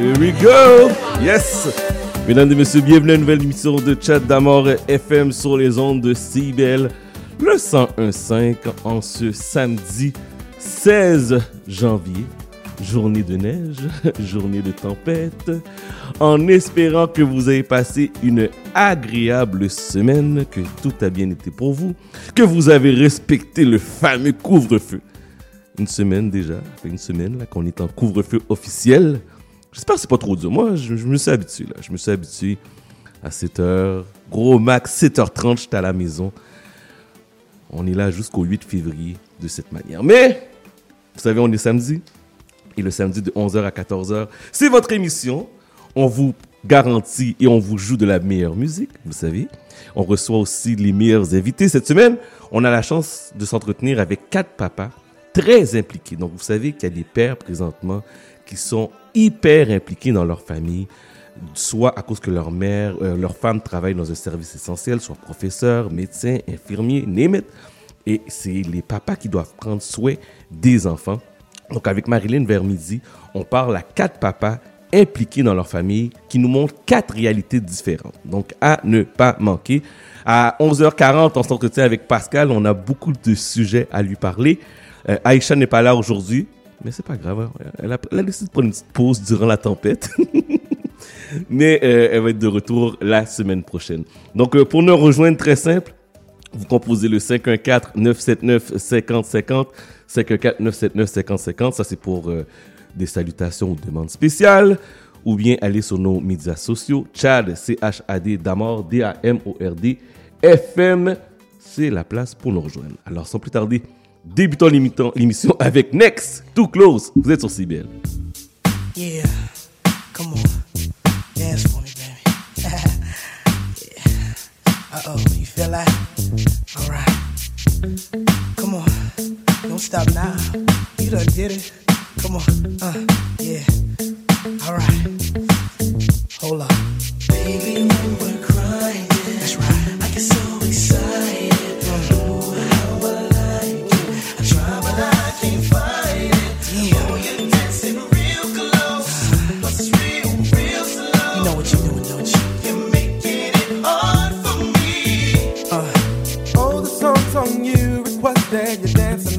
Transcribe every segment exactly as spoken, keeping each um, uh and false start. Here we go! Yes! Mesdames et messieurs, bienvenue à une nouvelle émission de Chat d'Amour F M sur les ondes de C B L, le cent un virgule cinq en ce samedi seize janvier. Journée de neige, journée de tempête, en espérant que vous avez passé une agréable semaine, que tout a bien été pour vous, que vous avez respecté le fameux couvre-feu. Une semaine déjà, ça fait une semaine là, qu'on est en couvre-feu officiel. J'espère que c'est pas trop dur. Moi, je, je me suis habitué là. Je me suis habitué à sept heures, gros max, sept heures trente, j'étais à la maison. On est là jusqu'au huit février de cette manière. Mais, vous savez, on est samedi. Et le samedi de onze heures à quatorze heures, c'est votre émission. On vous garantit et on vous joue de la meilleure musique, vous savez. On reçoit aussi les meilleurs invités. Cette semaine, on a la chance de s'entretenir avec quatre papas très impliqués. Donc, vous savez qu'il y a des pères présentement qui sont hyper impliqués dans leur famille, soit à cause que leur mère, euh, leur femme travaille dans un service essentiel, soit professeur, médecin, infirmier, name it. Et c'est les papas qui doivent prendre soin des enfants. Donc, avec Marilyn, vers midi, on parle à quatre papas impliqués dans leur famille qui nous montrent quatre réalités différentes. Donc, à ne pas manquer. À onze heures quarante, on s'entretient avec Pascal. On a beaucoup de sujets à lui parler. Euh, Aïcha n'est pas là aujourd'hui, mais c'est pas grave. Hein? Elle, a, elle a décidé de prendre une petite pause durant la tempête. mais euh, elle va être de retour la semaine prochaine. Donc, euh, pour nous rejoindre, très simple. Vous composez le cinq un quatre neuf sept neuf cinq zéro cinq zéro, cinq un quatre neuf sept neuf cinq zéro cinq zéro, ça c'est pour euh, des salutations ou demandes spéciales, ou bien aller sur nos médias sociaux, Chad, C H A D, Damord, D A M O R D, F M, c'est la place pour nous rejoindre. Alors sans plus tarder, débutons l'émission avec Next, Too Close, vous êtes sur C B L. Yeah, come on, dance for me baby, yeah, uh-oh, you feel like... Alright, come on, don't stop now, you done did it, come on, uh, yeah, alright, hold up. Baby, when we're crying, that's right, I get so excited, mm. Oh, how I like it, I try but I can't find it, yeah. Oh, you're dancing real close, uh, but it's real, real slow, you know what you're doing, don't you? You're making it hard for me, uh. On you requested, you're dancing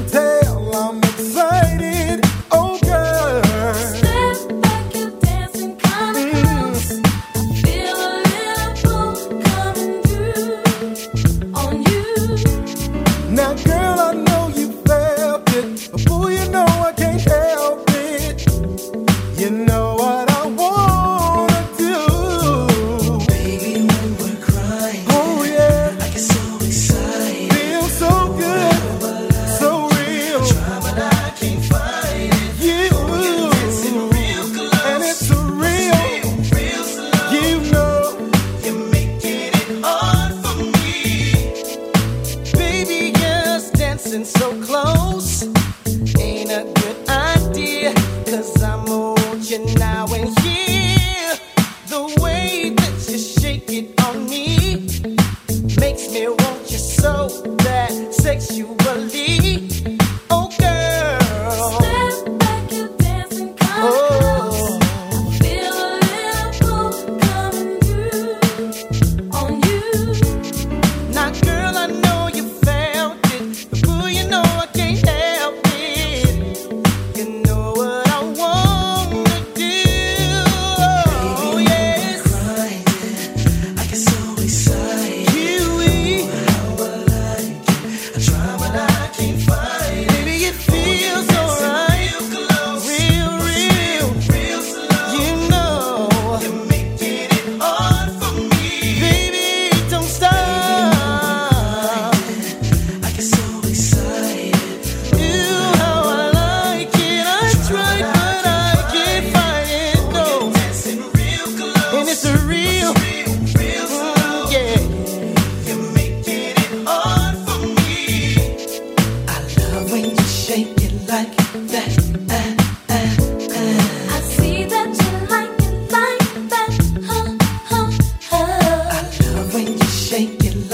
tell I'm excited. Oh girl, step back, you're dancing kind of close. Mm-hmm. I feel a little pull coming through on you. Now, girl, I know. So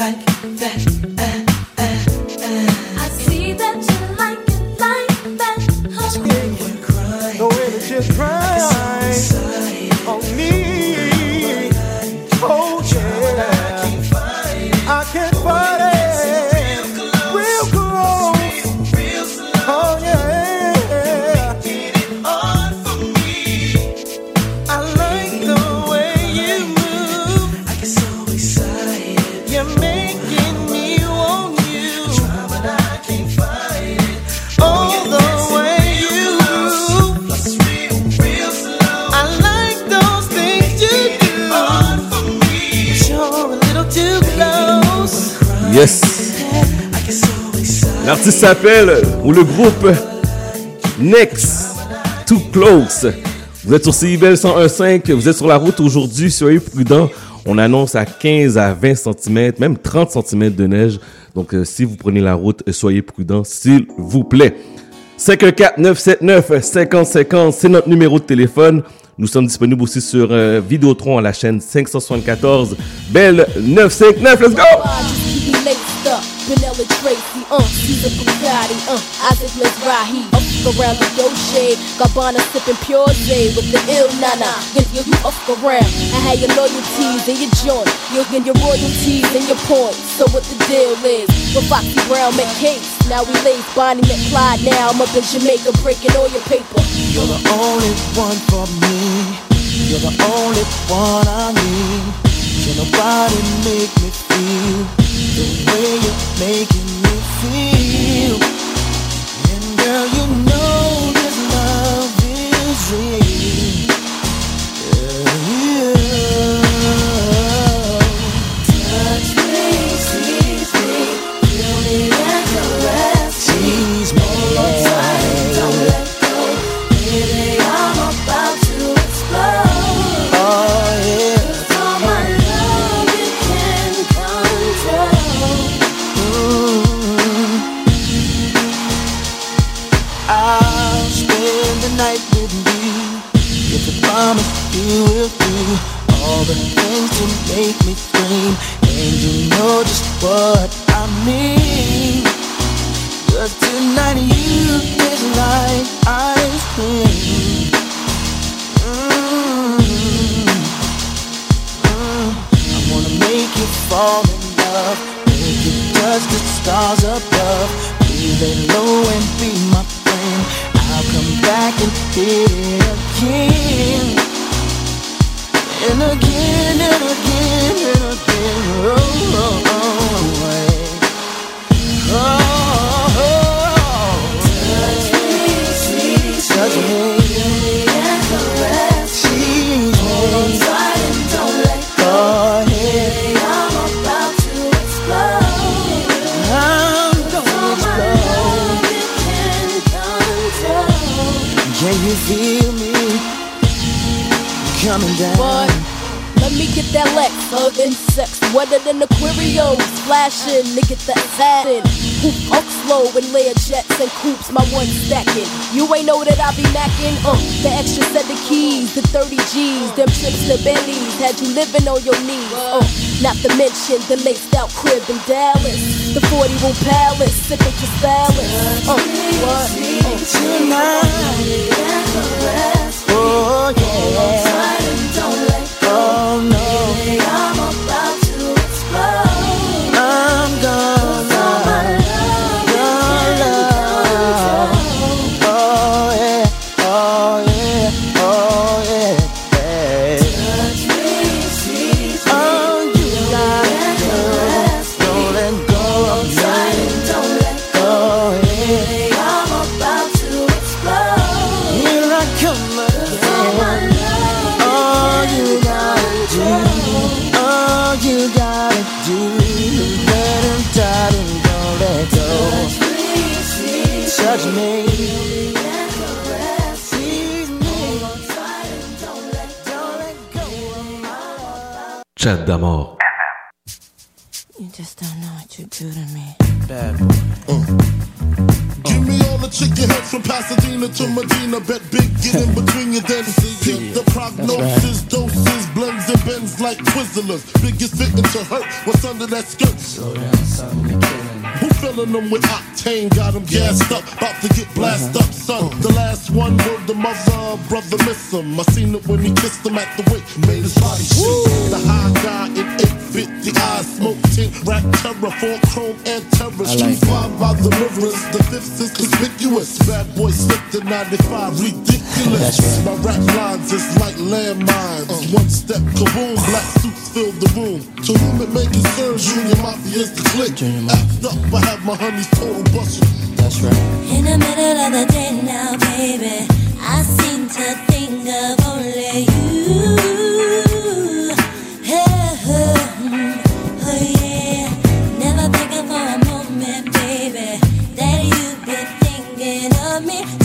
like that, uh, uh, uh. I see that you like it like that. That's when you cry. The way that you cry on me. Oh yeah, I can't fight it. I can't fight it. Real close, real slow. Oh yeah, making it hard for me. I like the way you move. I get so excited. You're making me want you. I try but I can't fight it. Oh, the way you move, plus real, real slow. I like those things you do. Hard for me. But you're a little too close. Yes. L'artiste s'appelle, ou le groupe, Next, Too Close. Vous êtes sur C B L cent un virgule cinq, vous êtes sur la route aujourd'hui, soyez prudents. On annonce à quinze à vingt centimètres, même trente centimètres de neige. Donc, euh, si vous prenez la route, soyez prudents, s'il vous plaît. cinq un quatre neuf sept neuf cinq zéro cinq zéro, c'est notre numéro de téléphone. Nous sommes disponibles aussi sur euh, Vidéotron à la chaîne cinq cent soixante-quatorze, Belle neuf cent cinquante-neuf. Let's go! Vanilla Tracy, uh, Caesar Bugatti, uh, Isaac Mizrahi, up around the Doche, Gabbana sipping pure J with the ill nana, get you up around, I had your loyalties and your joint, you'll get your royalties and your points, so what the deal is, with Foxy Brown McCase, now we lays Bonnie McClyde, now I'm up in Jamaica breaking all your paper. You're the only one for me, you're the only one I need, can nobody make me feel the way you're making me feel. And girl, you know this love is real. Yeah. Touch me, seize me, feel me and caress me. Tease me, hold on tight, don't let go. Baby, I'm about to explode. Oh yeah. Cause all my love you can control. I'll spend the night with you if you promise you will do all the things to make me scream, and you know just what I mean. 'Cause tonight you is like ice cream. Mm-hmm. Mm. I wanna make you fall in love, make you touch the stars above, be lay low and be my friend. I'll come back and hit it again, and again, and again, and again. Oh, oh, oh, oh, oh, oh. Touch me, sweet, touch me, me and caress me. Hold on tight and don't let go. Oh, yeah. I'm about to explode. I'm gonna explode. Can you feel me coming down? What? Let me get that Lex of insects, wetter than aquarium, splashing, nigga that's adding. Hoop up slow and layer jets and coops, my one stacking. You ain't know that I be macking, uh, the extra set of keys, the thirty G's, them trips to Bentley's, had you living on your knees, uh, not to mention the laced out crib in Dallas, the forty room palace, signature stylist, uh, what, uh, tonight, oh yeah, don't let go, baby, I'm about to explode, I'm gonna, oh yeah, oh yeah, oh yeah, yeah. Touch me, seize me, oh, you got it, girl. Don't let go, hold tight and don't let go. Baby, I'm about to explode. Here I come again. All you gotta do, all you gotta do, is let him die and don't let go. Touch me. Chat d'Amour. You just don't know what you do to me. Bad boy. Uh. Give me all the chicken heads from Pasadena to Medina. Bet big, get in between your dents. Peep the prognosis, doses, blends and bends like Twizzlers. Biggest victim to hurt, what's under that skirt? Slow down, son, you're killing me. Who filling them with octane? Got them gassed up, about to get blast up, son. The last one, word the mother, brother miss him. I seen it when he kissed him at the wake, made his body shake. The high guy in eight fifty, eyes smoke tint, rap terror, four chrome and terror. Street five by the rivers, the fifth is conspicuous. Bad boy slipped in ninety-five, ridiculous. My rap lines is like landmines. One step, kaboom, black suits fill the room. To whom it may concern, Junior Mafia is the click. Act up, I have my honey's total bustin'. That's right. In the middle of the day now, baby, I seem to think of only you. Oh, oh yeah. Never thinking for a moment, baby, that you've been thinking of me too.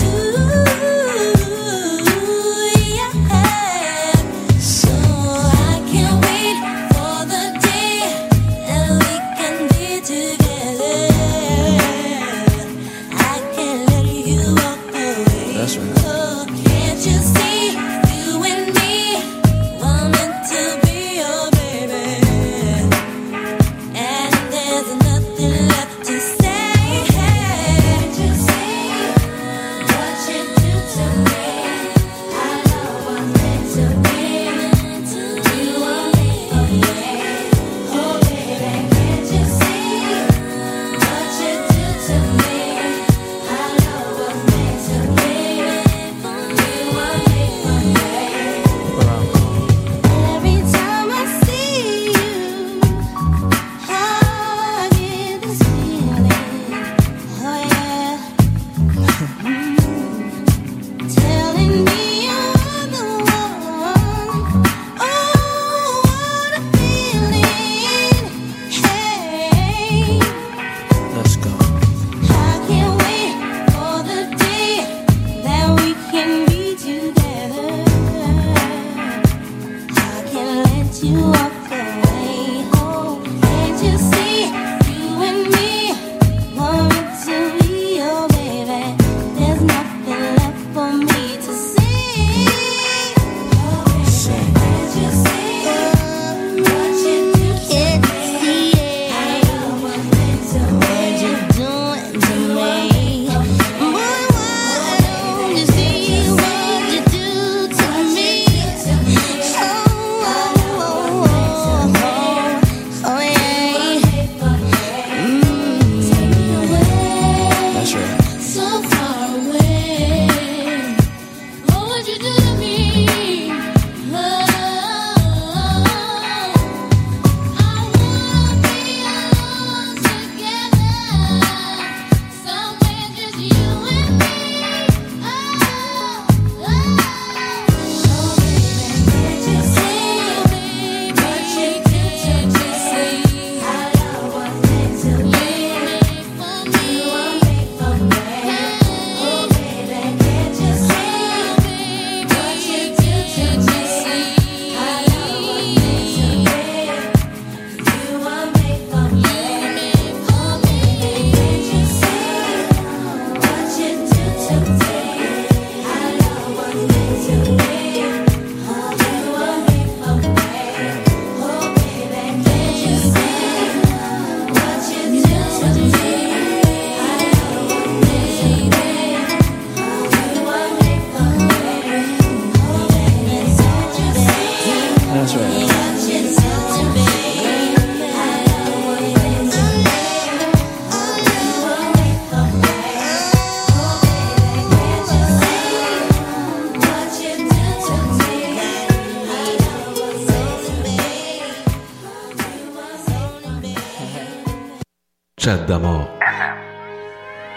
Chat d'Amour.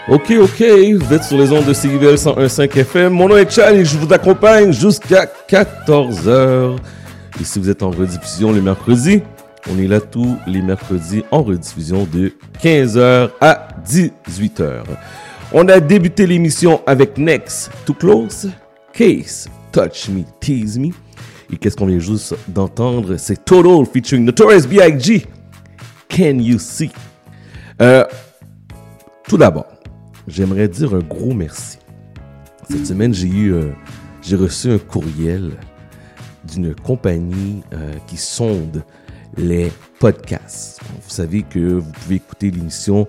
Ok, ok, vous êtes sur les ondes de C B L cent un virgule cinq F M. Mon nom est Chad et je vous accompagne jusqu'à quatorze heures. Et si vous êtes en rediffusion le mercredi, on est là tous les mercredis en rediffusion de quinze heures à dix-huit heures. On a débuté l'émission avec Next, Too Close, Case, Touch Me, Tease Me. Et qu'est-ce qu'on vient juste d'entendre? C'est Total featuring Notorious B I G, Can You See? Euh, tout d'abord, j'aimerais dire un gros merci. Cette semaine, j'ai eu, euh, j'ai reçu un courriel d'une compagnie euh, qui sonde les podcasts. Vous savez que vous pouvez écouter l'émission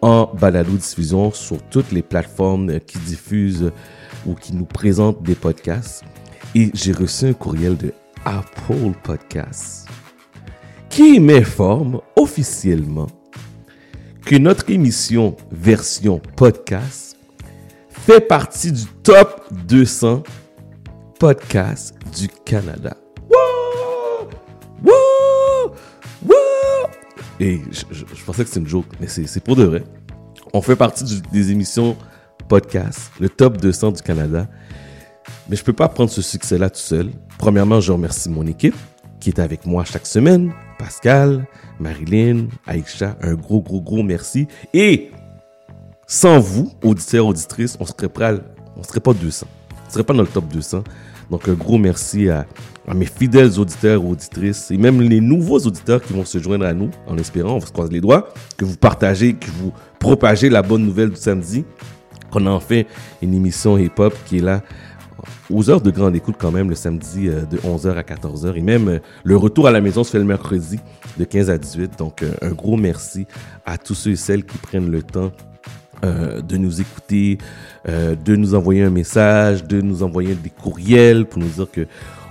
en balado-diffusion sur toutes les plateformes qui diffusent ou qui nous présentent des podcasts. Et j'ai reçu un courriel de Apple Podcasts qui m'informe officiellement que notre émission version podcast fait partie du top deux cents podcasts du Canada. Wow! Wow! Wow! Et je, je, je pensais que c'était une joke, mais c'est, c'est pour de vrai. On fait partie du, des émissions podcast, le top deux cents du Canada. Mais je ne peux pas prendre ce succès-là tout seul. Premièrement, je remercie mon équipe qui est avec moi chaque semaine. Pascal, Marilyn, Aïcha, un gros, gros, gros merci. Et sans vous, auditeurs, auditrices, on ne serait pas, on serait pas deux cents. On ne serait pas dans le top deux cents. Donc, un gros merci à, à mes fidèles auditeurs, auditrices et même les nouveaux auditeurs qui vont se joindre à nous en espérant, on va se croiser les doigts, que vous partagez, que vous propagez la bonne nouvelle du samedi, qu'on a enfin une émission hip-hop qui est là aux heures de grande écoute quand même, le samedi euh, de onze heures à quatorze heures. Et même euh, le retour à la maison se fait le mercredi de quinze à dix-huit. Donc, euh, un gros merci à tous ceux et celles qui prennent le temps euh, de nous écouter, euh, de nous envoyer un message, de nous envoyer des courriels pour nous dire que,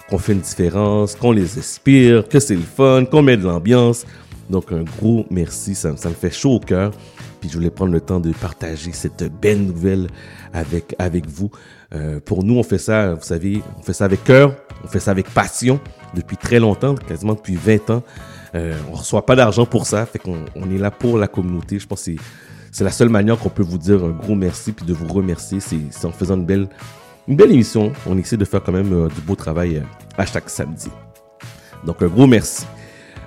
qu'on fait une différence, qu'on les inspire, que c'est le fun, qu'on met de l'ambiance. Donc, un gros merci. Ça, ça me fait chaud au cœur. Puis, je voulais prendre le temps de partager cette belle nouvelle avec, avec vous. Euh, pour nous, on fait ça, vous savez, on fait ça avec cœur, on fait ça avec passion depuis très longtemps, quasiment depuis vingt ans. Euh, on ne reçoit pas d'argent pour ça, fait qu'on on est là pour la communauté. Je pense que c'est, c'est la seule manière qu'on peut vous dire un gros merci puis de vous remercier. C'est, c'est en faisant une belle, une belle émission. On essaie de faire quand même euh, du beau travail euh, à chaque samedi. Donc, un gros merci.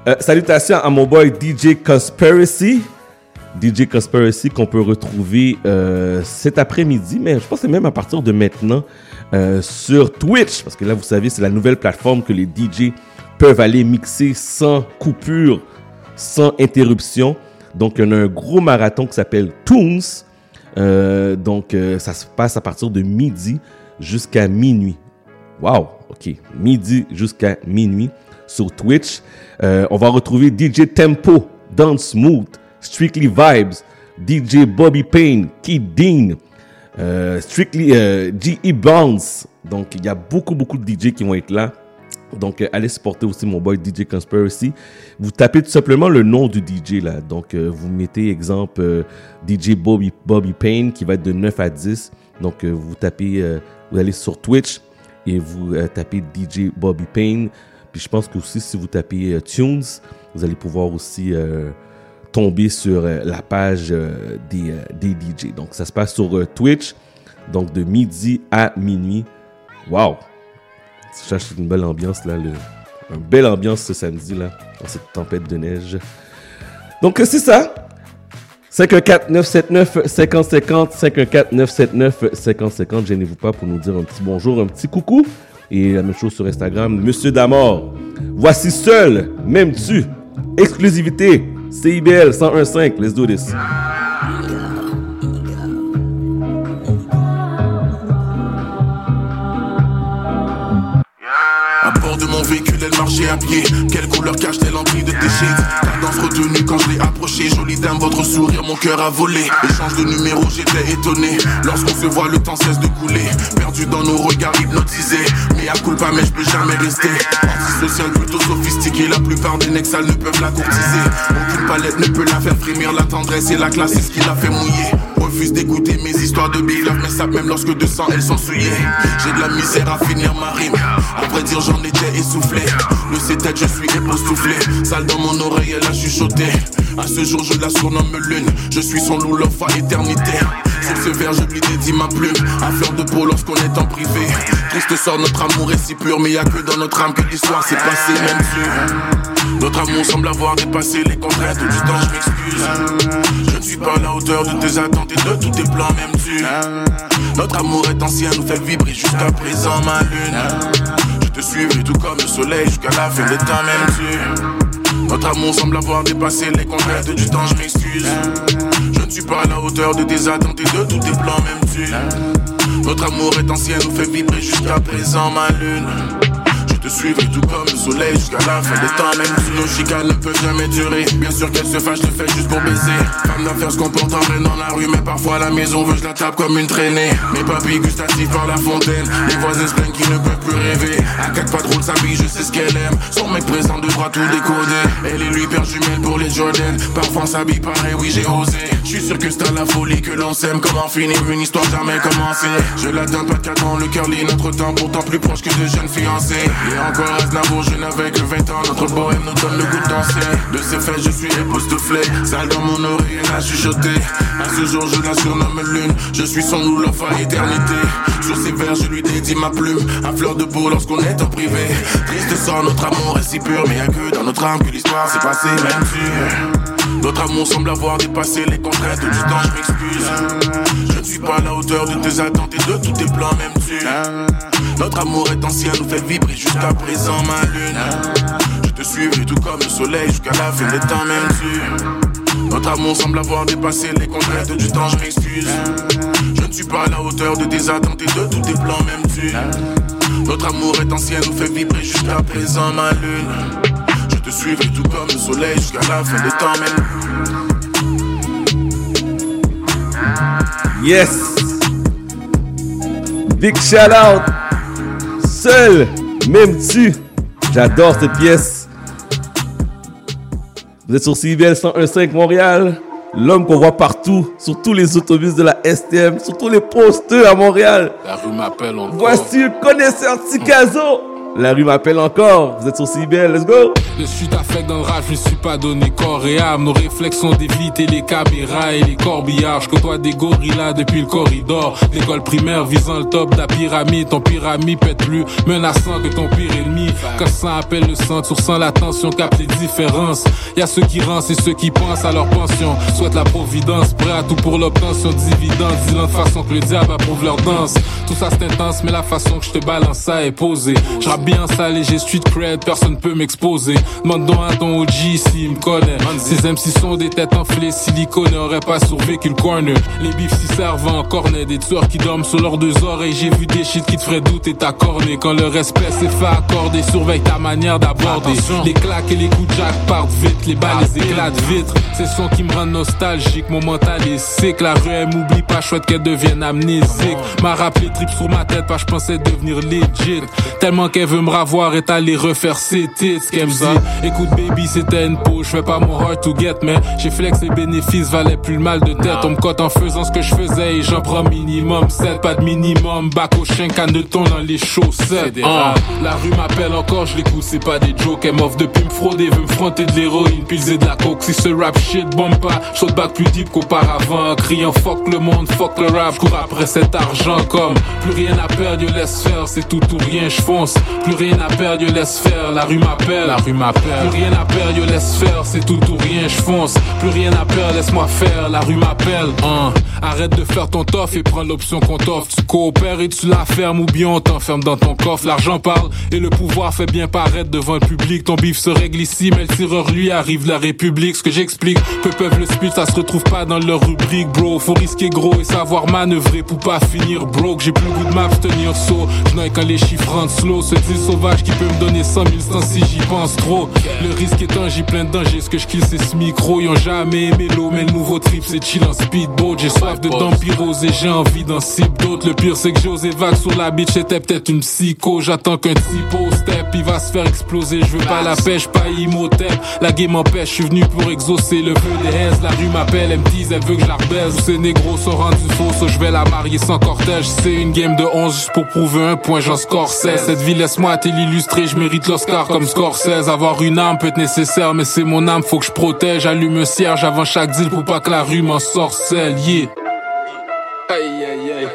Euh, salutations à mon boy D J Conspiracy. D J Conspiracy qu'on peut retrouver euh, cet après-midi, mais je pense que c'est même à partir de maintenant euh, sur Twitch, parce que là, vous savez, c'est la nouvelle plateforme que les D Js peuvent aller mixer sans coupure, sans interruption. Donc, on a un gros marathon qui s'appelle Toons. Euh, donc, euh, ça se passe à partir de midi jusqu'à minuit. Wow, OK. Midi jusqu'à minuit sur Twitch. Euh, on va retrouver D J Tempo, Dance Mood, Strictly Vibes, D J Bobby Payne, Keith Dean, euh, Strictly euh, G E Bounce. Donc, il y a beaucoup, beaucoup de D Js qui vont être là. Donc, euh, allez supporter aussi mon boy D J Conspiracy. Vous tapez tout simplement le nom du D J là. Donc, euh, vous mettez exemple euh, D J Bobby, Bobby Payne qui va être de neuf à dix. Donc, euh, vous tapez, euh, vous allez sur Twitch et vous euh, tapez D J Bobby Payne. Puis, je pense que aussi, si vous tapez euh, Tunes, vous allez pouvoir aussi... Euh, tomber sur euh, la page euh, des, euh, des D Js. Donc, ça se passe sur euh, Twitch, donc de midi à minuit. Wow! Je cherche une belle ambiance, là. Le, une belle ambiance ce samedi, là, dans cette tempête de neige. Donc, euh, c'est ça! cinq un quatre neuf sept neuf cinq zéro cinq zéro, cinq un quatre neuf sept neuf cinq zéro cinq zéro. Gênez-vous pas pour nous dire un petit bonjour, un petit coucou. Et la même chose sur Instagram, Monsieur Damor. Voici Seul, M'aimes-tu? Exclusivité! C B L cent un virgule cinq, let's do this. De mon véhicule, elle marchait à pied. Quelle couleur cache tes lampilles de tes shades? Ta danse retenue quand je l'ai approchée. Jolie dame, votre sourire, mon cœur a volé. Échange de numéros, j'étais étonné. Lorsqu'on se voit, le temps cesse de couler. Perdu dans nos regards hypnotisés. Mais à culpa, mais je peux jamais rester. Antisocial, plutôt sophistiqué. La plupart des nexales ne peuvent la courtiser. Aucune palette ne peut la faire frémir. La tendresse et la classe, c'est ce qui l'a fait mouiller. Refuse d'écouter mes histoires de big love, mais ça même lorsque deux cents elles sont souillées. J'ai de la misère à finir ma rime. À vrai dire, j'en étais essoufflé. Le C-tête, je suis époustouflé. Sale dans mon oreille, elle a chuchoté. À ce jour, je la surnomme Lune. Je suis son loup, l'offre à éternité. Sur ce verre, je lui dédie ma plume. À fleur de peau lorsqu'on est en privé. Triste sort, notre amour est si pur. Mais y'a que dans notre âme que l'histoire s'est passée, même sûr. Notre amour semble avoir dépassé les contraintes. Tout du temps, je m'excuse. Je ne suis pas à la hauteur de tes attentes et de tous tes plans, même tu. Notre amour est ancien, nous fait vibrer jusqu'à présent, ma lune. Je te suivrai tout comme le soleil jusqu'à la fin des temps, même tu. Notre amour semble avoir dépassé les contraintes du temps, je m'excuse. Je ne suis pas à la hauteur de tes attentes et de tous tes plans, même tu. Notre amour est ancien, nous fait vibrer jusqu'à présent, ma lune. Je te te suivre tout comme le soleil jusqu'à la fin des temps. Même si nos chicanes ne peuvent jamais durer, bien sûr qu'elle se fâche, je le fais juste pour baiser. Femme d'affaires se comporte en reine dans la rue, mais parfois à la maison veut je la tape comme une traînée. Mes papilles gustatives par la fontaine, les voisins se plaignent qu'ils ne peuvent plus rêver. À quatre pas drôle s'habille, je sais ce qu'elle aime. Son mec présent devra tout décoder. Elle est lui père jumelle pour les Jordan. Parfois on s'habille pareil, oui j'ai osé. Je suis sûr que c'est à la folie que l'on s'aime. Comment finir une histoire jamais commencée? Je l'atteins pas de quatre ans, le cœur lit notre temps, pourtant plus proche que de jeunes fiancés. Et encore Aznavour, je n'avais que vingt ans, notre bohème nous donne le goût de danser. De ces faits je suis époustouflé, sale dans mon oreille elle a chuchoté. À ce jour je la surnomme lune, je suis son ou l'offre à éternité. Sur ces vers je lui dédie ma plume, à fleur de peau lorsqu'on est en privé. Triste sang, notre amour est si pur, mais y'a que dans notre âme que l'histoire s'est passée, même sûr. Notre amour semble avoir dépassé les contraintes du temps, je m'excuse. Je ne suis pas à la hauteur de tes attentes et de tous tes plans, même tu. Notre amour est ancien, nous fait vibrer jusqu'à présent, ma lune. Je te suivrai tout comme le soleil jusqu'à la fin des temps, même tu. Notre amour semble avoir dépassé les contraintes du temps, je m'excuse. Je ne suis pas à la hauteur de tes attentes et de tous tes plans, même tu. Notre amour est ancien, nous fait vibrer jusqu'à présent, ma lune. Je te suivrai tout comme le soleil jusqu'à la fin des temps même. Yes! Big shout out! Seul, même tu! J'adore cette pièce! Vous êtes sur C B L cent un virgule cinq Montréal, l'homme qu'on voit partout, sur tous les autobus de la S T M, sur tous les posteurs à Montréal. La rue m'appelle encore. Voici le connaisseur Ticaso! La rue m'appelle encore, vous êtes sur C B L, let's go! Je suis d'affect dans le rage, je ne suis pas donné corps et âme. Nos réflexes sont d'éviter les caméras et les corbillards. Je côtoie des gorillas depuis le corridor. L'école primaire visant le top de la pyramide. Ton pyramide pète plus menaçant que ton pire ennemi. Quand ça appelle le sang, tu ressens la tension, capte les différences. Y'a ceux qui rancent et ceux qui pensent à leur pension. Souhaite la providence, prêt à tout pour l'obtention de dividendes. Dis-le de façon que le diable approuve leur danse. Tout ça c'est intense, mais la façon que je te balance ça est posée. J'rappe bien sale et j'ai street cred, personne peut m'exposer. Demande donc à ton O G s'il me connaît. Ces M C sont des têtes enflées, si l'icône n'aurait pas survécu le corner. Les bifs s'y servent en cornet, des tueurs qui dorment sur leurs deux oreilles. J'ai vu des shit qui te feraient douter ta cornée. Quand le respect s'est fait accorder, surveille ta manière d'aborder. Attention. Les claques et les coups de jack partent vite, les balles les éclatent vitres. Ces sons qui me rendent nostalgique, mon mental est sick. La rue elle m'oublie pas, chouette qu'elle devienne amnésique. M'a rappelé trip sur ma tête, pas je pensais devenir legit. Tellement qu'elle veut me ravoir et t'aller refaire ses titres. Qu'elle me dit, écoute baby c'était une peau, je fais pas mon hard to get. Mais j'ai flex les bénéfices, valait plus le mal de tête. On me cote en faisant ce que je faisais et j'en prends minimum sept. Pas de minimum, bac au chien, canne de ton dans les chaussettes. Ah. La rue m'appelle encore, je l'écoute, c'est pas des jokes. Elle m'offre depuis me frauder, veut me fronter de l'héroïne, pilser de la coke. Si ce rap shit bombe pas, j'saut de bac plus deep qu'auparavant. Criant fuck le monde, fuck le rap, j'cours après cet argent comme plus rien à perdre, je laisse faire, c'est tout ou rien, j'fonce. Plus rien à perdre, je laisse faire, la rue m'appelle, la rue m'appelle. Plus rien à perdre, je laisse faire, c'est tout ou rien, j'fonce. Plus rien à perdre, laisse-moi faire, la rue m'appelle. Hein. Arrête de faire ton tof et prends l'option qu'on t'offre. Tu coopères et tu la fermes ou bien on t'enferme dans ton coffre. L'argent parle et le pouvoir fait bien paraître devant le public. Ton bif se règle ici, mais le tireur lui arrive la République. Ce que j'explique, peu peuvent le split, ça se retrouve pas dans leur rubrique, bro. Faut risquer gros et savoir manœuvrer pour pas finir broke. J'ai plus le goût de m'abstenir, so j'noie quand les chiffres rentrent slow. Ce deal sauvage qui peut me donner cent mille cent si j'y pense trop. Le risque étant, j'ai plein de dangers. Ce que je kill, c'est ce micro. Ils ont jamais aimé l'eau, mais le nouveau trip, c'est chill en speedboat. J'ai soif de d'empiros et j'ai envie d'en cible d'autres. Le pire, c'est que j'ai osé vague sur la bitch. C'était peut-être une psycho. J'attends qu'un typo step, il va se faire exploser. Je veux pas la pêche, pas immotep. La game empêche, je suis venu pour exaucer le vœu des S. La rue m'appelle, elle me dit, elle veut que je la rebaise. Tous ces négros sont rendus faux, je vais la marier sans cortège. C'est une game de onze juste pour prouver un point, j'en score seize. Cette vie, laisse-moi t'es l'illustré, je mérite l'Oscar comme Scorsese. Avoir une âme peut être nécessaire, mais c'est mon âme, faut que je protège. Allume un cierge avant chaque deal pour pas que la rue m'ensorcelle. Yeah. Aïe aïe aïe.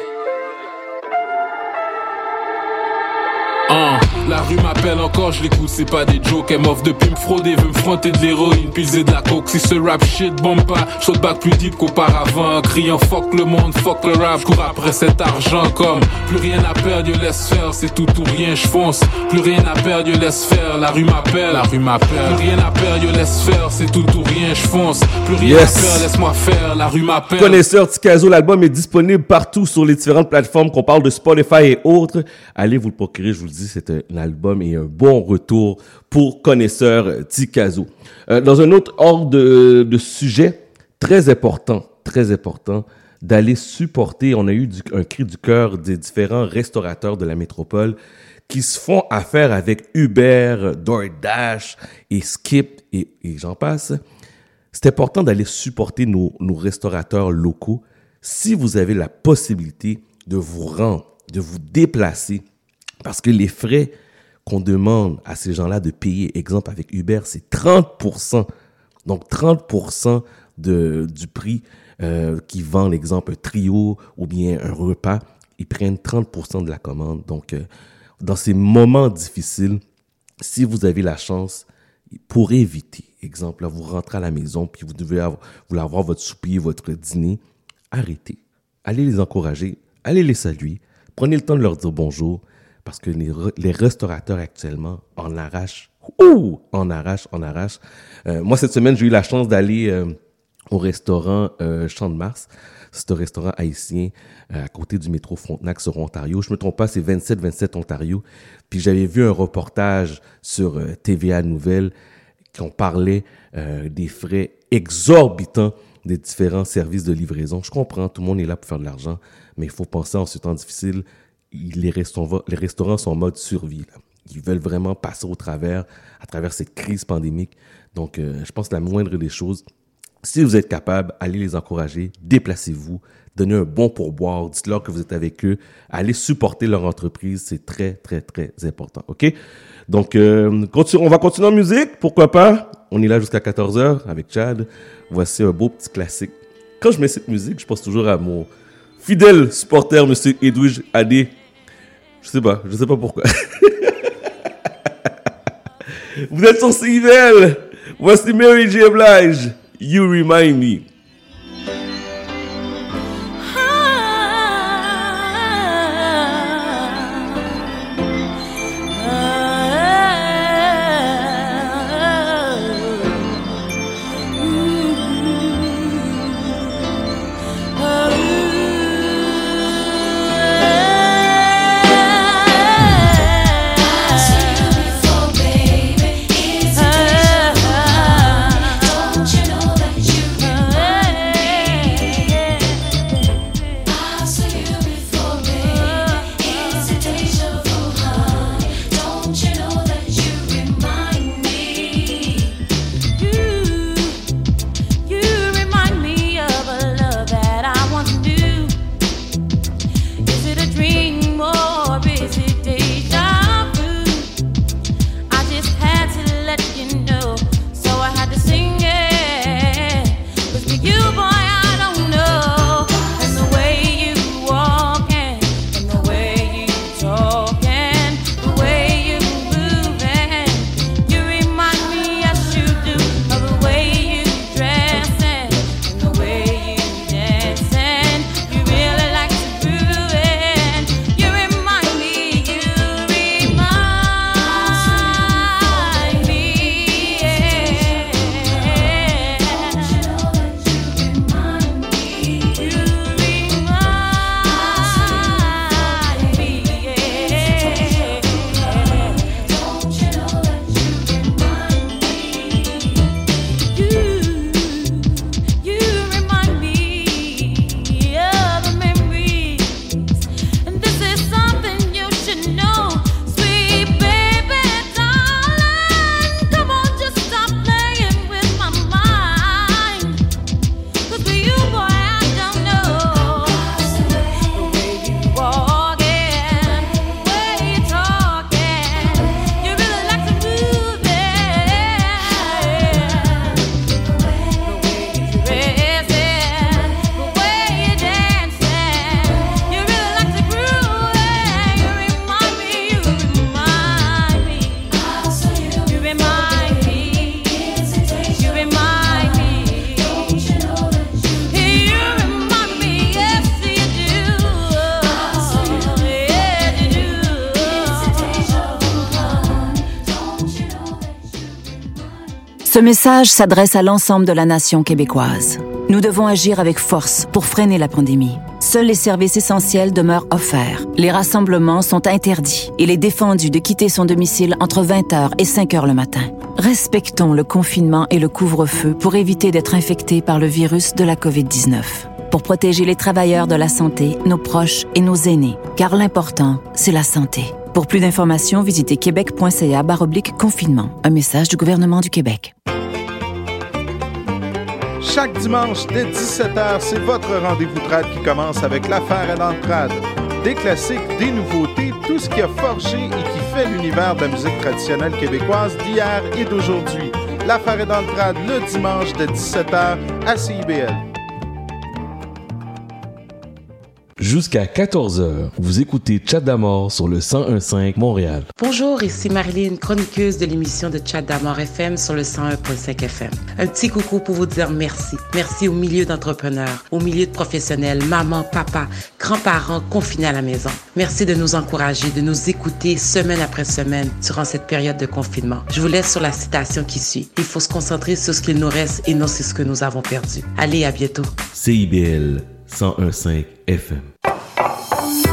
Ah. La rue m'appelle encore, je l'écoute, c'est pas des jokes. Elle m'offre depuis me frauder, veut me fronter de l'héroïne, pilser de la coke. Si ce rap shit bombe pas, j'saut de bac plus deep qu'auparavant. Criant fuck le monde, fuck le rap, j'cours après cet argent comme plus rien à perdre, je laisse faire, c'est tout ou rien, j'fonce. Plus rien à perdre, je laisse faire, la rue m'appelle, la rue m'appelle. Plus rien à perdre, je laisse faire, c'est tout ou rien, j'fonce. Plus rien yes. à perdre, laisse-moi faire, la rue m'appelle. Connaisseur Ticaso, l'album est disponible partout sur les différentes plateformes, qu'on parle de Spotify et autres. Allez vous le procurer, je vous le dis, c'est un album album et un bon retour pour Connaisseur Ticaso. Euh, dans un autre ordre de, de sujet, très important, très important, d'aller supporter, on a eu du, un cri du cœur des différents restaurateurs de la métropole qui se font affaire avec Uber, DoorDash et Skip et, et j'en passe. C'est important d'aller supporter nos, nos restaurateurs locaux si vous avez la possibilité de vous rendre, de vous déplacer, parce que les frais qu'on demande à ces gens-là de payer, exemple avec Uber, c'est trente pour cent. Donc trente pour cent de, du prix euh, qui vend, l'exemple, un trio ou bien un repas, ils prennent trente pour cent de la commande. Donc, euh, dans ces moments difficiles, si vous avez la chance, pour éviter, exemple, là, vous rentrez à la maison puis vous devez avoir, vous voulez avoir votre souper, votre dîner, arrêtez. Allez les encourager, allez les saluer, prenez le temps de leur dire bonjour, parce que les, les restaurateurs actuellement en arrachent, ouh, en arrachent, en arrachent. Euh, moi, cette semaine, j'ai eu la chance d'aller euh, au restaurant euh, Champ de Mars. C'est un restaurant haïtien euh, à côté du métro Frontenac sur Ontario. Je me trompe pas, c'est vingt-sept vingt-sept Ontario. Puis j'avais vu un reportage sur euh, T V A Nouvelle qu'on parlait euh, des frais exorbitants des différents services de livraison. Je comprends, tout le monde est là pour faire de l'argent, mais il faut penser en ce temps difficile, les restaurants, les restaurants sont en mode survie, là. Ils veulent vraiment passer au travers, à travers cette crise pandémique. Donc, euh, je pense que la moindre des choses, si vous êtes capable, allez les encourager, déplacez-vous, donnez un bon pourboire, dites-leur que vous êtes avec eux, allez supporter leur entreprise, c'est très, très, très important, OK? Donc, euh, on va continuer en musique, pourquoi pas? On est là jusqu'à quatorze heures avec Chad. Voici un beau petit classique. Quand je mets cette musique, je pense toujours à mon fidèle supporter, M. Edwige Adé. Je sais pas, je sais pas pourquoi. Vous êtes sur C B L. Voici Mary J. Blige. You remind me. Ce message s'adresse à l'ensemble de la nation québécoise. Nous devons agir avec force pour freiner la pandémie. seuls les services essentiels demeurent offerts. Les rassemblements sont interdits. Il est défendu de quitter son domicile entre vingt heures et cinq heures le matin. Respectons le confinement et le couvre-feu pour éviter d'être infectés par le virus de la covid dix-neuf. Pour protéger les travailleurs de la santé, nos proches et nos aînés. Car l'important, c'est la santé. Pour plus d'informations, visitez québec point c a barre oblique confinement. Un message du gouvernement du Québec. Chaque dimanche, dès dix-sept heures, c'est votre rendez-vous trad qui commence avec l'affaire à l'entrade. Des classiques, des nouveautés, tout ce qui a forgé et qui fait l'univers de la musique traditionnelle québécoise d'hier et d'aujourd'hui. L'affaire est dans le trad, le dimanche de dix-sept heures à C I B L. Jusqu'à quatorze heures, vous écoutez Chat d'Amour sur le cent un virgule cinq Montréal. Bonjour, ici Marilyn, chroniqueuse de l'émission de Chat d'Amour F M sur le cent un virgule cinq F M. Un petit coucou pour vous dire merci. Merci au milieu d'entrepreneurs, au milieu de professionnels, maman, papa, grands-parents confinés à la maison. Merci de nous encourager, de nous écouter semaine après semaine durant cette période de confinement. Je vous laisse sur la citation qui suit. Il faut se concentrer sur ce qu'il nous reste et non sur ce que nous avons perdu. Allez, à bientôt. C I B L. cent un virgule cinq F M.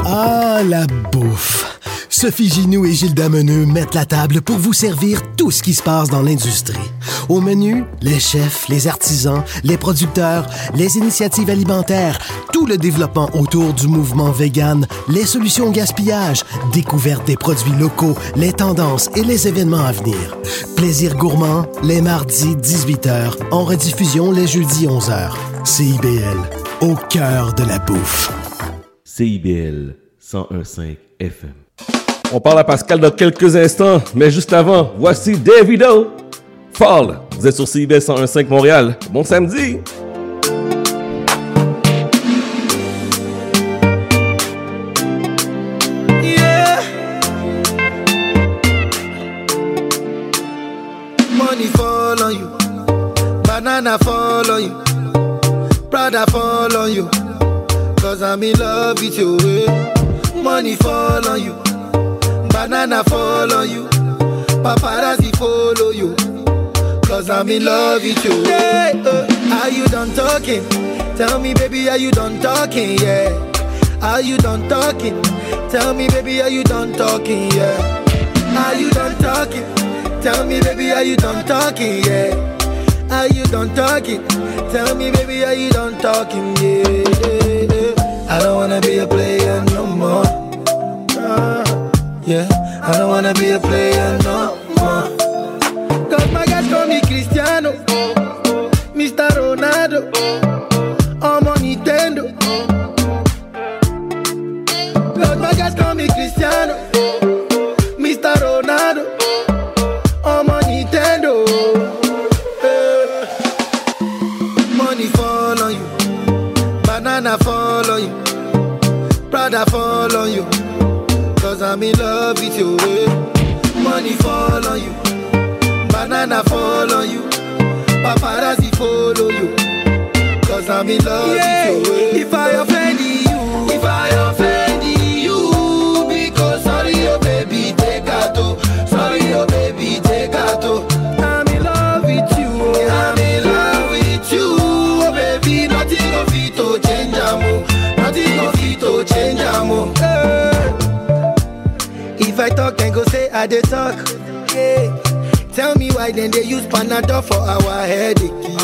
Ah, la bouffe! Sophie Ginoux et Gilles Dameneux mettent la table pour vous servir tout ce qui se passe dans l'industrie. Au menu, les chefs, les artisans, les producteurs, les initiatives alimentaires, tout le développement autour du mouvement vegan, les solutions au gaspillage, découverte des produits locaux, les tendances et les événements à venir. Plaisir gourmand, les mardis dix-huit heures, en rediffusion les jeudis onze heures. C I B L, au cœur de la bouffe. C I B L cent un virgule cinq F M. On parle à Pascal dans quelques instants, mais juste avant, voici Davido. Fall, vous êtes sur C I B L cent un virgule cinq Montréal. Bon samedi! Yeah. Money fall on you, banana fall on you, Prada fall on you, cause I'm in love with you. Money fall on you, banana fall on you, paparazzi follow you, cause I'm in love with you. Yeah, uh, are you done talking? Tell me baby, are you done talking? Yeah. Are you done talking? Tell me baby, are you done talking? Yeah. Are you done talking? Tell me baby, are you done talking? Yeah. Are you done talking? Tell me baby, are you done talking? Yeah, yeah, yeah. I don't wanna be a player no more. Uh, Yeah, I don't wanna be a player no more. Cause my guys call me Cristiano, Mister Ronaldo, I'm on Nintendo. Cause my guys call me Cristiano, Mister Ronaldo, I'm on Nintendo. Yeah. Money fall on you, banana fall on you, Prada fall on you, cause I'm in love with you. Money fall on you, banana fall on you, paparazzi follow you, cause I'm in love yeah. with you. If I offend you, if I offend you, because sorry oh baby, take out oh, sorry oh baby, take out oh. I'm in love with you, I'm in love with you, oh baby, nothing of it to change amo, nothing of it to change amo. Hey. If I talk, then go say I dey talk. Yeah. Tell me why then they use Panadol for our headache. Yeah.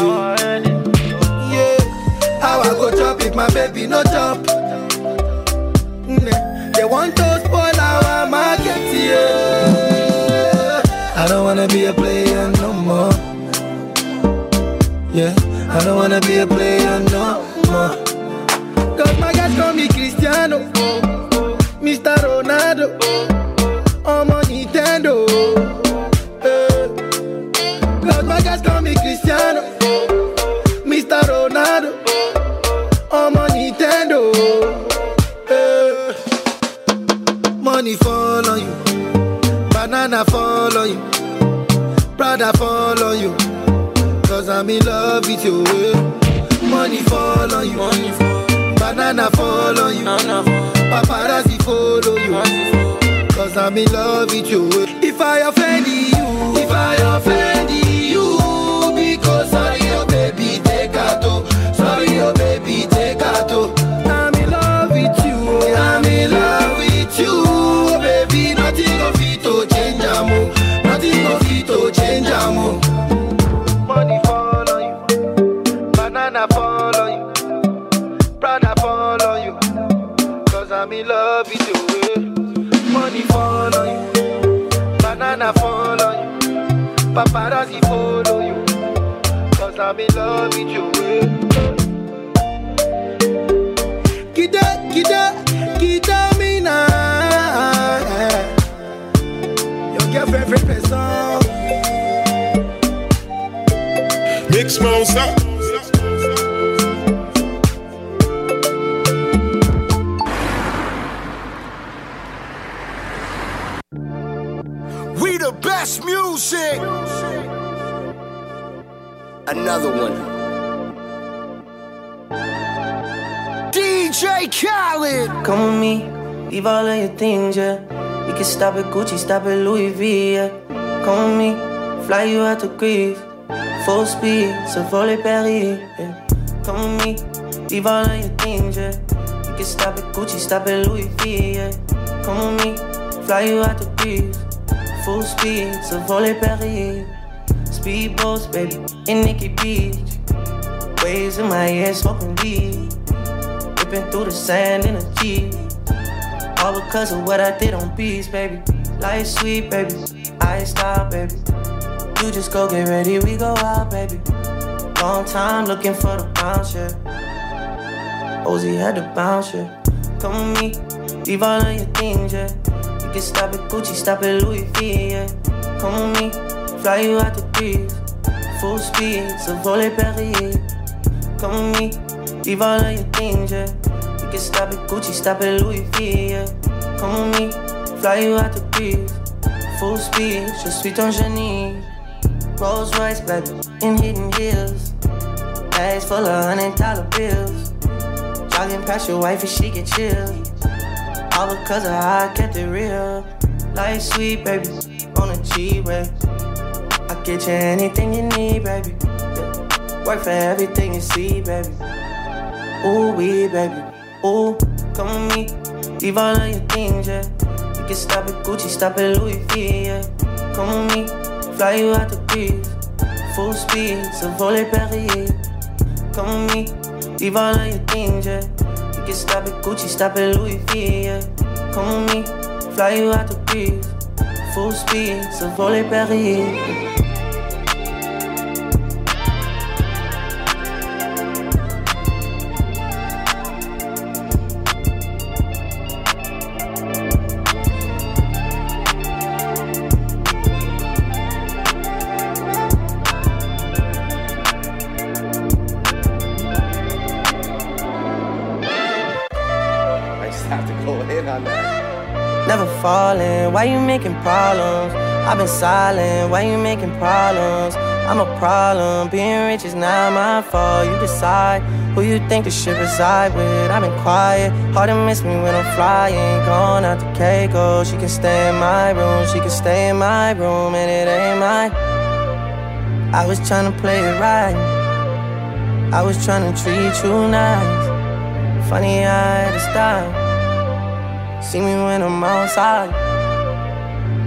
yeah. How I go chop if my baby no chop? Mm. They want to spoil our market. Yeah. I don't wanna be a player no more. Yeah. I don't wanna be a player no more. Cause my guys call me Cristiano, Mister Ronaldo. I'm on Nintendo. Uh, Cause my guys call me Cristiano, Mister Ronaldo. I'm on Nintendo. Uh, money fall on you, banana fall on you, Prada fall on you, cause I'm in love with you. Money fall on you, money fall. Banana fall on you, paparazzi follow you, cause I'm in love with you. If I offend you, if I offend you, because sorry oh baby, take out oh, sorry oh baby, take out oh. I'm in love. paparazzi follow you, cause I'm in love with you. Kita, kita, kita me now. Your girlfriend free person. Mix mouse up. Best music. Another one. D J Khaled. Come with me, leave all of your things, yeah. You can stop at Gucci, stop at Louis V, yeah. Come with me, fly you out to Greece, full speed, so volley Paris, yeah. Come with me, leave all of your things, yeah. You can stop at Gucci, stop at Louis V, yeah. Come with me, fly you out to Greece. Full speed, so volley Paris. Speedboats, baby, in Nikki Beach. Waves in my head, smoking weed. Ripping through the sand in a Jeep. All because of what I did on beats, baby. Life's sweet, baby. I stop, baby. You just go get ready, we go out, baby. Long time looking for the bounce, yeah. Ozzy had the bounce, yeah. Come with me, leave all of your things, yeah. You can stop at Gucci, stop at Louis V, yeah. Come with me, fly you out to Greece. Full speed, so volley Paris. Come with me, leave all of your things, yeah. You can stop at Gucci, stop at Louis V, yeah. Come with me, fly you out to Greece. Full speed, je suis ton génie. Rolls Royce, baby, in hidden hills. Bags full of hundred dollar bills. Jogging past your wife and she get chilled. All because of how I kept it real. Life sweet, baby, on a G-way. I get you anything you need, baby, yeah. Work for everything you see, baby. Ooh, we, baby, ooh. Come with me, leave all of your things, yeah. You can stop at Gucci, stop at Louis V, yeah. Come with me, fly you out to Greece. Full speed, so volley Paris. Come with me, leave all of your things, yeah. You can stop at Gucci, stop at Louis V, yeah. Come with me, fly you out to Greece. Full speed, so volley Paris. Why you making problems? I've been silent, why you making problems? I'm a problem, being rich is not my fault. You decide who you think this shit reside with. I've been quiet, hard to miss me when I'm flying. Gone out to Keiko, she can stay in my room. She can stay in my room and it ain't mine. I was tryna play it right, I was tryna treat you nice. Funny I had to stop. See me when I'm outside.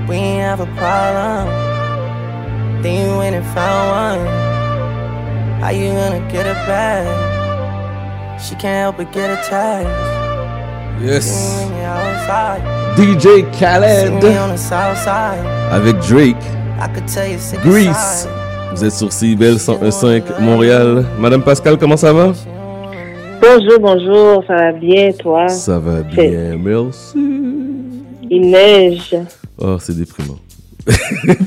We ain't have a problem. Then you went and found one. How you gonna get it back? She can't help but get attached. Yes. D J Khaled avec Drake. Grease. Vous êtes sur C B L cent un point cinq Montréal. Madame Pascal, comment ça va? Bonjour, bonjour. Ça va bien, toi? Ça va bien, c'est... merci. Il neige. Oh, c'est déprimant.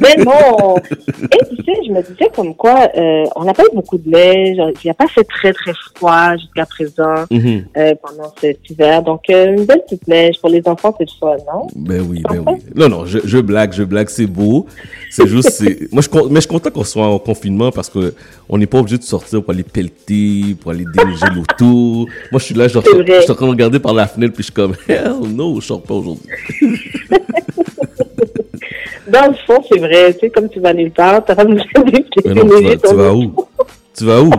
Mais non! Et tu sais, je me disais comme quoi, euh, on n'a pas eu beaucoup de neige, il n'y a pas fait très très froid jusqu'à présent, mm-hmm. euh, pendant cet hiver, donc euh, une belle petite neige, pour les enfants c'est le fun, non? Ben oui, ben oui. Non, non, je, je blague, je blague, c'est beau, c'est juste, c'est... Moi, je, mais je suis content qu'on soit en confinement parce qu'on n'est pas obligé de sortir pour aller pelleter, pour aller déneiger l'auto. Moi, je suis là, genre, je suis en train de regarder par la fenêtre, puis je suis comme, hell no, je sors pas aujourd'hui. Dans le fond, c'est vrai. Tu sais, comme tu vas nulle part, t'as pas besoin de... Tu vas où? Tu vas où?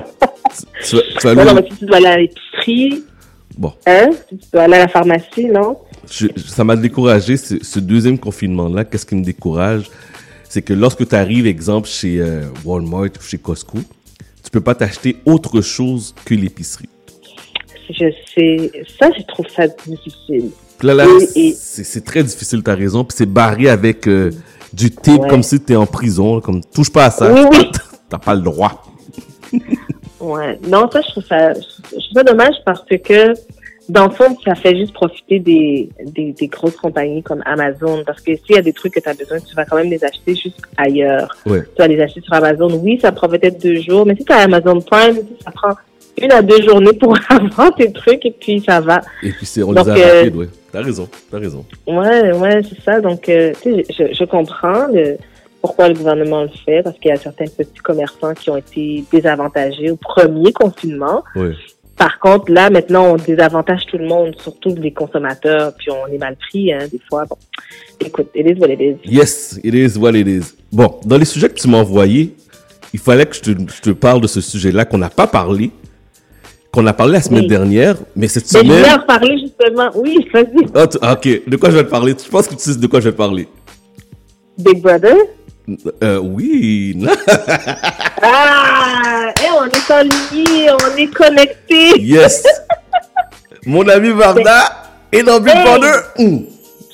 Tu vas où? Non, mais si tu dois aller à l'épicerie, bon. Hein? Si tu dois aller à la pharmacie, non? Je, ça m'a découragé, ce, ce deuxième confinement-là. Qu'est-ce qui me décourage? C'est que lorsque tu arrives, exemple, chez euh, Walmart ou chez Costco, tu peux pas t'acheter autre chose que l'épicerie. Je sais. Ça, je trouve ça difficile. Là, là, et, et... C'est, c'est très difficile, t'as raison. Puis c'est barré avec... Euh, du tape ouais. comme si t'es en prison, comme touche pas à ça, oui, oui. t'as pas le droit. Ouais, non, ça je trouve ça, je trouve ça dommage parce que dans le fond, ça fait juste profiter des, des, des grosses compagnies comme Amazon. Parce que s'il y a des trucs que tu as besoin, tu vas quand même les acheter juste ailleurs. Ouais. Tu vas les acheter sur Amazon. Oui, ça prend peut-être deux jours. Mais si tu as Amazon Prime, ça prend une à deux journées pour avoir tes trucs et puis ça va. Et puis c'est, on Donc, les a euh, rapides, oui. T'as raison, t'as raison. Ouais, ouais, c'est ça. Donc, euh, tu sais, je, je comprends le, pourquoi le gouvernement le fait. Parce qu'il y a certains petits commerçants qui ont été désavantagés au premier confinement. Oui. Par contre, là, maintenant, on désavantage tout le monde, surtout les consommateurs, puis on est mal pris, hein, des fois. Bon, écoute, it is what it is. Yes, it is what it is. Bon, dans les sujets que tu m'as envoyés, il fallait que je te, je te parle de ce sujet-là qu'on n'a pas parlé, qu'on a parlé la semaine oui. dernière, mais cette mais semaine... Mais je vais parler, justement. Oui, vas-y. Ah, tu, OK, de quoi je vais te parler? Tu penses que tu sais de quoi je vais parler? Big Brother? Euh, oui. Ah, hey, on est en ligne, on est connecté. Yes. Mon ami Varda est dans Big Brother. Hey,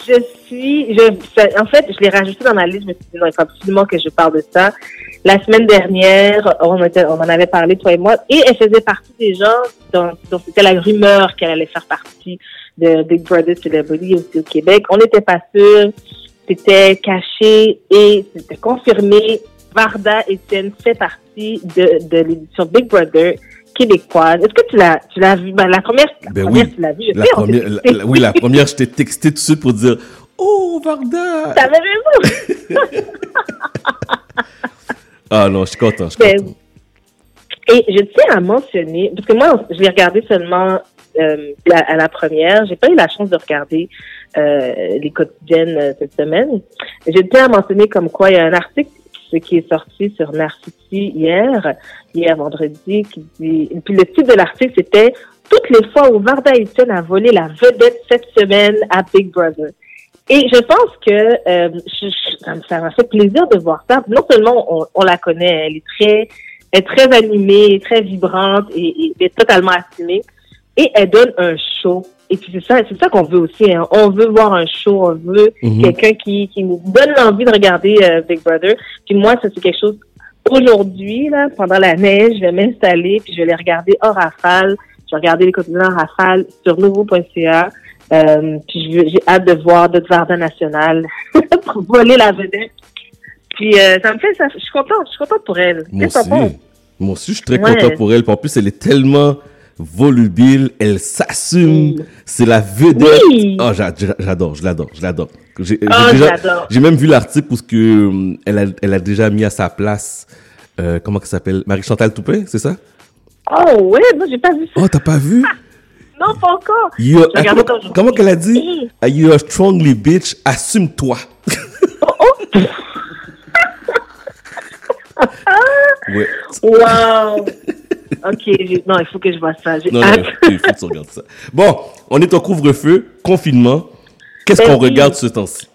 je suis, je, en fait, je l'ai rajouté dans ma liste. Je me suis dit non, il faut absolument que je parle de ça. La semaine dernière, on, était, on en avait parlé toi et moi, et elle faisait partie des gens dont, dont c'était la rumeur qu'elle allait faire partie de Big Brother Celebrity aussi au Québec. On n'était pas sûrs. C'était caché et c'était confirmé. Varda Etienne fait partie de, de l'édition Big Brother québécoise. Est-ce que tu l'as, tu l'as vu? Ben, la première, la ben première oui. tu l'as vu. Je la sais, première, la, la, oui, la première, je t'ai texté tout de suite pour dire « Oh, Varda! » T'avais raison! Ah non, je suis content, je suis ben, content. Et je tiens à mentionner, parce que moi, je l'ai regardé seulement euh, la, à la première. J'ai pas eu la chance de regarder Euh, les quotidiennes euh, cette semaine. J'étais à mentionner comme quoi il y a un article qui est sorti sur Narcity hier, hier vendredi, qui dit, et puis le titre de l'article c'était « Toutes les fois où Varda Etienne a volé la vedette cette semaine à Big Brother ». Et je pense que euh, je, je, ça m'a fait plaisir de voir ça. Non seulement on, on la connaît, elle est très, elle est très animée, très vibrante et, et est totalement assumée. Et elle donne un show. Et puis c'est ça, c'est ça qu'on veut aussi. Hein. On veut voir un show, on veut mm-hmm. quelqu'un qui, qui nous donne l'envie de regarder euh, Big Brother. Puis moi, ça c'est quelque chose, aujourd'hui, là, pendant la neige, je vais m'installer, puis je vais les regarder en rafale. Je vais regarder les quotidiens en rafale sur nouveau point c a. Euh, puis je, j'ai hâte de voir d'autres Varda nationales pour voler la vedette. Puis euh, ça me fait ça. Je suis contente, je suis contente pour elle. Moi aussi. Moi aussi, je suis très ouais. contente pour elle. En plus, elle est tellement... volubile, elle s'assume, mm. c'est la vedette. Oui. Oh, j'a- j'a- j'adore, je l'adore, je l'adore. J'ai, oh, j'ai, déjà, j'ai même vu l'article où ce que euh, elle a, elle a déjà mis à sa place, euh, comment ça s'appelle, Marie-Chantal Toupin, c'est ça? Oh ouais, moi j'ai pas vu ça. Oh, t'as pas vu? Non, pas encore. You're, je regardais comment, quand comment qu'elle a dit? You're strongly bitch, assume-toi. Oh, oh. Ouais. Wow. OK, j'ai... non, il faut que je vois ça. J'ai non, hâte. Non, il faut que tu regardes ça. Bon, on est en couvre-feu, confinement. Qu'est-ce ben qu'on oui. regarde ce temps-ci?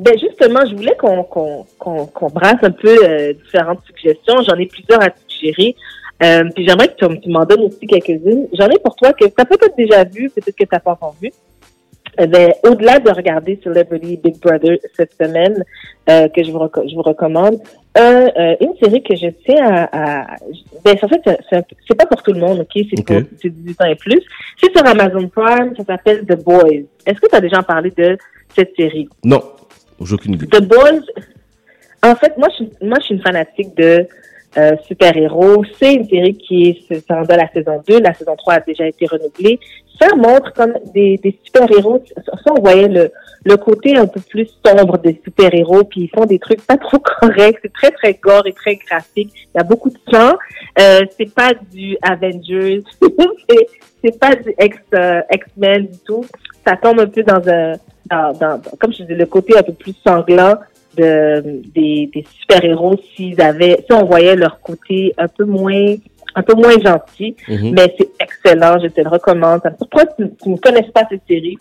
Ben justement, je voulais qu'on, qu'on, qu'on, qu'on brasse un peu euh, différentes suggestions. J'en ai plusieurs à suggérer. Euh, puis j'aimerais que tu, tu m'en donnes aussi quelques-unes. J'en ai pour toi que tu as peut-être déjà vu, peut-être que tu n'as pas encore vu. Eh bien, au-delà de regarder Celebrity Big Brother cette semaine, euh, que je vous, reco- je vous recommande, un, euh, une série que je tiens à... à ben, en fait, c'est, c'est, c'est pas pour tout le monde, OK? C'est okay. pour c'est dix-huit ans et plus. C'est sur Amazon Prime, ça s'appelle The Boys. Est-ce que tu as déjà parlé de cette série? Non, j'ai aucune idée. The Boys, en fait, moi, je, moi, je suis une fanatique de euh, super-héros. C'est une série qui est dans la saison deux. La saison trois a déjà été renouvelée. Ça montre comme des, des super-héros. Ça, on voyait le, le côté un peu plus sombre des super-héros, puis ils font des trucs pas trop corrects. C'est très, très gore et très graphique. Il y a beaucoup de sang. Euh, c'est pas du Avengers. c'est, c'est pas du X, euh, X-Men du tout. Ça tombe un peu dans un, dans, dans, comme je disais, le côté un peu plus sanglant de, des, des super-héros s'ils avaient, si on voyait leur côté un peu moins, un peu moins gentil, mm-hmm. mais c'est excellent, je te le recommande. Ça me surprend que tu, tu ne connaisses pas cette série.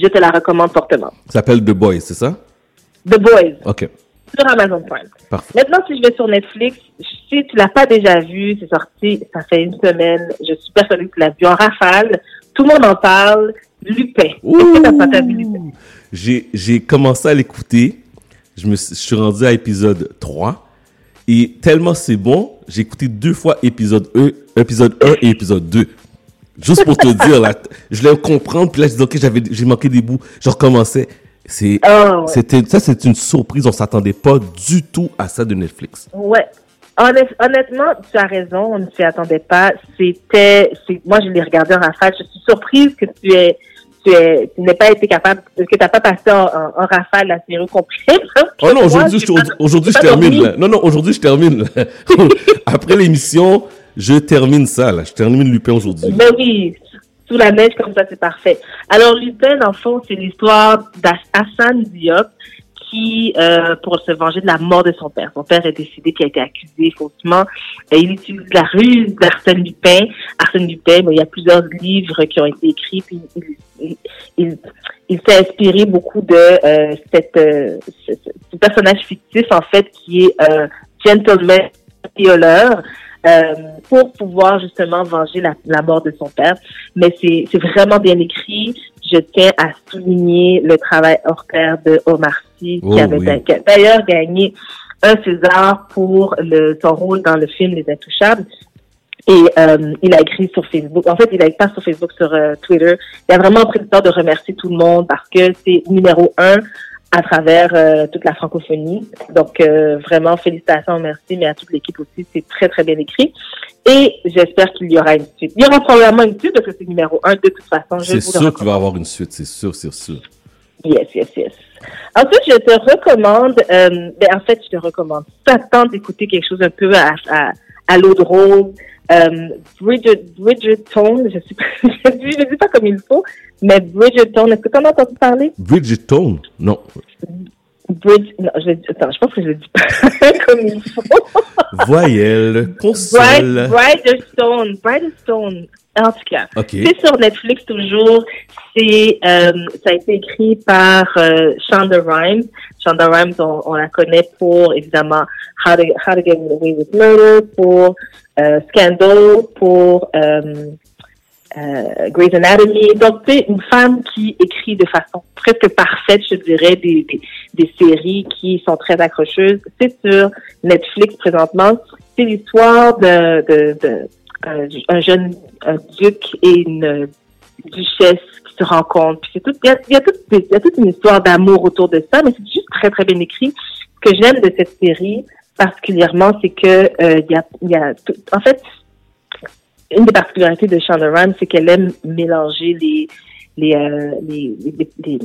Je te la recommande fortement. Ça s'appelle The Boys, c'est ça? The Boys. OK. Sur Amazon Prime. Parfait. Maintenant, si je vais sur Netflix, si tu l'as pas déjà vu, c'est sorti, ça fait une semaine, je suis persuadée que tu l'as vu en rafale. Tout le monde en parle. Lupin. Ouh! Est-ce que t'as pas vu Lupin? J'ai, j'ai commencé à l'écouter. Je me suis, je suis rendu à épisode trois. Et tellement c'est bon, j'ai écouté deux fois épisode un, épisode un et épisode deux. Juste pour te dire, là, je l'ai comprendre, puis là, je dis, OK, j'avais, j'ai manqué des bouts. Je recommençais. C'est, oh, ouais. c'était, ça, c'est une surprise. On ne s'attendait pas du tout à ça de Netflix. Ouais. Honnêtement, tu as raison. On ne s'y attendait pas. C'était, c'est, moi, je l'ai regardé en rafale. Je suis surprise que tu aies, tu es, tu n'es pas été capable, que tu n'as pas passé en, en, en rafale la série complète. Oh non, aujourd'hui, je, pas, aujourd'hui je termine. Là. Non, non, aujourd'hui, je termine. Après l'émission, je termine ça, là. Je termine Lupin aujourd'hui. Ben oui, sous la neige, comme ça, c'est parfait. Alors, Lupin, en fond, c'est l'histoire d'Hassan Diop qui, euh, pour se venger de la mort de son père. Son père est décédé puis a été accusé faussement. Et il utilise la ruse d'Arsène Lupin. Arsène Lupin, ben, il y a plusieurs livres qui ont été écrits, puis il, il, il, il s'est inspiré beaucoup de euh, cette, euh, ce, ce personnage fictif, en fait, qui est euh, gentleman violeur. Euh, pour pouvoir justement venger la, la mort de son père. Mais c'est, c'est vraiment bien écrit. Je tiens à souligner le travail hors pair de Omar Sy, oh, qui avait oui. d'ailleurs gagné un César pour le, son rôle dans le film Les Intouchables. Et euh, il a écrit sur Facebook. En fait, il a écrit pas sur Facebook, sur euh, Twitter. Il a vraiment pris le temps de remercier tout le monde parce que c'est numéro un à travers euh, toute la francophonie. Donc, euh, vraiment, félicitations, merci, mais à toute l'équipe aussi, c'est très, très bien écrit. Et j'espère qu'il y aura une suite. Il y aura probablement une suite, parce que c'est numéro un, de toute façon. Je c'est vous sûr qu'il va y avoir une suite, c'est sûr, c'est sûr. Yes, yes, yes. Ensuite, je te recommande, euh, ben, en fait, je te recommande, t'attends d'écouter quelque chose un peu à, à, à l'eau de rose. Euh, Bridget, Bridgerton, je suis, je dis, je dis pas comme il faut, mais Bridgerton, est-ce que t'en as entendu parler? Bridgerton? Non. Bridge, non, je, attends, je pense que je le dis pas comme il faut. Voyelle, console. Bridgerton, Bridgerton. En tout cas, okay. C'est sur Netflix toujours. C'est, euh, ça a été écrit par euh, Shonda Rhimes. Shonda Rhimes, on, on la connaît pour évidemment How to, How to Get Away with Murder, pour euh, Scandal, pour euh, euh, Grey's Anatomy. Donc c'est une femme qui écrit de façon presque parfaite, je dirais, des, des, des séries qui sont très accrocheuses. C'est sur Netflix présentement. C'est l'histoire de, de, de Un, un jeune un duc et une euh, duchesse qui se rencontrent. Puis c'est tout, il y a, y a toute, il y a toute une histoire d'amour autour de ça, mais c'est juste très très bien écrit. Ce que j'aime de cette série particulièrement, c'est que il euh, y a, il y a tout, en fait, une des particularités de Shonda Rhimes, c'est qu'elle aime mélanger les les euh, les il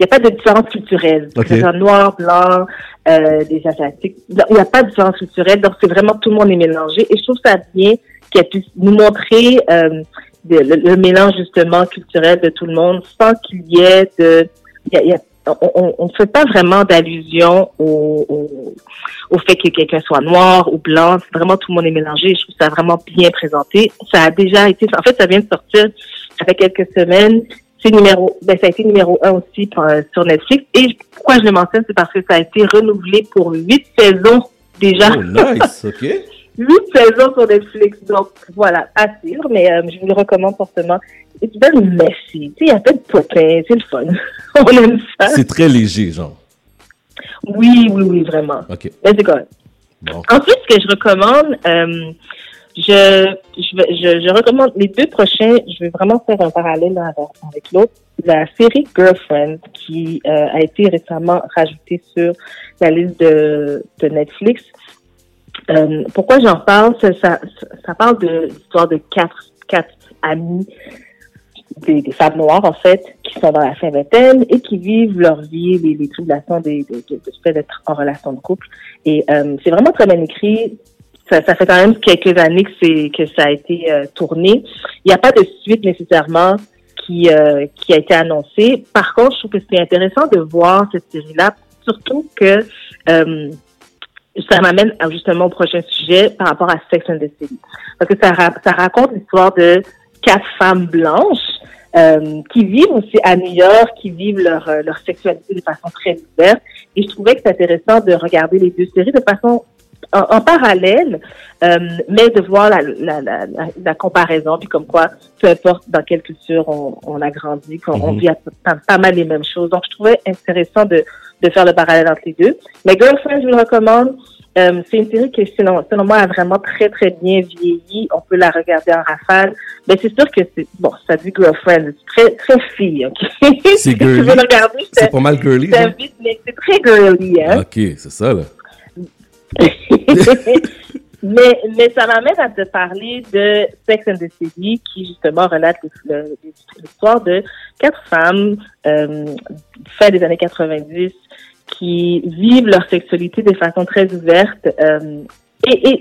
y a pas de différence culturelle. Okay. C'est un noir, blanc, euh, des asiatiques. Il y a pas de différence culturelle, donc c'est vraiment tout le monde est mélangé. Et je trouve ça bien qui a pu nous montrer euh, de, le, le mélange justement culturel de tout le monde sans qu'il y ait de... Y a, y a, on ne fait pas vraiment d'allusion au, au, au fait que quelqu'un soit noir ou blanc. C'est vraiment tout le monde est mélangé et je trouve ça vraiment bien présenté. Ça a déjà été... En fait, ça vient de sortir avec quelques semaines. C'est numéro, ben, ça a été numéro un aussi pour, euh, sur Netflix. Et pourquoi je le mentionne, c'est parce que ça a été renouvelé pour huit saisons déjà. Oh, nice! OK. Huit saisons sur Netflix, donc voilà, à suivre, mais euh, je vous le recommande fortement. Et tu donnes une messie, tu sais, il y a pas de popin, c'est le fun. On aime ça. C'est très léger, genre. Oui, oui, oui, vraiment. OK. Mais c'est quand même. Bon. Ensuite, ce que je recommande, euh, je, je, je, je recommande les deux prochains, je vais vraiment faire un parallèle avec, avec l'autre. La série Girlfriend, qui euh, a été récemment rajoutée sur la liste de, de Netflix. Euh, pourquoi j'en parle, ça, ça, ça parle de l'histoire de quatre, quatre amies, des, des femmes noires en fait, qui sont dans la fin vingtaine et qui vivent leur vie, les, les tribulations des, des, de, de fait d'être en relation de couple. Et euh, c'est vraiment très bien écrit. Ça, ça fait quand même quelques années que c'est que ça a été euh, tourné. Il n'y a pas de suite nécessairement qui euh, qui a été annoncée. Par contre, je trouve que c'est intéressant de voir cette série-là, surtout que euh, ça m'amène justement au prochain sujet par rapport à Sex and the City. Parce que ça, ra- ça raconte l'histoire de quatre femmes blanches euh, qui vivent aussi à New York, qui vivent leur leur sexualité de façon très ouverte. Et je trouvais que c'est intéressant de regarder les deux séries de façon en, en parallèle, euh, mais de voir la, la, la, la, la comparaison, puis comme quoi, peu importe dans quelle culture on, on a grandi, qu'on mm-hmm. on vit à, pas, pas mal les mêmes choses. Donc, je trouvais intéressant de de faire le parallèle entre les deux. Mais Girlfriend, je vous le recommande. Euh, c'est une série qui, selon, selon moi, a vraiment très, très bien vieilli. On peut la regarder en rafale. Mais c'est sûr que c'est... Bon, ça dit Girlfriend. C'est très, très fille, OK? C'est girly. Tu veux le regarder, c'est pas mal girly. C'est, hein? Vite, mais c'est très girly, hein? OK, c'est ça, là. mais, mais ça m'amène à te parler de Sex and the City, qui, justement, relate le, le, l'histoire de quatre femmes euh, fin des années quatre-vingt-dix, qui vivent leur sexualité de façon très ouverte. Euh, et, et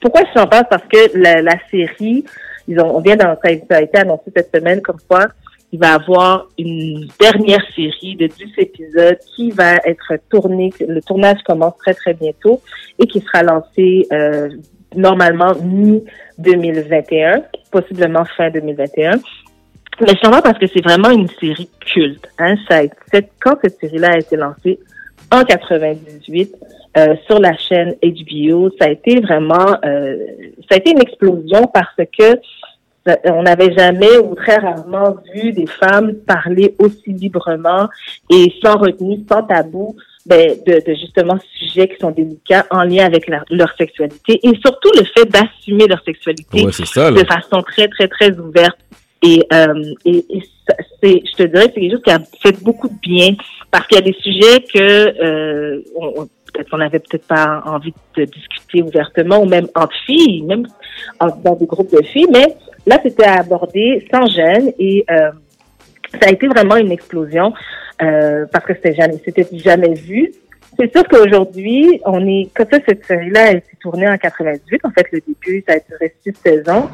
pourquoi je t'en parle? Parce que la, la série, ils ont, on vient d'en, ça a été annoncé cette semaine comme quoi il va y avoir une dernière série de dix épisodes qui va être tournée. Le tournage commence très, très bientôt et qui sera lancé euh, normalement mi-deux mille vingt et un, possiblement fin deux mille vingt et un. Mais je t'en parle parce que c'est vraiment une série culte. Hein? Ça a, cette, quand cette série-là a été lancée, en quatre-vingt-dix-huit, euh, sur la chaîne H B O, ça a été vraiment, euh, ça a été une explosion parce que ça, on n'avait jamais ou très rarement vu des femmes parler aussi librement et sans retenue, sans tabou, ben, de, de justement sujets qui sont délicats en lien avec la, leur sexualité et surtout le fait d'assumer leur sexualité ouais, c'est ça, là, de façon très, très, très ouverte. Et, euh, et, et ça, c'est, je te dirais que c'est quelque chose qui a fait beaucoup de bien parce qu'il y a des sujets que euh, on, on, peut-être qu'on n'avait peut-être pas envie de discuter ouvertement ou même entre filles, même en, dans des groupes de filles, mais là, c'était abordé sans gêne et euh, ça a été vraiment une explosion euh, parce que c'était jamais, c'était jamais vu. C'est sûr qu'aujourd'hui, on est, comme ça, cette série-là a été tournée en quatre-vingt-dix-huit. En fait, le début, ça a duré six saisons.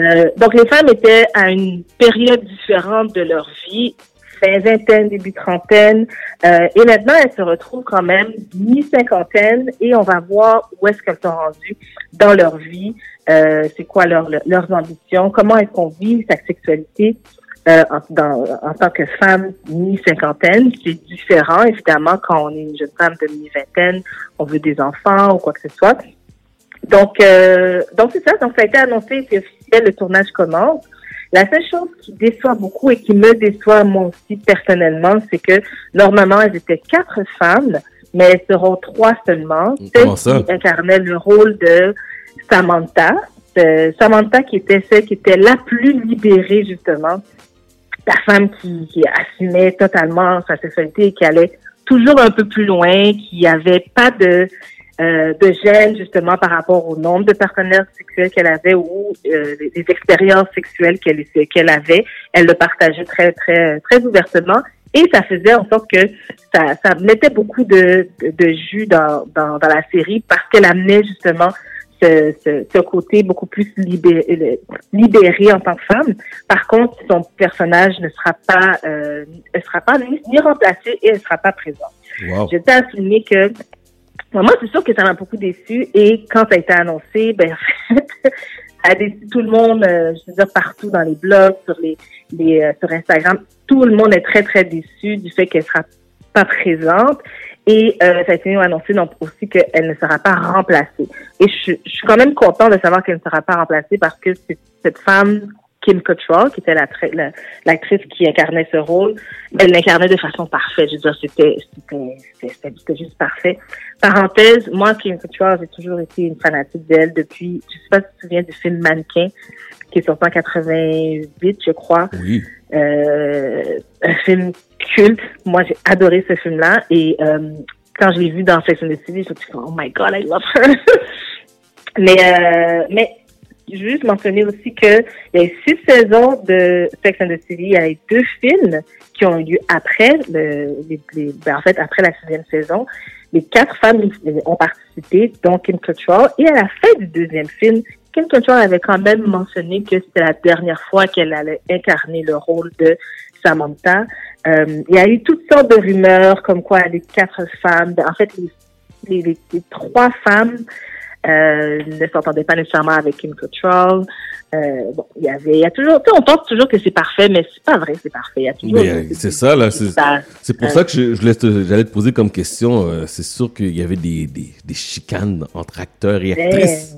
Euh, donc, les femmes étaient à une période différente de leur vie, fin vingtaine, début trentaine. Euh, et maintenant, elles se retrouvent quand même mi-cinquantaine et on va voir où est-ce qu'elles sont rendues dans leur vie, euh, c'est quoi leur, leur, leurs ambitions, comment est-ce qu'on vit sa sexualité. Euh, en, dans, en tant que femme mi-cinquantaine, c'est différent, évidemment, quand on est une jeune femme de mi-vingtaine, on veut des enfants ou quoi que ce soit. Donc, euh, donc c'est ça. Donc, ça a été annoncé que le tournage commence. La seule chose qui déçoit beaucoup et qui me déçoit moi aussi personnellement, c'est que normalement, elles étaient quatre femmes, mais elles seront trois seulement. Comment ça? Celle qui incarnait le rôle de Samantha. Euh, Samantha qui était celle qui était la plus libérée, justement. La femme qui, qui assumait totalement sa sexualité et qui allait toujours un peu plus loin, qui avait pas de euh, de gêne justement par rapport au nombre de partenaires sexuels qu'elle avait ou euh, les, les expériences sexuelles qu'elle qu'elle avait. Elle le partageait très très très ouvertement et ça faisait en sorte que ça ça mettait beaucoup de de, de jus dans, dans dans la série parce qu'elle amenait justement Ce, ce, ce côté beaucoup plus libéré, libéré en tant que femme. Par contre, son personnage ne sera pas, euh, ne sera pas ni, ni remplacé et ne sera pas présent. Wow. J'étais à souligner que moi, c'est sûr que ça m'a beaucoup déçue et quand ça a été annoncé, ben en fait, ça a déçu tout le monde. Euh, je veux dire partout dans les blogs, sur les, les euh, sur Instagram, tout le monde est très très déçu du fait qu'elle sera pas présente. Et euh, ça a été annoncé donc aussi qu'elle ne sera pas remplacée. Et je, je suis quand même contente de savoir qu'elle ne sera pas remplacée parce que c'est, cette femme, Kim Cattrall, qui était la, la, l'actrice qui incarnait ce rôle, elle l'incarnait de façon parfaite. Je veux dire, c'était, c'était, c'était, c'était, c'était juste parfait. Parenthèse, moi, Kim Cattrall, j'ai toujours été une fanatique d'elle depuis, je sais pas si tu te souviens du film Mannequin, qui est sorti en quatre-vingt-huit, je crois. Oui. Euh, un film culte. Moi, j'ai adoré ce film-là. Et euh, quand je l'ai vu dans Sex and the City, je me suis dit, oh my God, I love her. mais, euh, mais juste mentionner aussi qu'il y a eu six saisons de Sex and the City. Il y a eu deux films qui ont eu lieu après, le, les, les, ben en fait, après la sixième saison. Les quatre femmes ont participé, dont Kim Cattrall. Et à la fin du deuxième film, Kim Cattrall avait quand même mentionné que c'était la dernière fois qu'elle allait incarner le rôle de Samantha. Euh, il y a eu toutes sortes de rumeurs comme quoi les quatre femmes, en fait les, les, les, les trois femmes euh, ne s'entendaient pas nécessairement avec Kim Cattrall. Euh, bon, il y avait, il y a toujours, tu sais, on pense toujours que c'est parfait, mais c'est pas vrai, c'est parfait. Il y a toujours. Mais, des, c'est des, ça, là. C'est, ça, c'est pour euh, ça que je, je te, j'allais te poser comme question. Euh, c'est sûr qu'il y avait des, des, des chicanes entre acteurs et actrices.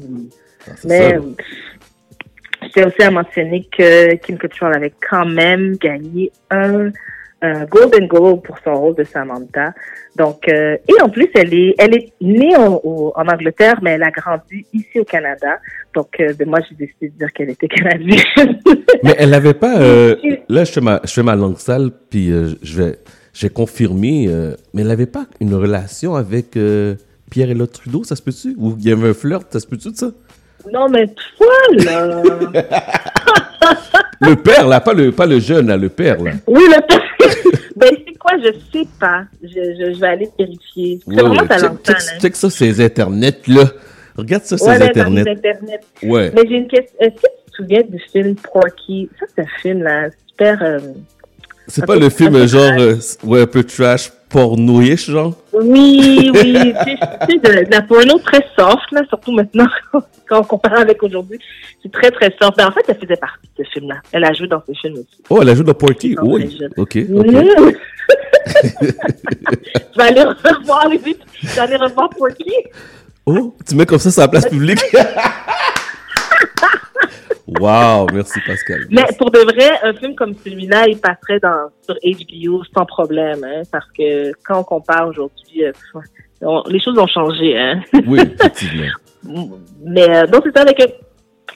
Mais, ah, mais j'étais aussi à mentionner que Kim Cattrall avait quand même gagné un un Golden Globe pour son rôle de Samantha. Donc, euh, et en plus, elle est, elle est née en, au, en Angleterre, mais elle a grandi ici au Canada. Donc, euh, ben moi, j'ai décidé de dire qu'elle était canadienne. Mais elle n'avait pas... Euh, là, je fais, ma, je fais ma langue sale, puis euh, je vais, j'ai confirmé, euh, mais elle n'avait pas une relation avec euh, Pierre Elliott Trudeau, ça se peut-tu? Ou il y avait un flirt, ça se peut-tu de ça? Non, mais toi, là... Le père, là, pas le, pas le jeune, là, le père, là. Oui, le père. Ben, c'est quoi, je sais pas. Je, je, je vais aller vérifier. C'est ouais, vraiment ouais. Check, check, hein. check ça, ces internets, là. Regarde ça, ces ouais, internets. Internet. Ouais. Mais j'ai une question. Est-ce que tu te souviens du film Porky? Ça, c'est un film, là, super... Euh... C'est un pas peu, le film, un genre, euh, ouais, un peu trash, porno-ish, genre? Oui, oui. Tu sais, de, de la porno très soft, là, surtout maintenant, quand on compare avec aujourd'hui. C'est très, très soft. Mais en fait, elle faisait partie de ce film-là. Elle a joué dans ce film aussi. Oh, elle a joué dans Porky? Oh, oui. OK, OK. Je vais aller revoir les vies. Je vais aller revoir Porky. Oh, tu mets comme ça sur la place publique. Wow, merci Pascal. Merci. Mais pour de vrai, un film comme celui-là, il passerait dans, sur H B O sans problème, hein, parce que quand on compare aujourd'hui, euh, on, les choses ont changé. Hein. Oui, effectivement. Mais euh, donc, c'est ça. Que,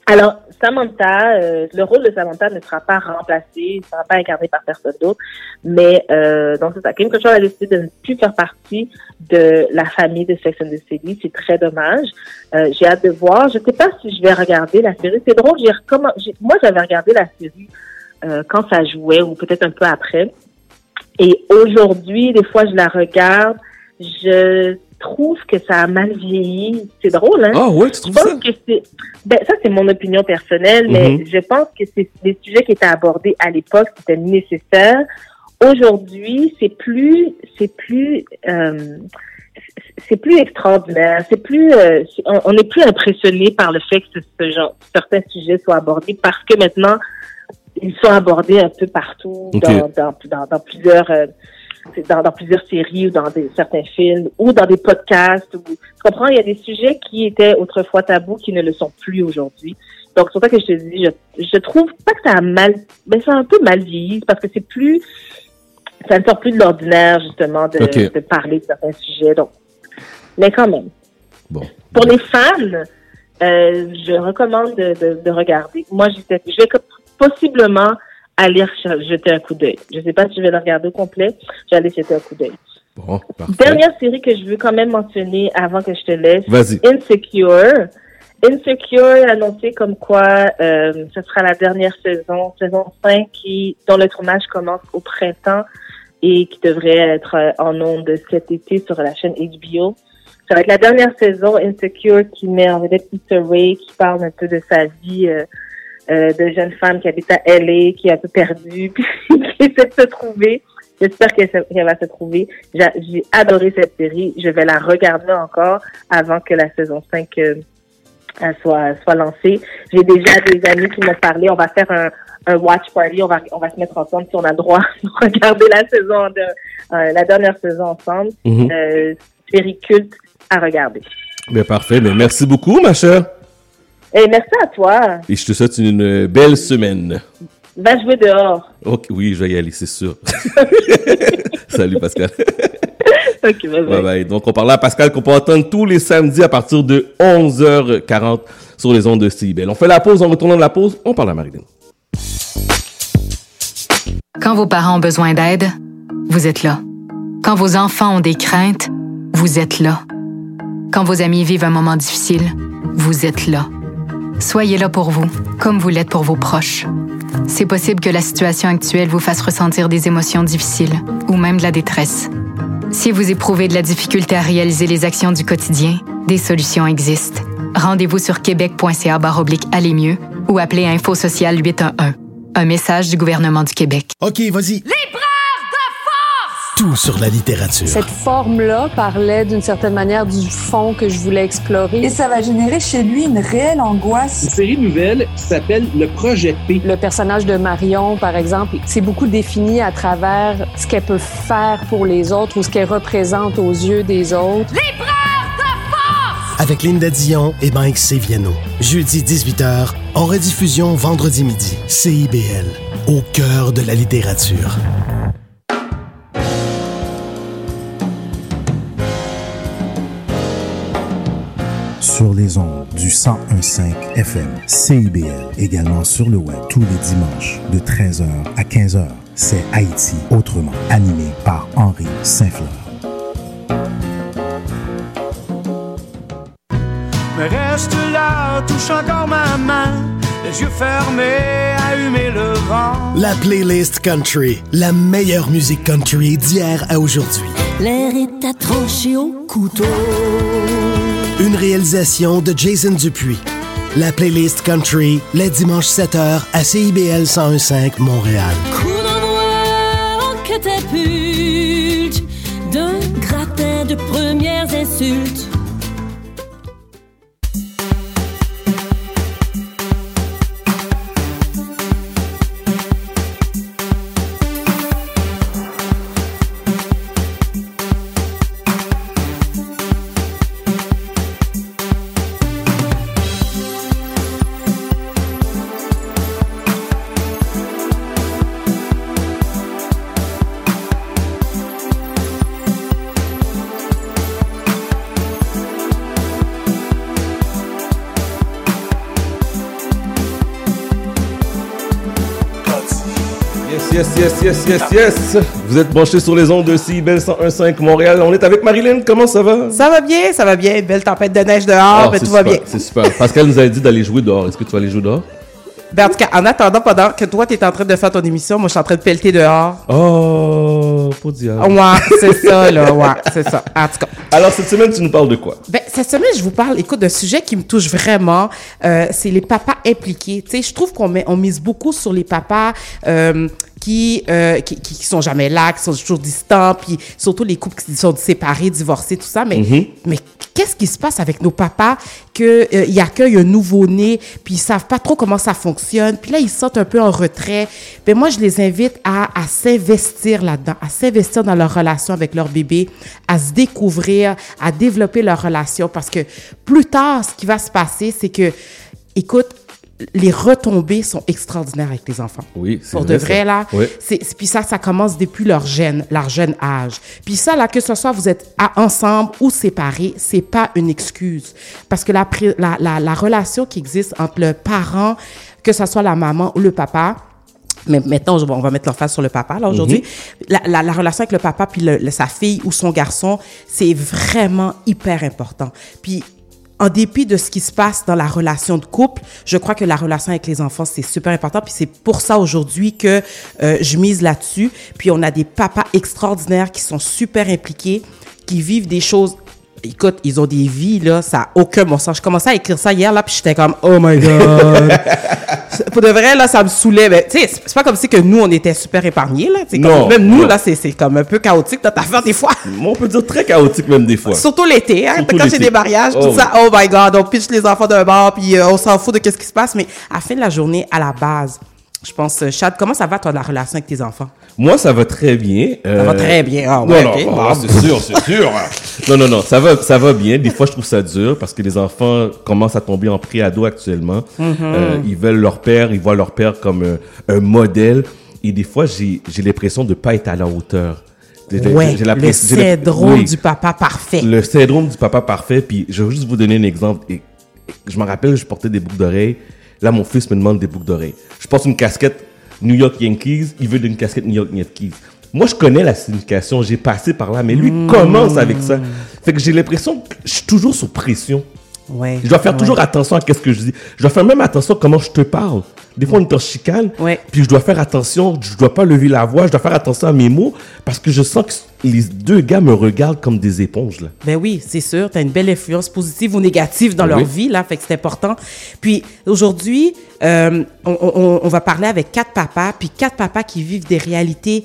alors, Samantha, euh, le rôle de Samantha ne sera pas remplacé, ne sera pas incarné par personne d'autre, mais euh, donc, c'est ça. Kim Cattrall a décidé de ne plus faire partie de la famille de Sex and the City. C'est très dommage. Euh, j'ai hâte de voir. Je ne sais pas si je vais regarder la série. C'est drôle, j'ai recomm... j'ai... moi, j'avais regardé la série euh, quand ça jouait ou peut-être un peu après. Et aujourd'hui, des fois, je la regarde. Je... trouve que ça a mal vieilli. C'est drôle, hein? Ah oh, ouais, tu trouves ça? Que c'est... Ben, ça, c'est mon opinion personnelle, mais mm-hmm. je pense que c'est des sujets qui étaient abordés à l'époque, qui étaient nécessaires. Aujourd'hui, c'est plus... C'est plus... Euh... C'est plus extraordinaire, c'est plus, euh, c'est, on, on est plus impressionné par le fait que ce genre, certains sujets soient abordés parce que maintenant, ils sont abordés un peu partout, okay. dans, dans, dans, dans plusieurs... Euh, Dans, dans plusieurs séries ou dans des, certains films ou dans des podcasts. Ou, tu comprends, il y a des sujets qui étaient autrefois tabous qui ne le sont plus aujourd'hui. Donc, c'est pour ça que je te dis, je, je trouve pas que ça a mal... Mais ça a un peu mal vieilli parce que c'est plus... Ça ne sort plus de l'ordinaire, justement, de, okay. de parler de certains sujets. Donc, mais quand même. Bon. Pour les fans, euh, je recommande de, de, de regarder. Moi, je vais, je vais possiblement... aller jeter un coup d'œil. Je ne sais pas si je vais le regarder au complet, j'allais jeter un coup d'œil. Bon, parfait. Dernière série que je veux quand même mentionner avant que je te laisse. Vas-y. Insecure. Insecure a annoncé comme quoi euh, ce sera la dernière saison, saison cinq, qui, dont le tournage commence au printemps et qui devrait être en ondes cet été sur la chaîne H B O. Ça va être la dernière saison Insecure qui met en vedette Issa Rae, qui parle un peu de sa vie euh, Euh, de jeune femme qui habite à L A, qui est un peu perdue, puis qui essaie de se trouver. J'espère qu'elle, se, qu'elle va se trouver. J'ai, j'ai adoré cette série. Je vais la regarder encore avant que la saison cinq euh, elle soit, soit lancée. J'ai déjà des amis qui m'ont parlé. On va faire un, un watch party. On va, on va se mettre ensemble si on a le droit de regarder la saison, de, euh, la dernière saison ensemble. Mm-hmm. Euh, série culte à regarder. Mais parfait. Mais merci beaucoup, ma chère. Hey, merci à toi. Et je te souhaite une belle semaine. Va jouer dehors. Okay, oui, je vais y aller, c'est sûr. Salut, Pascal. OK, bye-bye. Bye-bye. Donc, on parle à Pascal qu'on peut entendre tous les samedis à partir de onze heures quarante sur les ondes de C B L. On fait la pause. En retournant de la pause, on parle à Marilyn. Quand vos parents ont besoin d'aide, vous êtes là. Quand vos enfants ont des craintes, vous êtes là. Quand vos amis vivent un moment difficile, vous êtes là. Soyez là pour vous, comme vous l'êtes pour vos proches. C'est possible que la situation actuelle vous fasse ressentir des émotions difficiles ou même de la détresse. Si vous éprouvez de la difficulté à réaliser les actions du quotidien, des solutions existent. Rendez-vous sur québec point c a barre oblique aller mieux ou appelez Info Sociale huit un un. Un message du gouvernement du Québec. OK, vas-y. Libre! Tout sur la littérature. Cette forme-là parlait d'une certaine manière du fond que je voulais explorer. Et ça va générer chez lui une réelle angoisse. Une série nouvelle qui s'appelle Le Projet P. Le personnage de Marion, par exemple, c'est beaucoup défini à travers ce qu'elle peut faire pour les autres ou ce qu'elle représente aux yeux des autres. Les Bras de force! Avec Linda Dion et Mike Seviano. Jeudi dix-huit heures, en rediffusion vendredi midi. C I B L, au cœur de la littérature. sur les ondes du cent un virgule cinq F M C I B L, également sur le web tous les dimanches de treize heures à quinze heures. C'est Haïti Autrement, animé par Henri Saint-Fleur. Mais reste là, touche encore ma main, les yeux fermés, allumer le vent. La playlist country, la meilleure musique country d'hier à aujourd'hui. L'air est attranché au couteau. Une réalisation de Jason Dupuis. La playlist country, les dimanches sept heures à C I B L cent un virgule cinq Montréal. Coudon noir en catapulte, d'un gratin de premières insultes. Yes, yes, yes, yes, yes! Vous êtes branchés sur les ondes de C I B L cent un virgule cinq Montréal. On est avec Marilyn, comment ça va? Ça va bien, ça va bien. Une belle tempête de neige dehors, mais ah, tout super, va bien. C'est super. Pascal nous avait dit d'aller jouer dehors. Est-ce que tu vas aller jouer dehors? Ben, en tout cas, en attendant pendant que toi, t'es en train de faire ton émission, moi, je suis en train de pelleter dehors. Oh, faut dire. Ouais, c'est ça, là, ouais, c'est ça. En tout cas. Alors, cette semaine, tu nous parles de quoi? Ben, cette semaine, je vous parle, écoute, d'un sujet qui me touche vraiment, euh, c'est les papas impliqués. Tu sais, je trouve qu'on met, on mise beaucoup sur les papas, euh, Qui, euh, qui qui sont jamais là, qui sont toujours distants, puis surtout les couples qui sont séparés, divorcés, tout ça. Mais mm-hmm. mais qu'est-ce qui se passe avec nos papas que euh, ils accueillent un nouveau-né, puis ils savent pas trop comment ça fonctionne, puis là ils sortent un peu en retrait. Mais moi je les invite à à s'investir là-dedans, à s'investir dans leur relation avec leur bébé, à se découvrir, à développer leur relation, parce que plus tard ce qui va se passer, c'est que, écoute, les retombées sont extraordinaires avec les enfants. Oui, c'est pour vrai, de vrai, ça. Là. Oui. C'est, c'est, puis ça, ça commence depuis leur jeune, leur jeune âge. Puis ça, là, que ce soit vous êtes à, ensemble ou séparés, c'est pas une excuse. Parce que la, la, la, la relation qui existe entre le parent, que ce soit la maman ou le papa, mais maintenant, on va mettre leur face sur le papa, là, aujourd'hui. Mm-hmm. La, la, la relation avec le papa puis le, le, sa fille ou son garçon, c'est vraiment hyper important. Puis, en dépit de ce qui se passe dans la relation de couple, je crois que la relation avec les enfants, c'est super important. Puis c'est pour ça aujourd'hui que euh, je mise là-dessus. Puis on a des papas extraordinaires qui sont super impliqués, qui vivent des choses... Écoute, ils ont des vies, là, ça n'a aucun bon sens. Je commençais à écrire ça hier, là, puis j'étais comme « Oh my God! » Pour de vrai, là, ça me saoulait. Mais tu sais, c'est pas comme si que nous, on était super épargnés, là. Comme, non, même nous, non. Là, c'est, c'est comme un peu chaotique, notre affaire, des fois. On peut dire très chaotique, même, des fois. Surtout l'été, hein. Surtout quand j'ai des mariages, oh, tout oui. ça, oh my God, on pitche les enfants d'un bord, puis euh, on s'en fout de qu'est-ce qui se passe. Mais à la fin de la journée, à la base... Je pense, Chad, comment ça va, toi, la relation avec tes enfants? Moi, ça va très bien. Euh... Ça va très bien. Ah, ouais, non, okay. non, bon. c'est sûr, c'est sûr. non, non, non, ça va, ça va bien. Des fois, je trouve ça dur parce que les enfants commencent à tomber en pré-ado actuellement. Mm-hmm. Euh, ils veulent leur père, ils voient leur père comme un, un modèle. Et des fois, j'ai, j'ai l'impression de ne pas être à la hauteur. J'ai, ouais, j'ai la, le syndrome j'ai la, oui, du papa parfait. Le syndrome du papa parfait. Puis, je vais juste vous donner un exemple. Et, et, je me rappelle, je portais des boucles d'oreilles. Là, mon fils me demande des boucles d'oreilles. Je porte une casquette New York Yankees. Il veut une casquette New York Yankees. Moi, je connais la signification. J'ai passé par là. Mais lui, mmh. commence avec ça. Fait que j'ai l'impression que je suis toujours sous pression. Ouais, je dois faire ouais. toujours attention à ce que je dis. Je dois faire même attention à comment je te parle. Des fois, on est en chicane. Ouais. Puis je dois faire attention. Je dois pas lever la voix. Je dois faire attention à mes mots. Parce que je sens que les deux gars me regardent comme des éponges. Là. Ben oui, c'est sûr. Tu as une belle influence positive ou négative dans oui. leur vie. Là, fait que c'est important. Puis aujourd'hui, euh, on, on, on va parler avec quatre papas. Puis quatre papas qui vivent des réalités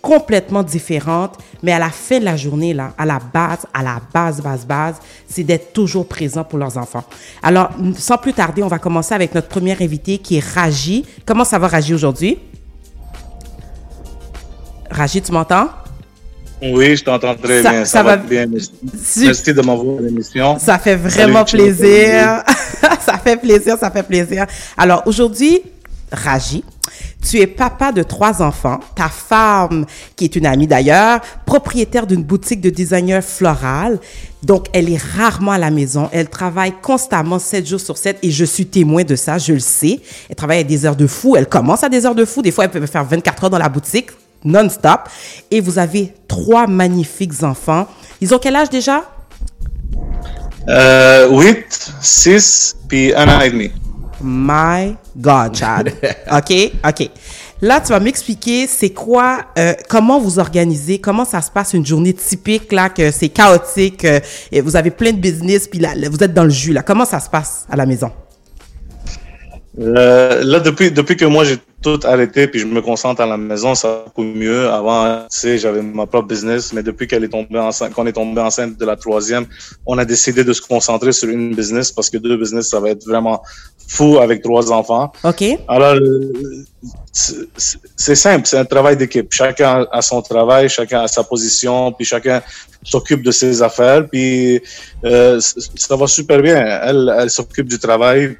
complètement différentes, mais à la fin de la journée, là, à la base, à la base, base, base, c'est d'être toujours présent pour leurs enfants. Alors, sans plus tarder, on va commencer avec notre première invitée qui est Ragi. Comment ça va, Ragi, aujourd'hui? Ragi, tu m'entends? Oui, je t'entends très ça, bien. Ça, ça va bien. Merci, tu... merci de m'avoir à l'émission. Ça fait vraiment Salut, plaisir. ça fait plaisir, ça fait plaisir. Alors, aujourd'hui, Ragi. Tu es papa de trois enfants, ta femme, qui est une amie d'ailleurs, propriétaire d'une boutique de designer floral. Donc, elle est rarement à la maison. Elle travaille constamment sept jours sur sept et je suis témoin de ça, je le sais. Elle travaille à des heures de fou. Elle commence à des heures de fou. Des fois, elle peut faire vingt-quatre heures dans la boutique, non-stop. Et vous avez trois magnifiques enfants. Ils ont quel âge déjà? Euh, huit, six, puis un an et demi. My God, Chad. OK? OK. Là, tu vas m'expliquer c'est quoi, euh, comment vous organisez, comment ça se passe une journée typique, là, que c'est chaotique, euh, et vous avez plein de business, puis là, vous êtes dans le jus, là. Comment ça se passe à la maison? Euh, là, depuis, depuis que moi, j'ai tout arrêté, puis je me concentre à la maison, ça coûte mieux. Avant, tu sais, j'avais ma propre business, mais depuis qu'elle est tombée enceinte, qu'on est tombé enceinte de la troisième, on a décidé de se concentrer sur une business, parce que deux business, ça va être vraiment fou avec trois enfants. OK. Alors, c'est simple, c'est un travail d'équipe. Chacun a son travail, chacun a sa position, puis chacun s'occupe de ses affaires, puis euh, ça va super bien. Elle, elle s'occupe du travail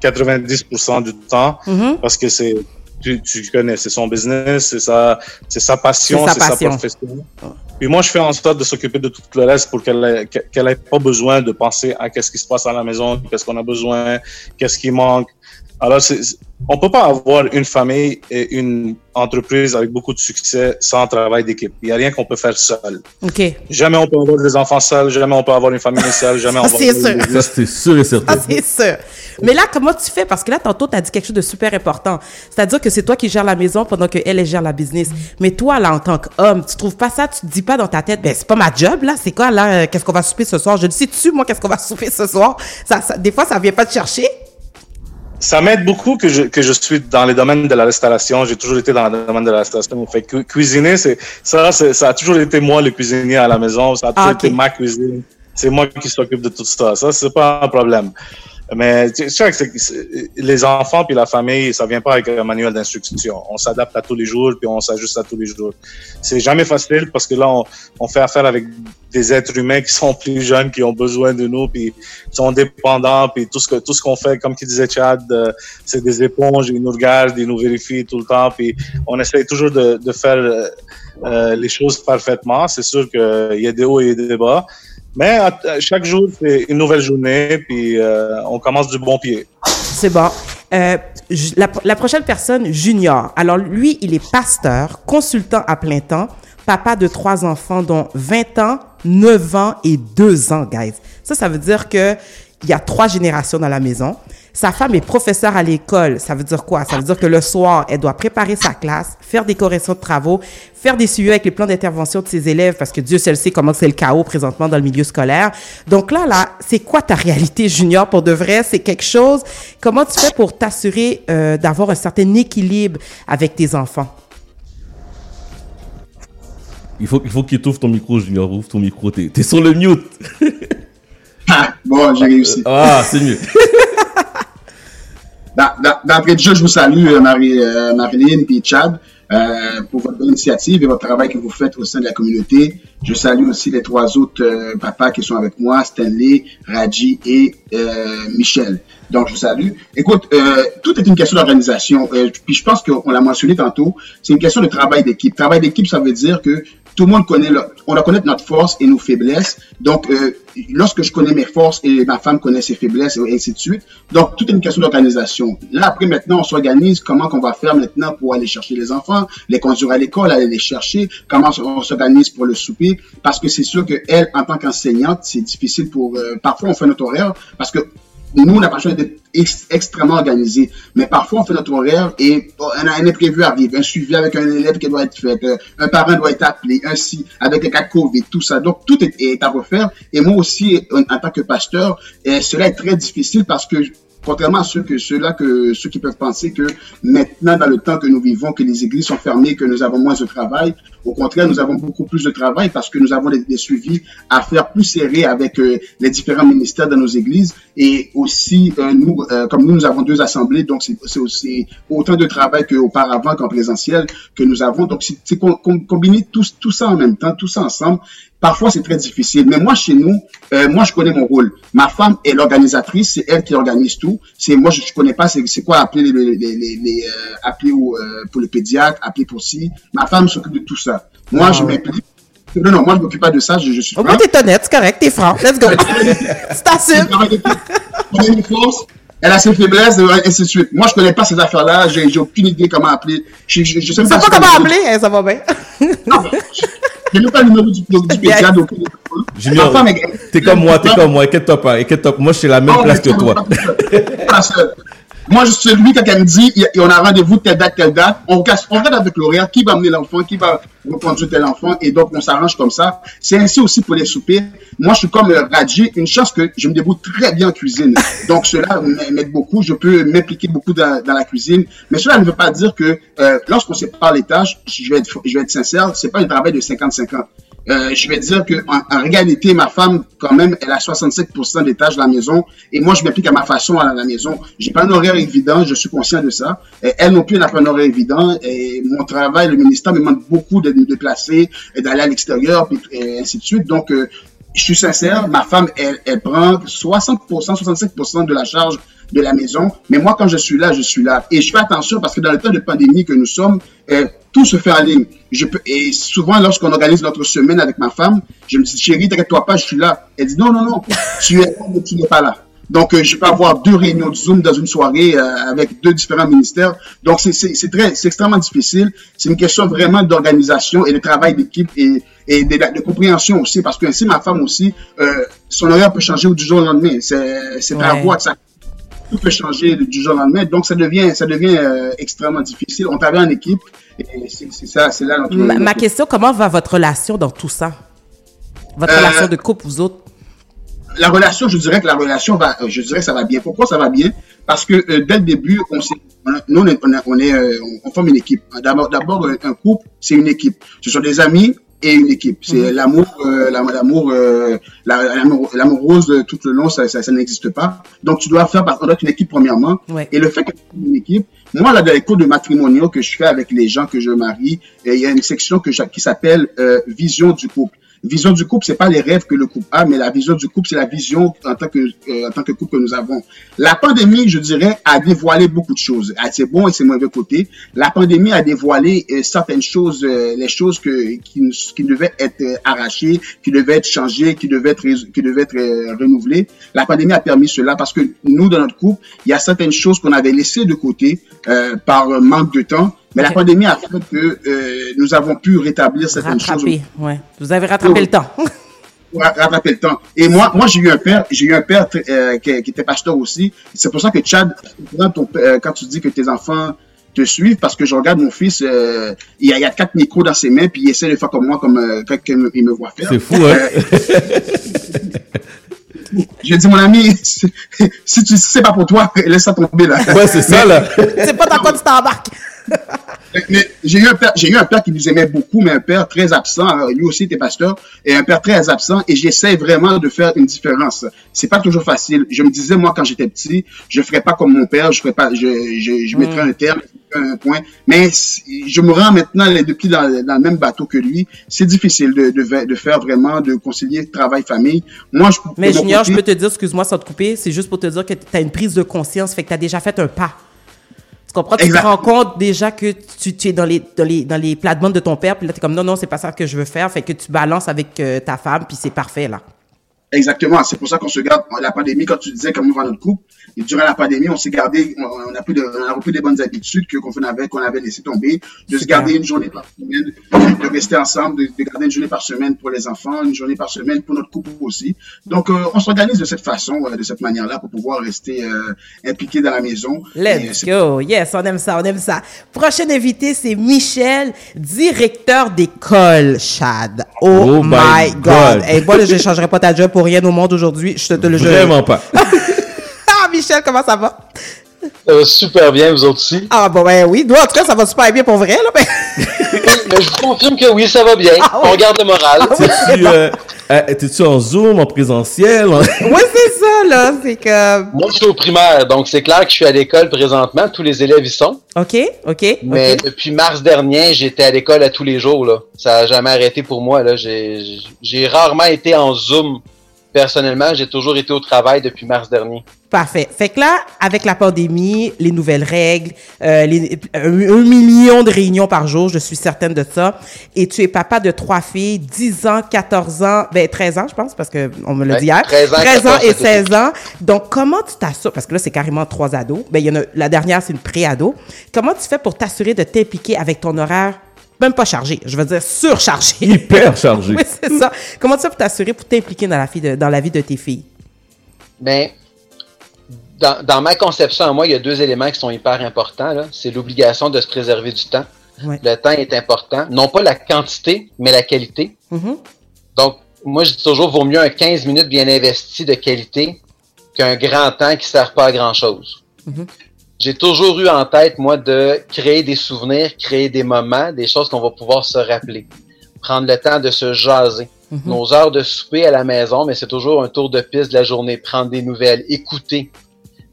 quatre-vingt-dix pour cent du temps, mm-hmm. parce que c'est, tu, tu connais, c'est son business, c'est sa, c'est sa passion, c'est sa, c'est passion. sa profession. Puis moi, je fais en sorte de s'occuper de tout le reste pour qu'elle ait, qu'elle ait pas besoin de penser à qu'est-ce qui se passe à la maison, qu'est-ce qu'on a besoin, qu'est-ce qui manque. Alors, c'est, on peut pas avoir une famille et une entreprise avec beaucoup de succès sans travail d'équipe. Il y a rien qu'on peut faire seul. OK. Jamais on peut avoir des enfants seuls, jamais on peut avoir une famille seule, jamais on va... C'est sûr. Des... Ça, c'est sûr et certain. Ah, c'est sûr. Mais là, comment tu fais? Parce que là, tantôt, tu as dit quelque chose de super important. C'est-à-dire que c'est toi qui gères la maison pendant qu'elle, elle gère la business. Mais toi, là, en tant qu'homme, tu trouves pas ça? Tu te dis pas dans ta tête, ben, c'est pas ma job, là. C'est quoi, là? Qu'est-ce qu'on va souper ce soir? Je le sais-tu, moi, qu'est-ce qu'on va souper ce soir? Ça, ça, des fois, ça vient pas te chercher. Ça m'aide beaucoup que je, que je suis dans les domaines de la restauration. J'ai toujours été dans le domaine de la restauration. Fait cu- cuisiner, c'est, ça, c'est, ça a toujours été moi, le cuisinier à la maison. Ça a toujours ah, okay. été ma cuisine. C'est moi qui s'occupe de tout ça. Ça, c'est pas un problème. Mais c'est sûr que c'est, c'est, les enfants puis la famille, ça vient pas avec un manuel d'instruction. On s'adapte à tous les jours puis on s'ajuste à tous les jours. C'est jamais facile parce que là, on, on fait affaire avec des êtres humains qui sont plus jeunes, qui ont besoin de nous, puis sont dépendants, puis tout ce que tout ce qu'on fait, comme qui disait Chad, euh, c'est des éponges, ils nous regardent, ils nous vérifient tout le temps, puis on essaie toujours de, de faire euh, les choses parfaitement. C'est sûr qu'il y a des hauts et des bas. Mais à, à chaque jour, c'est une nouvelle journée, puis euh, on commence du bon pied. C'est bon. Euh, la, la prochaine personne, Junior. Alors, lui, il est pasteur, consultant à plein temps, papa de trois enfants, dont vingt ans, neuf ans et deux ans, guys. Ça, ça veut dire que il y a trois générations dans la maison. Sa femme est professeure à l'école. Ça veut dire quoi? Ça veut dire que le soir, elle doit préparer sa classe, faire des corrections de travaux, faire des suivis avec les plans d'intervention de ses élèves, parce que Dieu seul sait comment c'est le chaos présentement dans le milieu scolaire. Donc là, là, c'est quoi ta réalité, Junior, pour de vrai? C'est quelque chose. Comment tu fais pour t'assurer euh, d'avoir un certain équilibre avec tes enfants? Il faut, il faut qu'il t'ouvre ton micro, Junior. Ouvre ton micro. T'es, t'es sur le mute. Ah, bon, j'ai réussi. Ah, c'est mieux. D'entrée de jeu, je vous salue, euh, Marie, euh, Marilyn et Chad, euh, pour votre bonne initiative et votre travail que vous faites au sein de la communauté. Je salue aussi les trois autres euh, papas qui sont avec moi, Stanley, Ragi et euh, Michel. Donc, je vous salue. Écoute, euh, tout est une question d'organisation. Euh, puis je pense qu'on l'a mentionné tantôt, c'est une question de travail d'équipe. Travail d'équipe, ça veut dire que tout le monde connaît, le, on doit connaître notre force et nos faiblesses. Donc, euh, lorsque je connais mes forces et ma femme connaît ses faiblesses et ainsi de suite. Donc, tout est une question d'organisation. Là, après, maintenant, on s'organise comment qu'on va faire maintenant pour aller chercher les enfants, les conduire à l'école, aller les chercher, comment on s'organise pour le souper. Parce que c'est sûr qu'elle, en tant qu'enseignante, c'est difficile pour... Euh, parfois, on fait notre horaire parce que nous, on a pas besoin d'être ex- extrêmement organisés. Mais parfois, on fait notre horaire et un, un imprévu arrive, un suivi avec un élève qui doit être fait, un parent doit être appelé, un si, avec le cas de COVID, tout ça. Donc, tout est, est à refaire. Et moi aussi, en, en tant que pasteur, eh, cela est très difficile parce que contrairement à ceux que ceux-là que ceux qui peuvent penser que maintenant dans le temps que nous vivons que les églises sont fermées que nous avons moins de travail, au contraire nous avons beaucoup plus de travail parce que nous avons des, des suivis à faire plus serrés avec euh, les différents ministères dans nos églises et aussi euh, nous euh, comme nous nous avons deux assemblées donc c'est, c'est aussi autant de travail qu'auparavant qu'en présentiel que nous avons donc c'est, c'est qu'on, qu'on combine tout tout ça en même temps tout ça ensemble Parfois, c'est très difficile. Mais moi, chez nous, euh, moi, je connais mon rôle. Ma femme est l'organisatrice. C'est elle qui organise tout. C'est moi, je ne connais pas c'est, c'est quoi appeler, les, les, les, les, euh, appeler au, euh, pour le pédiatre, appeler pour ci. Ma femme s'occupe de tout ça. Moi, ah, je ouais. m'implique. Non, non, moi, je ne m'occupe pas de ça. Je, je suis Au moins, tu es honnête. C'est correct. Tu es franc. Let's go. C'est t'assume. On a une force. Elle a ses faiblesses, et ainsi de suite. Moi, je connais pas ces affaires-là. J'ai, j'ai aucune idée comment appeler. Je, je, je sais, je sais pas, pas comment appeler. Hein, ça va bien. Non, je, je n'ai pas le numéro du, du pédiatre. Donc... Junior, mais... t'es comme moi, t'es comme moi. Inquiète-toi pas, inquiète-toi. Moi, je suis à la même oh, place que toi. Pas seul. Moi, je suis celui quand elle me dit, y a, y a, on a rendez-vous telle date, telle date. On casse, on regarde avec l'horaire qui va amener l'enfant, qui va reprendre tel enfant. Et donc, on s'arrange comme ça. C'est ainsi aussi pour les soupers. Moi, je suis comme euh, Ragi. Une chance que je me débrouille très bien en cuisine. Donc, cela m'aide beaucoup. Je peux m'impliquer beaucoup dans, dans la cuisine. Mais cela ne veut pas dire que euh, lorsqu'on sépare les tâches, je vais être, je vais être sincère, c'est pas un travail de cinquante-cinquante. Euh, je vais dire que en, en réalité, ma femme, quand même, elle a soixante-sept pour cent des tâches de la maison. Et moi, je m'applique à ma façon à la, à la maison. J'ai pas un horaire évident, je suis conscient de ça. Et elle non plus n'a pas un horaire évident. Et mon travail, le ministère me demande beaucoup de me déplacer, et d'aller à l'extérieur, et ainsi de suite. Donc, euh, je suis sincère, ma femme, elle, elle prend soixante pour cent, soixante-cinq pour cent de la charge de la maison. Mais moi, quand je suis là, je suis là. Et je fais attention parce que dans le temps de pandémie que nous sommes, euh, tout se fait en ligne. Je peux, et souvent, lorsqu'on organise notre semaine avec ma femme, je me dis, chérie, t'inquiète-toi pas, je suis là. Elle dit, non, non, non, tu es là, mais tu n'es pas là. Donc, euh, je peux avoir deux réunions de Zoom dans une soirée euh, avec deux différents ministères. Donc, c'est, c'est, c'est très, c'est extrêmement difficile. C'est une question vraiment d'organisation et de travail d'équipe et, et de, de compréhension aussi. Parce que ainsi, ma femme aussi, euh, son horaire peut changer du jour au lendemain. C'est, c'est ouais. à voir de ça. Tout peut changer du jour au lendemain, donc ça devient, ça devient euh, extrêmement difficile. On travaille en équipe, et c'est, c'est ça, c'est là notre... Ma, ma question, comment va votre relation dans tout ça? Votre euh, relation de couple, vous autres? La relation, je dirais que la relation va, je dirais que ça va bien. Pourquoi ça va bien? Parce que euh, dès le début, on s'est... Nous, on, est, on, est, on, est, euh, on forme une équipe. D'abord, d'abord, un couple, c'est une équipe. Ce sont des amis et une équipe. C'est mmh. l'amour, euh, l'amour, l'amour, euh, l'amour, l'amour rose euh, tout le long, ça, ça, ça n'existe pas. Donc, tu dois faire, on doit être une équipe premièrement. Ouais. Et le fait que tu es une équipe, moi, là, dans les cours de matrimoniaux que je fais avec les gens que je marie, il y a une section que je, qui s'appelle euh, vision du couple. Vision du couple, c'est pas les rêves que le couple a, mais la vision du couple, c'est la vision en tant que euh, en tant que couple que nous avons. La pandémie, je dirais, a dévoilé beaucoup de choses. À ses bons et ses mauvais côtés, la pandémie a dévoilé euh, certaines choses, euh, les choses que qui qui devaient être euh, arrachées, qui devaient être changées, qui devaient être qui devaient être euh, renouvelées. La pandémie a permis cela parce que nous, dans notre couple, il y a certaines choses qu'on avait laissées de côté euh, par manque de temps. Mais okay. La pandémie a fait que euh, nous avons pu rétablir certaines rattraper, choses. Ouais. Vous avez rattrapé le temps. rattrapé le temps. Et moi, moi j'ai eu un père, j'ai eu un père euh, qui, qui était pasteur aussi. C'est pour ça que Chad, ton, euh, quand tu dis que tes enfants te suivent, parce que je regarde mon fils, euh, il, y a, il y a quatre micros dans ses mains, puis il essaie de faire comme moi, comme euh, quand il me voit faire. C'est fou, hein? J'ai dit, mon ami, si tu sais pas pour toi, laisse ça tomber là. Ouais, c'est ça là. C'est pas dans quoi tu t'embarques. Mais j'ai eu un père, j'ai eu un père qui nous aimait beaucoup, mais un père très absent. Alors, lui aussi était pasteur et un père très absent. Et j'essaie vraiment de faire une différence. C'est pas toujours facile. Je me disais moi quand j'étais petit, je ferais pas comme mon père, je ferais pas, je je, je mettrais mmh. un terme, un point. Mais je me rends maintenant les deux pieds dans, dans le même bateau que lui. C'est difficile de de, de faire vraiment de concilier travail famille. Moi je. Mais Junior, je peux te dire, excuse-moi sans te couper, c'est juste pour te dire que t'as une prise de conscience, fait que t'as déjà fait un pas. Tu comprends? Tu Exactement. Te rends compte déjà que tu, tu es dans les, dans les, dans les plates-bandes de ton père, puis là, tu es comme non, non, c'est pas ça que je veux faire, fait que tu balances avec euh, ta femme, puis c'est parfait, là. Exactement. C'est pour ça qu'on se garde. La pandémie, quand tu disais comment va notre couple, et durant la pandémie, on s'est gardé, on, on, a pris de, on a repris des bonnes habitudes que, qu'on avait, qu'on avait laissé tomber, de se garder une journée par semaine, de rester ensemble, de, de garder une journée par semaine pour les enfants, une journée par semaine pour notre couple aussi. Donc, euh, on s'organise de cette façon, euh, de cette manière-là pour pouvoir rester euh, impliqué dans la maison. Let's go. Yes, on aime ça, on aime ça. Prochain invité, c'est Michel, directeur d'école, Chad. Oh, oh my God. God. Hey, moi, je ne changerai pas ta job pour rien au monde aujourd'hui, je te, te le jure. Vraiment pas. Ah, Michel, comment ça va? Ça va super bien, vous autres aussi. Ah, bon, ben oui. Nous, en tout cas, ça va super bien pour vrai, là. Ben... oui, mais je vous confirme que oui, ça va bien. Ah, oui. On garde le moral. Ah, oui, t'es-tu, euh, euh, t'es-tu en Zoom, en présentiel? En... oui, c'est ça. là. C'est que... Moi, je suis au primaire, donc c'est clair que je suis à l'école présentement. Tous les élèves y sont. OK, OK. Mais okay. Depuis mars dernier, j'étais à l'école à tous les jours, là. Ça n'a jamais arrêté pour moi, là. J'ai, j'ai rarement été en Zoom. Personnellement, j'ai toujours été au travail depuis mars dernier. Parfait. Fait que là, avec la pandémie, les nouvelles règles, euh, les, un, un million de réunions par jour, je suis certaine de ça. Et tu es papa de trois filles, dix ans, quatorze ans, ben treize ans, je pense, parce que on me l'a dit hier. treize ans, treize ans et seize ans. Donc, comment tu t'assures, parce que là, c'est carrément trois ados. Ben, il y en a, la dernière, c'est une pré-ado. Comment tu fais pour t'assurer de t'impliquer avec ton horaire? Même pas chargé, je veux dire surchargé. Hyper chargé. Oui, c'est ça. Comment tu fais pour t'assurer, pour t'impliquer dans la, fille de, dans la vie de tes filles? Bien, dans, dans ma conception, à moi, il y a deux éléments qui sont hyper importants, là. C'est l'obligation de se préserver du temps. Ouais. Le temps est important. Non pas la quantité, mais la qualité. Mm-hmm. Donc, moi, je dis toujours, vaut mieux un quinze minutes bien investi de qualité qu'un grand temps qui ne sert pas à grand-chose. Mm-hmm. J'ai toujours eu en tête, moi, de créer des souvenirs, créer des moments, des choses qu'on va pouvoir se rappeler. Prendre le temps de se jaser. Mm-hmm. Nos heures de souper à la maison, mais c'est toujours un tour de piste de la journée. Prendre des nouvelles, écouter.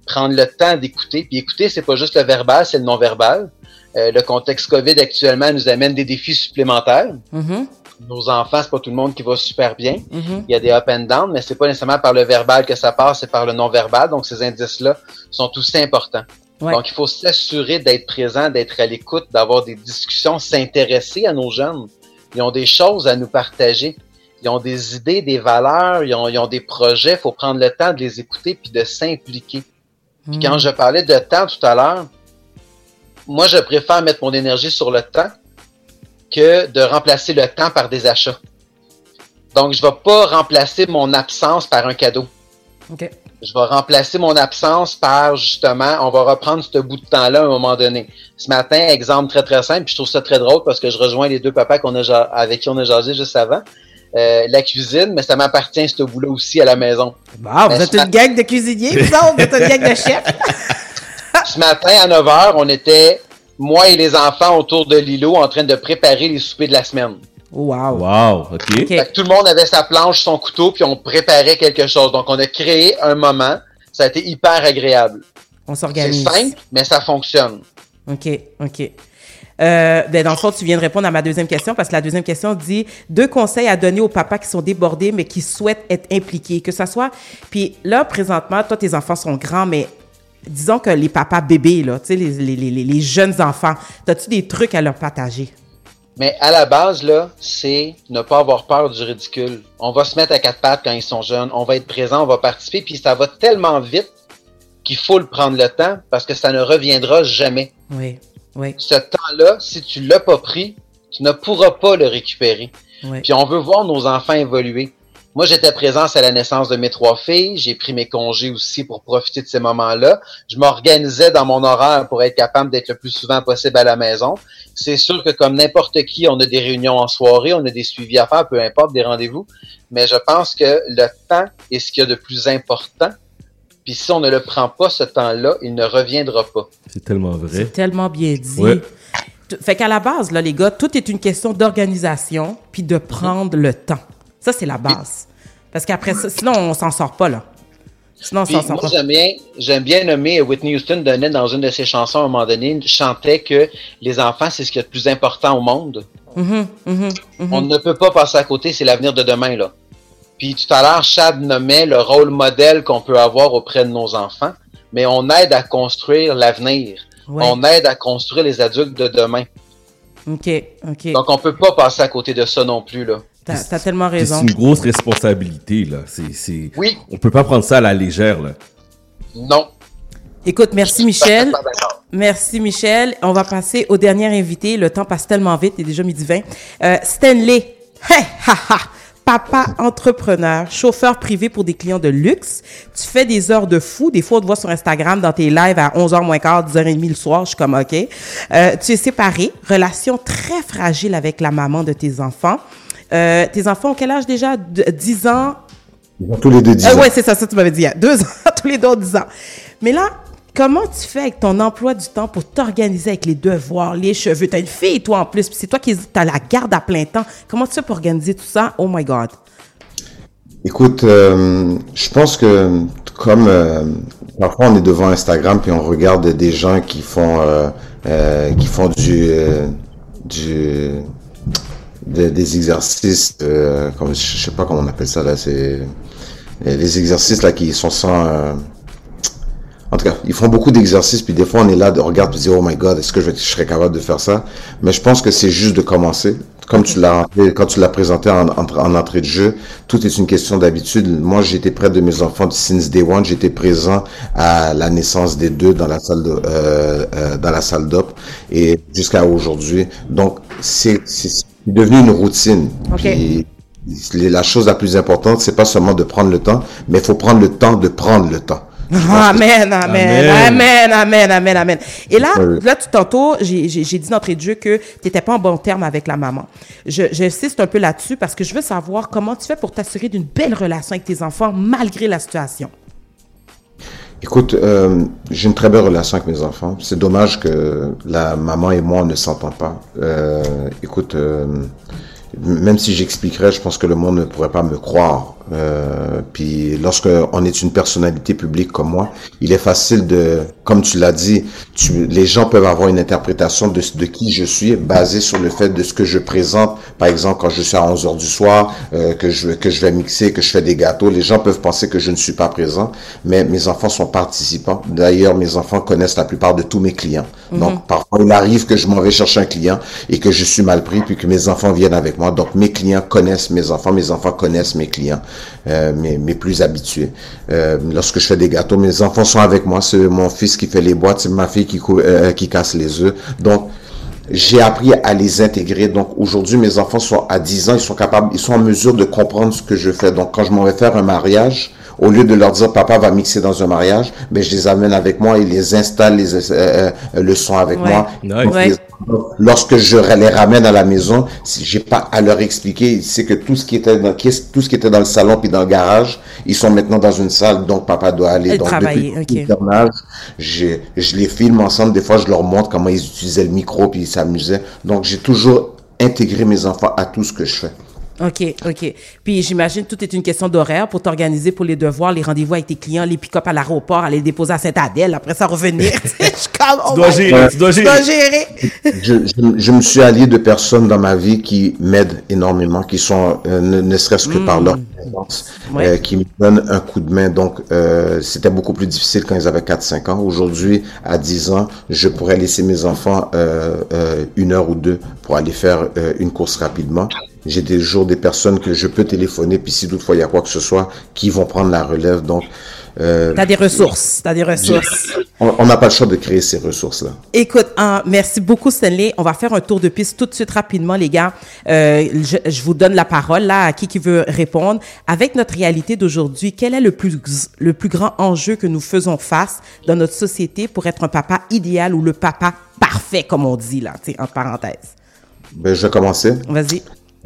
Prendre le temps d'écouter. Puis écouter, c'est pas juste le verbal, c'est le non-verbal. Euh, le contexte COVID actuellement nous amène des défis supplémentaires. Mm-hmm. Nos enfants, c'est pas tout le monde qui va super bien. Mm-hmm. Il y a des up and down, mais c'est pas nécessairement par le verbal que ça passe, c'est par le non-verbal. Donc, ces indices-là sont aussi importants. Ouais. Donc, il faut s'assurer d'être présent, d'être à l'écoute, d'avoir des discussions, s'intéresser à nos jeunes. Ils ont des choses à nous partager. Ils ont des idées, des valeurs, ils ont, ils ont des projets. Il faut prendre le temps de les écouter puis de s'impliquer. Mmh. Puis quand je parlais de temps tout à l'heure, moi, je préfère mettre mon énergie sur le temps que de remplacer le temps par des achats. Donc, je ne vais pas remplacer mon absence par un cadeau. OK. Je vais remplacer mon absence par, justement, on va reprendre ce bout de temps-là à un moment donné. Ce matin, exemple très, très simple, puis je trouve ça très drôle parce que je rejoins les deux papas qu'on a, avec qui on a jasé juste avant. Euh, la cuisine, mais ça m'appartient, ce bout-là aussi, à la maison. Wow, vous êtes une gang de cuisiniers, vous autres, vous êtes une gang de chefs. Ce matin, à neuf heures, on était, moi et les enfants, autour de l'îlot en train de préparer les soupers de la semaine. Wow. Wow, OK. Fait que tout le monde avait sa planche, son couteau, puis on préparait quelque chose. Donc, on a créé un moment. Ça a été hyper agréable. On s'organise. C'est simple, mais ça fonctionne. OK, OK. Euh, ben dans le fond, tu viens de répondre à ma deuxième question, parce que la deuxième question dit « Deux conseils à donner aux papas qui sont débordés, mais qui souhaitent être impliqués. » Que ça soit... Puis là, présentement, toi, tes enfants sont grands, mais... Disons que les papas bébés, là, tu sais, les, les, les, les jeunes enfants, as-tu des trucs à leur partager? Mais à la base, là, c'est ne pas avoir peur du ridicule. On va se mettre à quatre pattes quand ils sont jeunes. On va être présent, on va participer. Puis ça va tellement vite qu'il faut le prendre le temps parce que ça ne reviendra jamais. Oui, oui. Ce temps-là, si tu ne l'as pas pris, tu ne pourras pas le récupérer. Oui. Puis on veut voir nos enfants évoluer. Moi, j'étais présent à la naissance de mes trois filles. J'ai pris mes congés aussi pour profiter de ces moments-là. Je m'organisais dans mon horaire pour être capable d'être le plus souvent possible à la maison. C'est sûr que comme n'importe qui, on a des réunions en soirée, on a des suivis à faire, peu importe, des rendez-vous. Mais je pense que le temps est ce qu'il y a de plus important. Puis si on ne le prend pas, ce temps-là, il ne reviendra pas. C'est tellement vrai. C'est tellement bien dit. Ouais. Fait qu'à la base, là, les gars, tout est une question d'organisation puis de prendre le temps. Ça, c'est la base. Parce qu'après ça, sinon, on s'en sort pas, là. Sinon, on Puis s'en sort moi, pas. J'aime bien, j'aime bien nommer Whitney Houston, donnait dans une de ses chansons, à un moment donné, chantait que les enfants, c'est ce qu'il y a de plus important au monde. Mm-hmm, mm-hmm, mm-hmm. On ne peut pas passer à côté, c'est l'avenir de demain, là. Puis tout à l'heure, Chad nommait le rôle modèle qu'on peut avoir auprès de nos enfants, mais on aide à construire l'avenir. Ouais. On aide à construire les adultes de demain. OK, OK. Donc, on peut pas passer à côté de ça non plus, là. T'as, t'as tellement raison. C'est une grosse responsabilité, là. C'est, c'est... Oui. On peut pas prendre ça à la légère, là. Non. Écoute, merci, Michel. Merci, Michel. On va passer au dernier invité. Le temps passe tellement vite. Il est déjà midi vingt. Euh, Stanley. Hey, ha, ha. Papa entrepreneur, chauffeur privé pour des clients de luxe. Tu fais des heures de fou. Des fois, on te voit sur Instagram dans tes lives à onze heures moins quart, dix heures trente le soir. Je suis comme, OK. Euh, tu es séparé. Relation très fragile avec la maman de tes enfants. Euh, tes enfants ont quel âge déjà? dix ans? Tous les deux dix ans. Euh, oui, c'est ça, ça tu m'avais dit. Hein. Deux ans, tous les deux dix ans. Mais là, comment tu fais avec ton emploi du temps pour t'organiser avec les devoirs, les cheveux? T'as une fille, toi, en plus, puis c'est toi qui t'as la garde à plein temps. Comment tu fais pour organiser tout ça? Oh my God! Écoute, euh, je pense que comme euh, parfois on est devant Instagram puis on regarde des gens qui font euh, euh, qui font du euh, du de, des exercices euh, comme je sais pas comment on appelle ça là, c'est les exercices là qui sont sans euh, en tout cas, ils font beaucoup d'exercices, puis des fois, on est là, on regarde, puis on dit, oh my God, est-ce que je, je serais capable de faire ça? Mais je pense que c'est juste de commencer. Comme tu l'as, quand tu l'as présenté en, en, en entrée de jeu, tout est une question d'habitude. Moi, j'étais près de mes enfants since day one. J'étais présent à la naissance des deux dans la salle de, euh, euh, dans la salle d'op et jusqu'à aujourd'hui. Donc, c'est, c'est, c'est devenu une routine. Okay. Puis, la chose la plus importante, c'est pas seulement de prendre le temps, mais il faut prendre le temps de prendre le temps. Amen, amen, amen, amen, amen, amen. Et là, là, tout tantôt, j'ai, j'ai, j'ai dit d'entrée de jeu que tu n'étais pas en bon terme avec la maman. Je, j'insiste un peu là-dessus parce que je veux savoir comment tu fais pour t'assurer d'une belle relation avec tes enfants malgré la situation. Écoute, euh, j'ai une très belle relation avec mes enfants. C'est dommage que la maman et moi, on ne s'entend pas. Euh, écoute, euh, même si j'expliquerais, je pense que le monde ne pourrait pas me croire. Euh, puis lorsque on est une personnalité publique comme moi, il est facile de, comme tu l'as dit, tu, les gens peuvent avoir une interprétation de, de qui je suis basée sur le fait de ce que je présente. Par exemple, quand je suis à onze heures du soir, euh, que je que je vais mixer, que je fais des gâteaux, les gens peuvent penser que je ne suis pas présent. Mais mes enfants sont participants. D'ailleurs, mes enfants connaissent la plupart de tous mes clients. Mm-hmm. Donc parfois, il arrive que je m'en vais chercher un client et que je suis mal pris, puis que mes enfants viennent avec moi. Donc mes clients connaissent mes enfants, mes enfants connaissent mes clients. Euh, mes, mes plus habitués. Euh, lorsque je fais des gâteaux, mes enfants sont avec moi. C'est mon fils qui fait les boîtes, c'est ma fille qui, cou- euh, qui casse les œufs. Donc, j'ai appris à les intégrer. Donc, aujourd'hui, mes enfants sont à dix ans, ils sont capables, ils sont en mesure de comprendre ce que je fais. Donc, quand je m'en vais faire un mariage, au lieu de leur dire « Papa va mixer dans un mariage », ben je les amène avec moi, ils les installent les, euh, euh, le son avec ouais. moi. Nice. Ouais. Lorsque je les ramène à la maison, j'ai pas à leur expliquer. C'est que tout ce qui était dans, tout ce qui était dans le salon puis dans le garage, ils sont maintenant dans une salle, donc papa doit aller. Donc depuis okay. le tournage, je, je les filme ensemble. Des fois, je leur montre comment ils utilisaient le micro puis ils s'amusaient. Donc, j'ai toujours intégré mes enfants à tout ce que je fais. OK, OK. Puis j'imagine tout est une question d'horaire pour t'organiser pour les devoirs, les rendez-vous avec tes clients, les pick-up à l'aéroport, aller les déposer à Sainte-Adèle, après ça revenir. Je suis comme, oh tu dois gérer, tu dois gérer. Je, je, je me suis allié de personnes dans ma vie qui m'aident énormément, qui sont, euh, ne, ne serait-ce que mmh. par leur présence, ouais. euh, qui me donnent un coup de main. Donc, euh, c'était beaucoup plus difficile quand ils avaient quatre à cinq ans. Aujourd'hui, à dix ans, je pourrais laisser mes enfants euh, euh, une heure ou deux pour aller faire euh, une course rapidement. J'ai des jours des personnes que je peux téléphoner, puis si toutefois il y a quoi que ce soit, qui vont prendre la relève. Donc, euh, t'as des ressources, t'as des ressources. On n'a pas le choix de créer ces ressources-là. Écoute, hein, merci beaucoup Stanley. On va faire un tour de piste tout de suite rapidement, les gars. Euh, je, je vous donne la parole là à qui qui veut répondre. Avec notre réalité d'aujourd'hui, quel est le plus le plus grand enjeu que nous faisons face dans notre société pour être un papa idéal ou le papa parfait, comme on dit là, tu sais, en parenthèse. Ben, je vais commencer. Vas-y.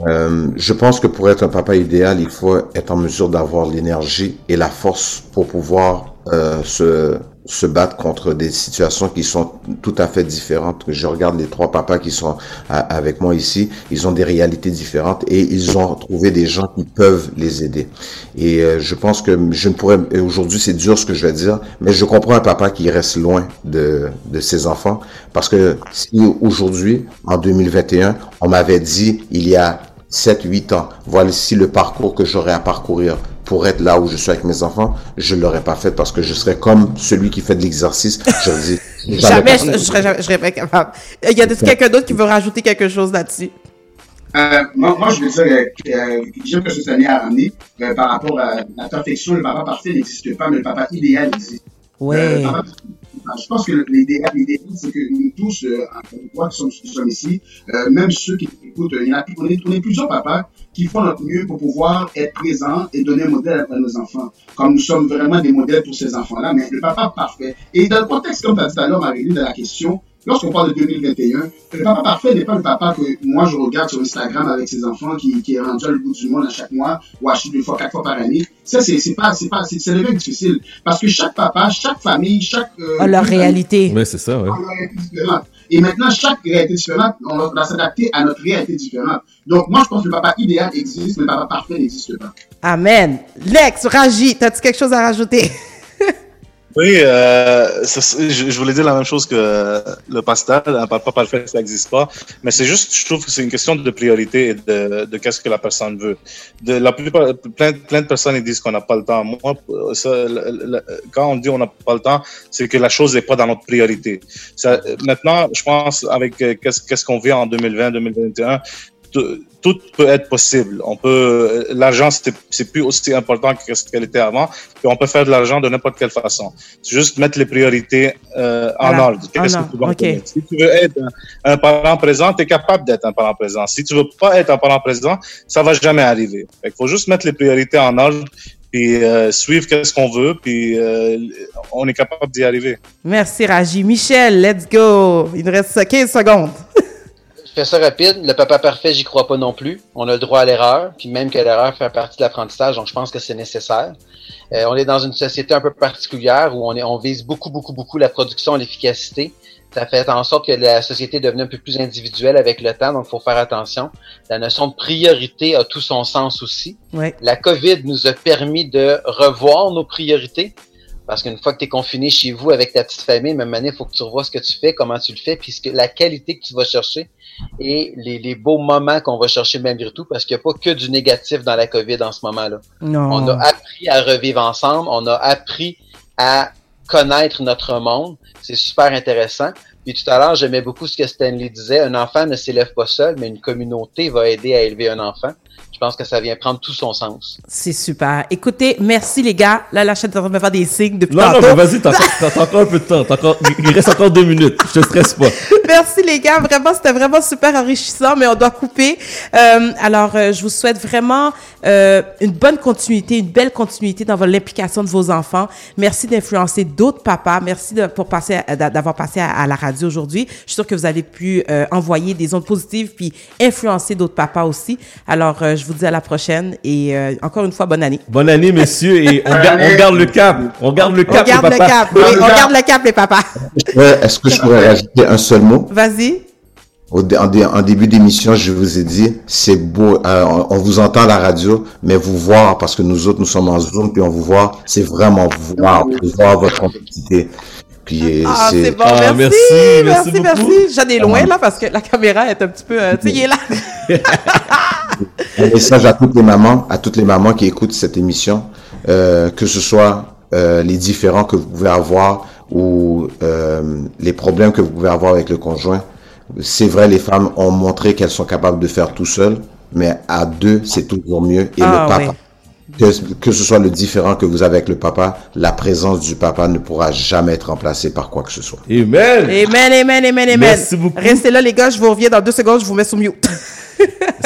Euh, je pense que pour être un papa idéal, il faut être en mesure d'avoir l'énergie et la force pour pouvoir euh, se, se battre contre des situations qui sont tout à fait différentes. Je regarde les trois papas qui sont à, avec moi ici, ils ont des réalités différentes et ils ont trouvé des gens qui peuvent les aider. Et euh, je pense que je ne pourrais, aujourd'hui c'est dur ce que je vais dire, mais je comprends un papa qui reste loin de, de ses enfants parce que si aujourd'hui, en deux mille vingt et un, on m'avait dit il y a sept huit ans, voici le parcours que j'aurais à parcourir pour être là où je suis avec mes enfants, je ne l'aurais pas fait parce que je serais comme celui qui fait de l'exercice. Je dis, jamais, je ne serais, serais pas capable. Il y a quelqu'un d'autre qui veut rajouter quelque chose là-dessus? Euh, moi, moi, je veux dire euh, que j'aime que ce soit à ramener euh, par rapport à la perfection. Le papa parfait n'existe pas, mais le papa idéal existe. Oui. Euh, papa, je pense que l'idéal, l'idéal, c'est que nous tous, euh, moi qui sommes, qui sommes ici, euh, même ceux qui écoutent, il y en a, on, est, on est plusieurs papas qui font notre mieux pour pouvoir être présents et donner un modèle à nos enfants. Comme nous sommes vraiment des modèles pour ces enfants-là, mais le papa parfait. Et dans le contexte, comme tu as dit tout à l'heure, Marie-Lou, de la question, lorsqu'on parle de deux mille vingt et un, le papa parfait n'est pas le papa que moi je regarde sur Instagram avec ses enfants qui, qui est rendu à le bout du monde à chaque mois ou à chaque deux fois, quatre fois par année. Ça, c'est, c'est pas, c'est pas, c'est, c'est le même difficile. Parce que chaque papa, chaque famille, chaque. Euh, oh, leur réalité. Oui, c'est ça, oui. Leur réalité différente. Et maintenant, chaque réalité différente, on va s'adapter à notre réalité différente. Donc, moi, je pense que le papa idéal existe, mais le papa parfait n'existe pas. Amen. Lex, Ragi, t'as-tu quelque chose à rajouter? Oui, euh, ça, je, je voulais dire la même chose que le pastel, un papa parfait, ça n'existe pas. Mais c'est juste, je trouve que c'est une question de priorité et de, de qu'est-ce que la personne veut. De, la plupart, plein, plein de personnes ils disent qu'on n'a pas le temps. Moi, ça, la, la, quand on dit on n'a pas le temps, c'est que la chose n'est pas dans notre priorité. Ça, maintenant, je pense avec euh, qu'est-ce, qu'est-ce qu'on vit en deux mille vingt, deux mille vingt et un, tout peut être possible. On peut, l'argent, c'est, c'est plus aussi important que ce qu'elle était avant. Puis on peut faire de l'argent de n'importe quelle façon. C'est juste mettre les priorités euh, voilà. en ordre. Qu'est-ce que tu veux okay. Si tu veux être un, un parent présent, tu es capable d'être un parent présent. Si tu veux pas être un parent présent, ça va jamais arriver. Il faut juste mettre les priorités en ordre puis euh, suivre qu'est-ce qu'on veut, puis euh, on est capable d'y arriver. Merci, Ragi. Michel, let's go! Il nous reste quinze secondes. Je fais ça rapide. Le papa parfait, j'y crois pas non plus. On a le droit à l'erreur, puis même que l'erreur fait partie de l'apprentissage, donc je pense que c'est nécessaire. Euh, on est dans une société un peu particulière où on, est, on vise beaucoup, beaucoup, beaucoup la production et l'efficacité. Ça fait en sorte que la société est devenue un peu plus individuelle avec le temps, donc il faut faire attention. La notion de priorité a tout son sens aussi. Ouais. La COVID nous a permis de revoir nos priorités. Parce qu'une fois que tu es confiné chez vous avec ta petite famille, même année, il faut que tu revois ce que tu fais, comment tu le fais, puis ce que, la qualité que tu vas chercher et les, les beaux moments qu'on va chercher malgré tout, parce qu'il n'y a pas que du négatif dans la COVID en ce moment-là. Non. On a appris à revivre ensemble, on a appris à connaître notre monde. C'est super intéressant. Puis tout à l'heure, j'aimais beaucoup ce que Stanley disait, un enfant ne s'élève pas seul, mais une communauté va aider à élever un enfant. Je pense que ça vient prendre tout son sens. C'est super. Écoutez, merci les gars. Là, la chaîne est en train de me faire des signes depuis non, tantôt. Non, non, mais vas-y, t'as, t'as, t'as encore un peu de temps. T'as encore, il reste encore deux minutes. Je te stresse pas. Merci les gars. Vraiment, c'était vraiment super enrichissant, mais on doit couper. Euh, alors, euh, je vous souhaite vraiment euh, une bonne continuité, une belle continuité dans l'implication de vos enfants. Merci d'influencer d'autres papas. Merci de, pour passer, d'avoir passé à, à la radio aujourd'hui. Je suis sûre que vous avez pu euh, envoyer des ondes positives puis influencer d'autres papas aussi. Alors, euh, je vous dis à la prochaine et euh, encore une fois, bonne année. Bonne année, messieurs, et on, ga- on garde le cap. On garde le cap, on garde les papas. Le cap. Oui, on garde le cap, les papas. Est-ce que je pourrais rajouter un seul mot? Vas-y. Au dé- en, dé- en début d'émission, je vous ai dit, c'est beau, euh, on vous entend à la radio, mais vous voir, parce que nous autres, nous sommes en Zoom, puis on vous voit, c'est vraiment vous voir, vous voir votre complicité. Puis, ah, c'est, c'est bon, ah, merci, merci, merci, merci. J'en ai loin, là, parce que la caméra est un petit peu, euh, tu sais, il est là. Un message à toutes les mamans, à toutes les mamans qui écoutent cette émission, euh, que ce soit euh, les différends que vous pouvez avoir ou euh, les problèmes que vous pouvez avoir avec le conjoint. C'est vrai, les femmes ont montré qu'elles sont capables de faire tout seules, mais à deux, c'est toujours mieux. Et ah, le papa, oui. Que, que ce soit le différent que vous avez avec le papa, la présence du papa ne pourra jamais être remplacée par quoi que ce soit. Amen! Amen, amen, amen, amen. Merci beaucoup. Restez là, les gars, je vous reviens dans deux secondes, je vous mets sous mute.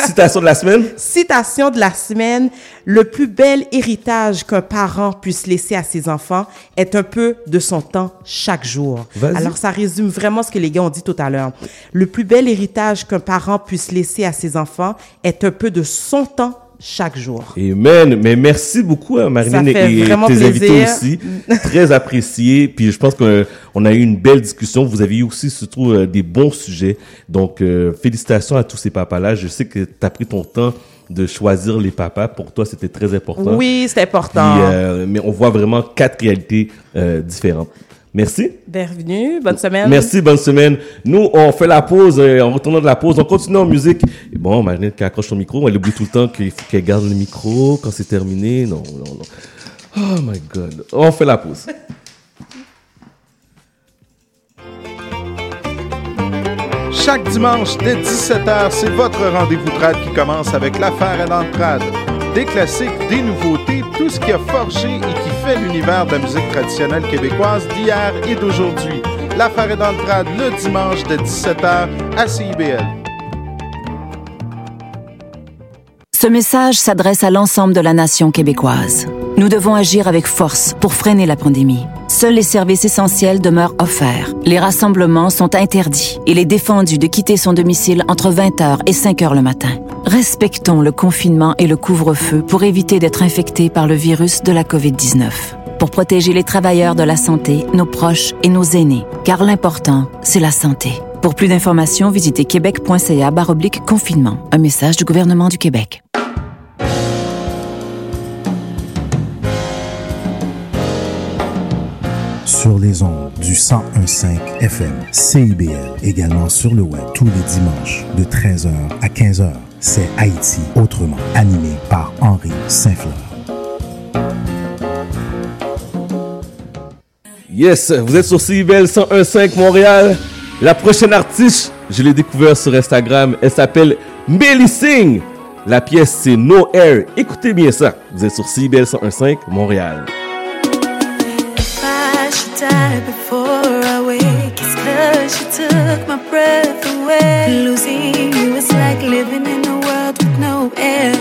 Citation de la semaine? Citation de la semaine. Le plus bel héritage qu'un parent puisse laisser à ses enfants est un peu de son temps chaque jour. Vas-y. Alors, ça résume vraiment ce que les gars ont dit tout à l'heure. Le plus bel héritage qu'un parent puisse laisser à ses enfants est un peu de son temps chaque jour. Amen. Mais merci beaucoup à Marilyn et, et tes plaisir. Invités aussi. Très apprécié. Puis je pense qu'on a eu une belle discussion. Vous avez eu aussi, surtout, des bons sujets. Donc, euh, félicitations à tous ces papas-là. Je sais que tu as pris ton temps de choisir les papas. Pour toi, c'était très important. Oui, c'est important. Puis, euh, mais on voit vraiment quatre réalités euh, différentes. Merci. Bienvenue. Bonne semaine. Merci. Bonne semaine. Nous, on fait la pause. Euh, en retournant de la pause, on continue en musique. Et bon, Marilyn qui accroche son micro, elle oublie tout le temps qu'il faut qu'elle garde le micro quand c'est terminé. Non, non, non. Oh my God. On fait la pause. Chaque dimanche, dès dix-sept heures, c'est votre rendez-vous trad qui commence avec l'affaire à l'entrade. Des classiques, des nouveautés, tout ce qui a forgé et qui fait l'univers de la musique traditionnelle québécoise d'hier et d'aujourd'hui. L'affaire est dans le trad le dimanche de dix-sept heures à C I B L. Ce message s'adresse à l'ensemble de la nation québécoise. Nous devons agir avec force pour freiner la pandémie. Seuls les services essentiels demeurent offerts. Les rassemblements sont interdits. Il est défendu de quitter son domicile entre vingt heures et cinq heures le matin. Respectons le confinement et le couvre-feu pour éviter d'être infectés par le virus de la covid dix-neuf. Pour protéger les travailleurs de la santé, nos proches et nos aînés. Car l'important, c'est la santé. Pour plus d'informations, visitez québec point c a barre oblique confinement. Un message du gouvernement du Québec. sur les ondes du cent un virgule cinq F M, C I B L, également sur le web tous les dimanches de treize heures à quinze heures. C'est Haïti Autrement, animé par Henri Saint-Fleur. Yes, vous êtes sur C I B L cent un virgule cinq Montréal. La prochaine artiste, je l'ai découvert sur Instagram, elle s'appelle Millie Singh. La pièce, c'est No Air. Écoutez bien ça. Vous êtes sur C I B L cent un virgule cinq Montréal. If I should die before I wake, it's cause you took my breath away. Losing you is like living in a world with no air.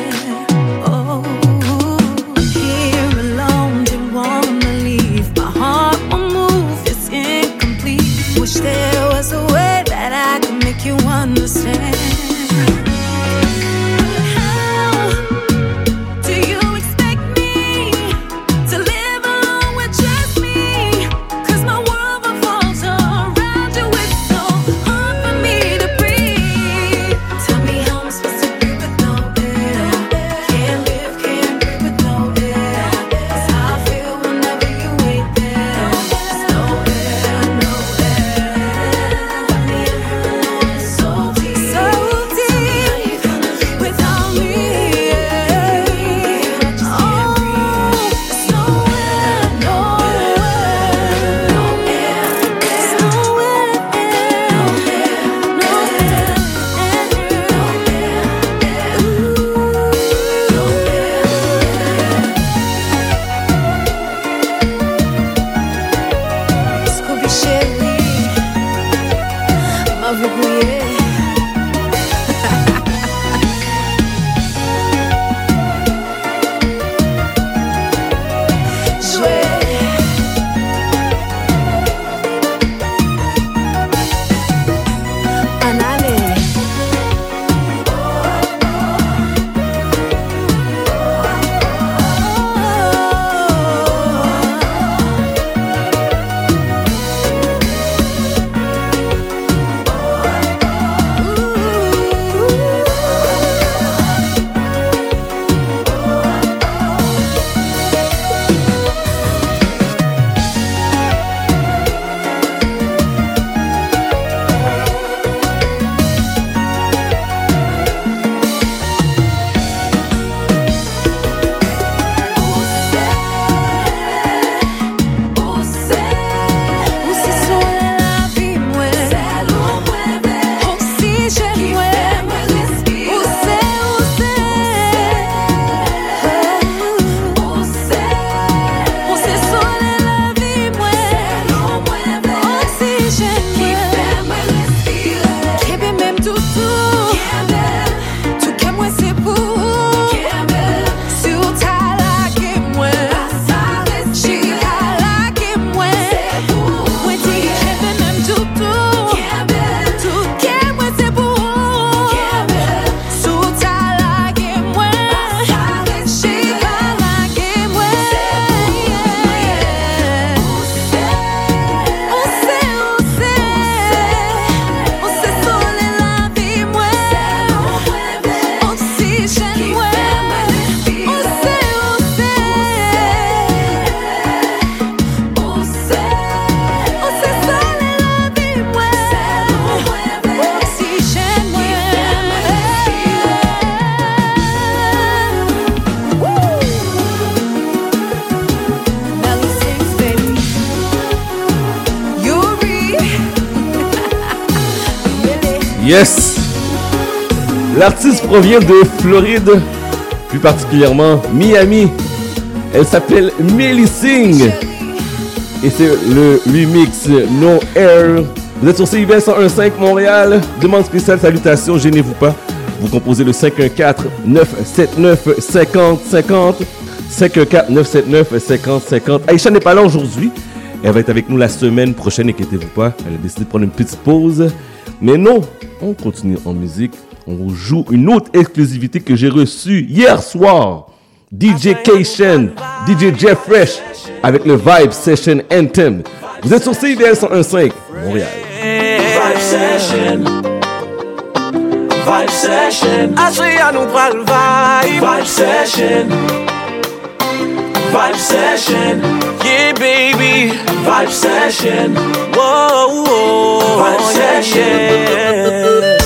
Oh, here alone, didn't want to leave. My heart won't move, it's incomplete. Wish there was a way that I could make you understand. Yes! L'artiste provient de Floride, plus particulièrement Miami. Elle s'appelle Millie Singh. Et c'est le remix No Air. Vous êtes sur C I B L cent un virgule cinq Montréal. Demande spéciale, salutations, gênez-vous pas. Vous composez le cinq un quatre neuf sept neuf cinq zéro cinq zéro. cinq un quatre neuf sept neuf cinq zéro cinq zéro. Aïcha n'est pas là aujourd'hui. Elle va être avec nous la semaine prochaine, inquiétez-vous pas. Elle a décidé de prendre une petite pause. Mais non, on continue en musique. On joue une autre exclusivité que j'ai reçue hier soir. D J Cation, D J Jeff Fresh, avec le Vibe Session Anthem. Vous êtes sur C I B L cent un virgule cinq, Montréal. Vibe Session, Vibe Session, Asria nous prend le vibe. Vibe Session, Vibe Session, yeah. baby. Vibe session. Whoa, whoa. Vibe oh, session. Yeah, yeah.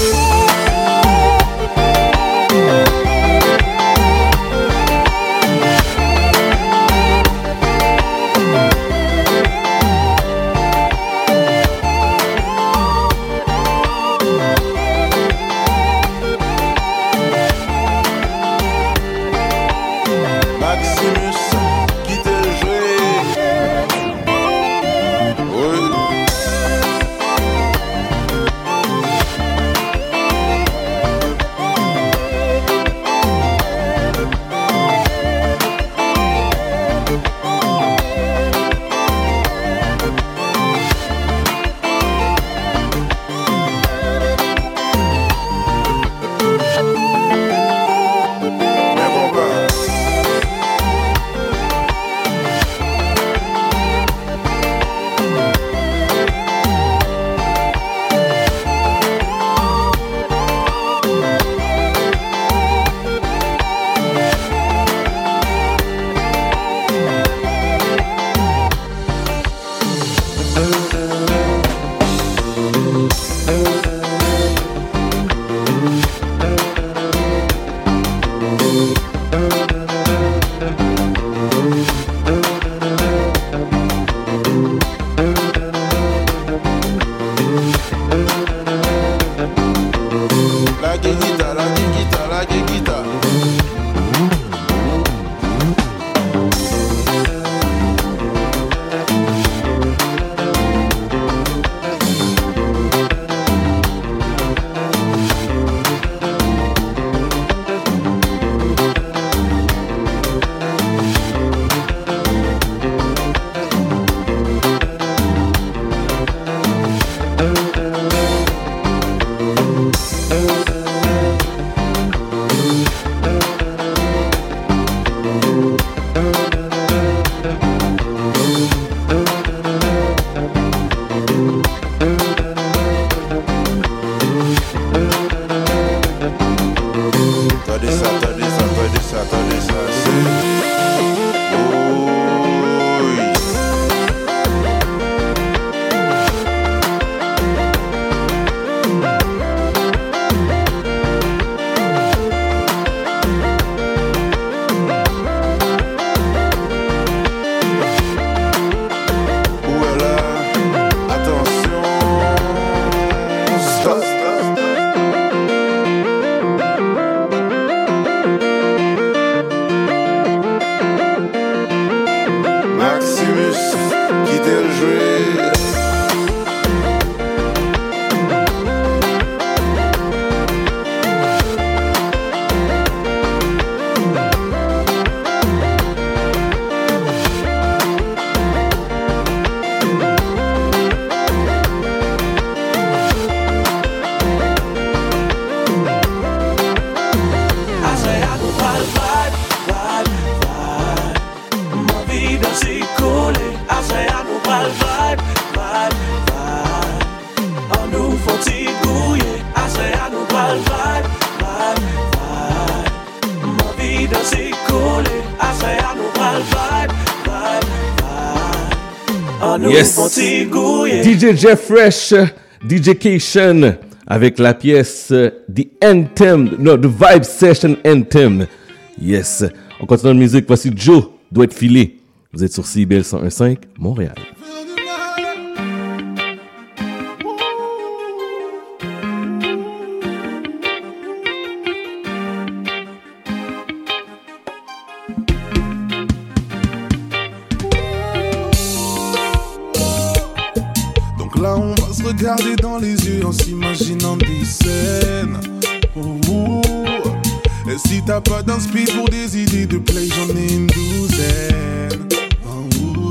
Yes, D J Jeff Fresh, D J Cation avec la pièce The Anthem, non, The Vibe Session Anthem. Yes, on continue la musique. Voici Joe doit être filé. Vous êtes sur C B L cent un virgule cinq Montréal. Regarder dans les yeux en s'imaginant des scènes. Ouh. Et si t'as pas d'inspi pour des idées de play, j'en ai une douzaine. Ouh.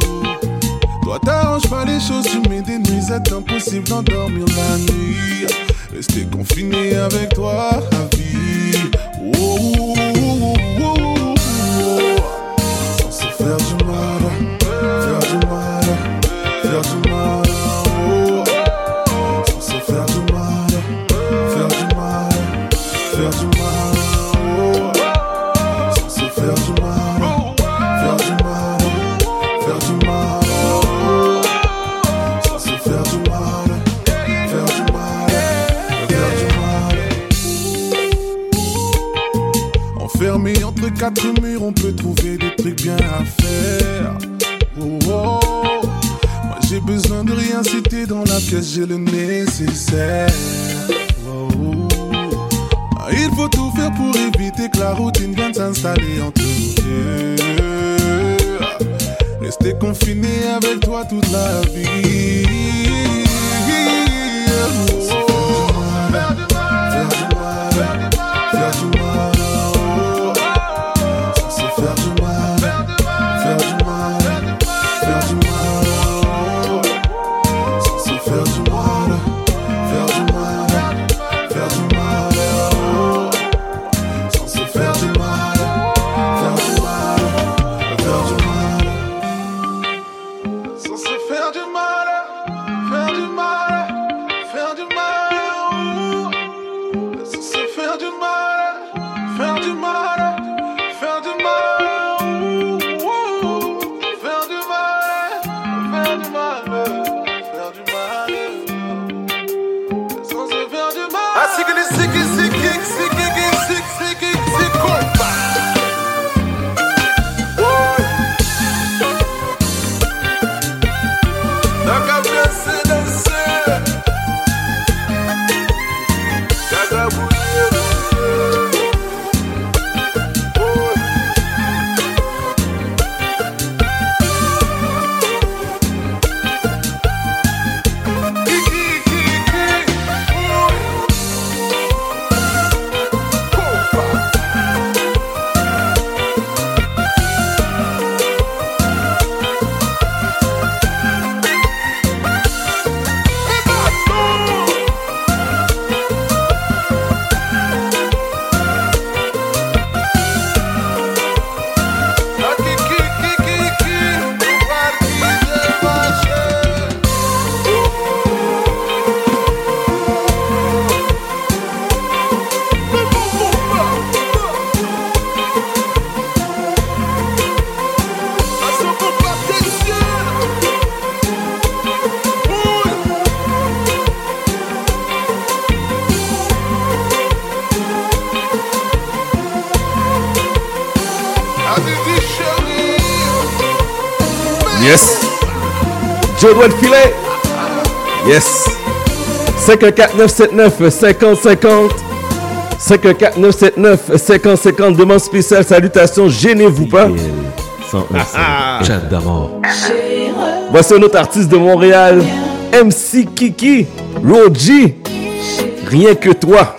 Toi t'arranges pas les choses, tu mets des nuisettes, impossible d'endormir la nuit. Rester confiné avec toi, la vie. Ouh. Ouh. Sans se faire du mal, faire du mal, faire du mal. Faire du mal, faire du mal, faire du mal. quatre murs, on peut trouver des trucs bien à faire. Oh, oh. Moi j'ai besoin de rien, si t'es dans la pièce, j'ai le nécessaire. Oh, oh. Il faut tout faire pour éviter que la routine vienne s'installer entre nous. Rester confiné avec toi toute la vie. Yes, Joe doit le filet. Yes, cinq un quatre neuf sept neuf cinquante cinquante cinq un quatre neuf sept neuf cinquante cinquante demande spéciale, salutations, gênez-vous pas. cent un Chat d'Amour. Voici un autre artiste de Montréal, M C Kiki, Roji, Rien que toi.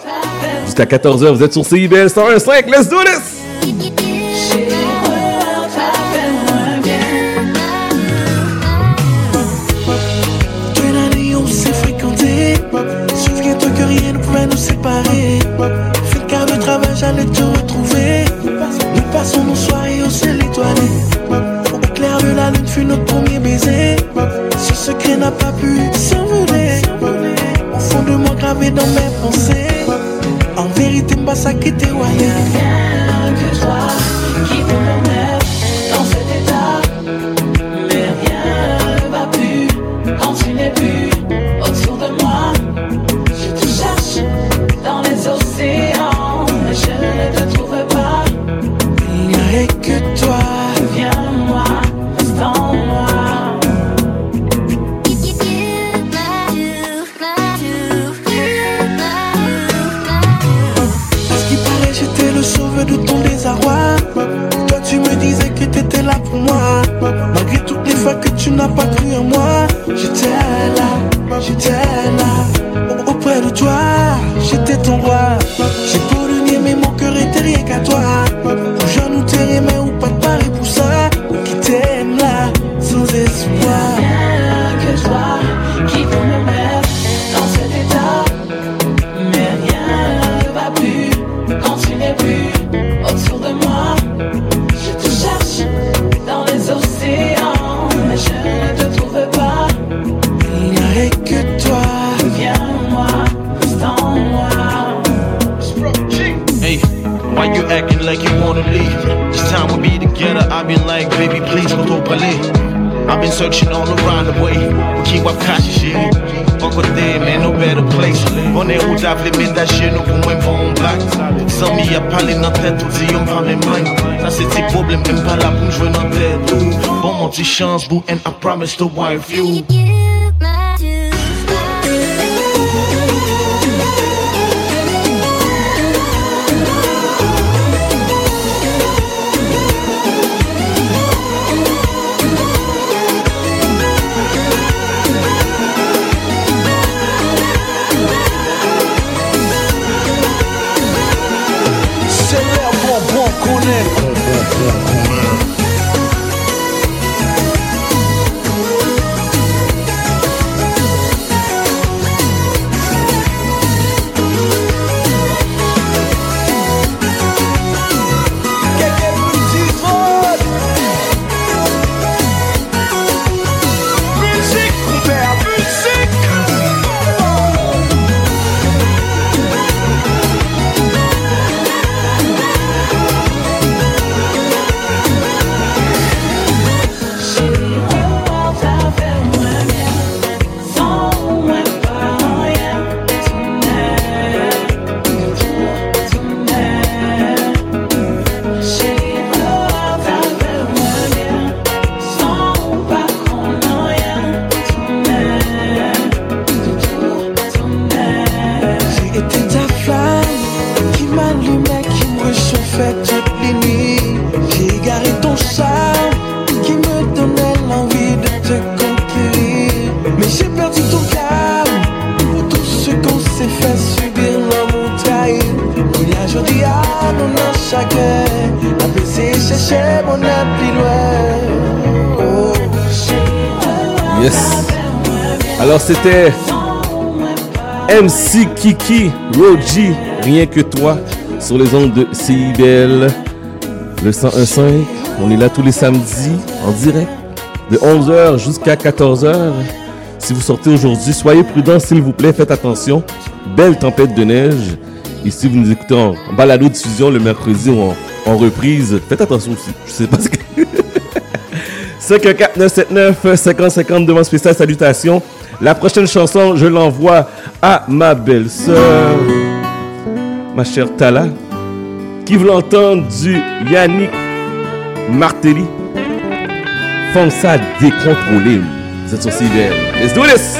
Jusqu'à quatorze heures, vous êtes sur C I B L cent un virgule cinq, let's do this. Fais le quart de travail, j'allais te retrouver. Nous passons nos soirées au ciel étoilé. Au clair de la lune fut notre premier baiser. Ce secret n'a pas pu s'envoler. Au fond de moi gravé dans mes pensées. En vérité, m'a saqué tes royaux. Rien que toi qui peut me mettre dans cet état. Mais rien ne va plus quand tu n'es plus autour de moi. Je te cherche dans les océans, mais je ne te trouve pas. Il n'y a que toi. Viens-moi, reste en moi. À ce qui paraît, j'étais le sauveur de ton désarroi. Toi, tu me disais que t'étais là pour moi. Malgré toutes les fois que tu n'as pas cru en moi, j'étais là, j'étais là. Auprès de toi, j'étais ton roi. J'ai pollué mais mon cœur était rien qu'à toi. Ou j'en ou t'es aimé ou pas de pareil pour ça. Qui t'aime là, sans espoir. Rien que toi, qui peut me mettre dans cet état. Mais rien ne va plus quand tu n'es plus autour de moi. Je te cherche dans les océans, mais je ne te trouve pas. Il n'y a que toi. Viens-moi, reste en moi. Hey, why you acting like you wanna leave? This time we'll be together, I've been like, baby, please, don't go away. I've been searching all around the way. But G, wap kashi shit. Fuck with them, man, no better place. On est où j'avais mis ta chaîne, nous pouvons pas en blague. Sans m'y a parlé dans tête, tout dit, on pas mes mains. Dans ces petits problèmes, même pas là pour jouer dans tête. Bon, mon petit chance, boo, and I promise to wife you. Alors c'était M C Kiki, Roji, Rien que toi, sur les ondes de C I B L, le cent un virgule cinq. On est là tous les samedis, en direct, de onze heures jusqu'à quatorze heures. Si vous sortez aujourd'hui, soyez prudents s'il vous plaît, faites attention. Belle tempête de neige. Et si vous nous écoutez en balado-diffusion le mercredi ou en, en reprise, faites attention aussi. Je sais pas ce que... cinq un quatre neuf sept neuf cinquante cinquante, demande spéciale, salutations. La prochaine chanson, je l'envoie à ma belle-sœur, ma chère Tala, qui veut l'entendre du Yannick Martelly. Font ça décontrôlé. Vous êtes sur C I D L. Let's do this!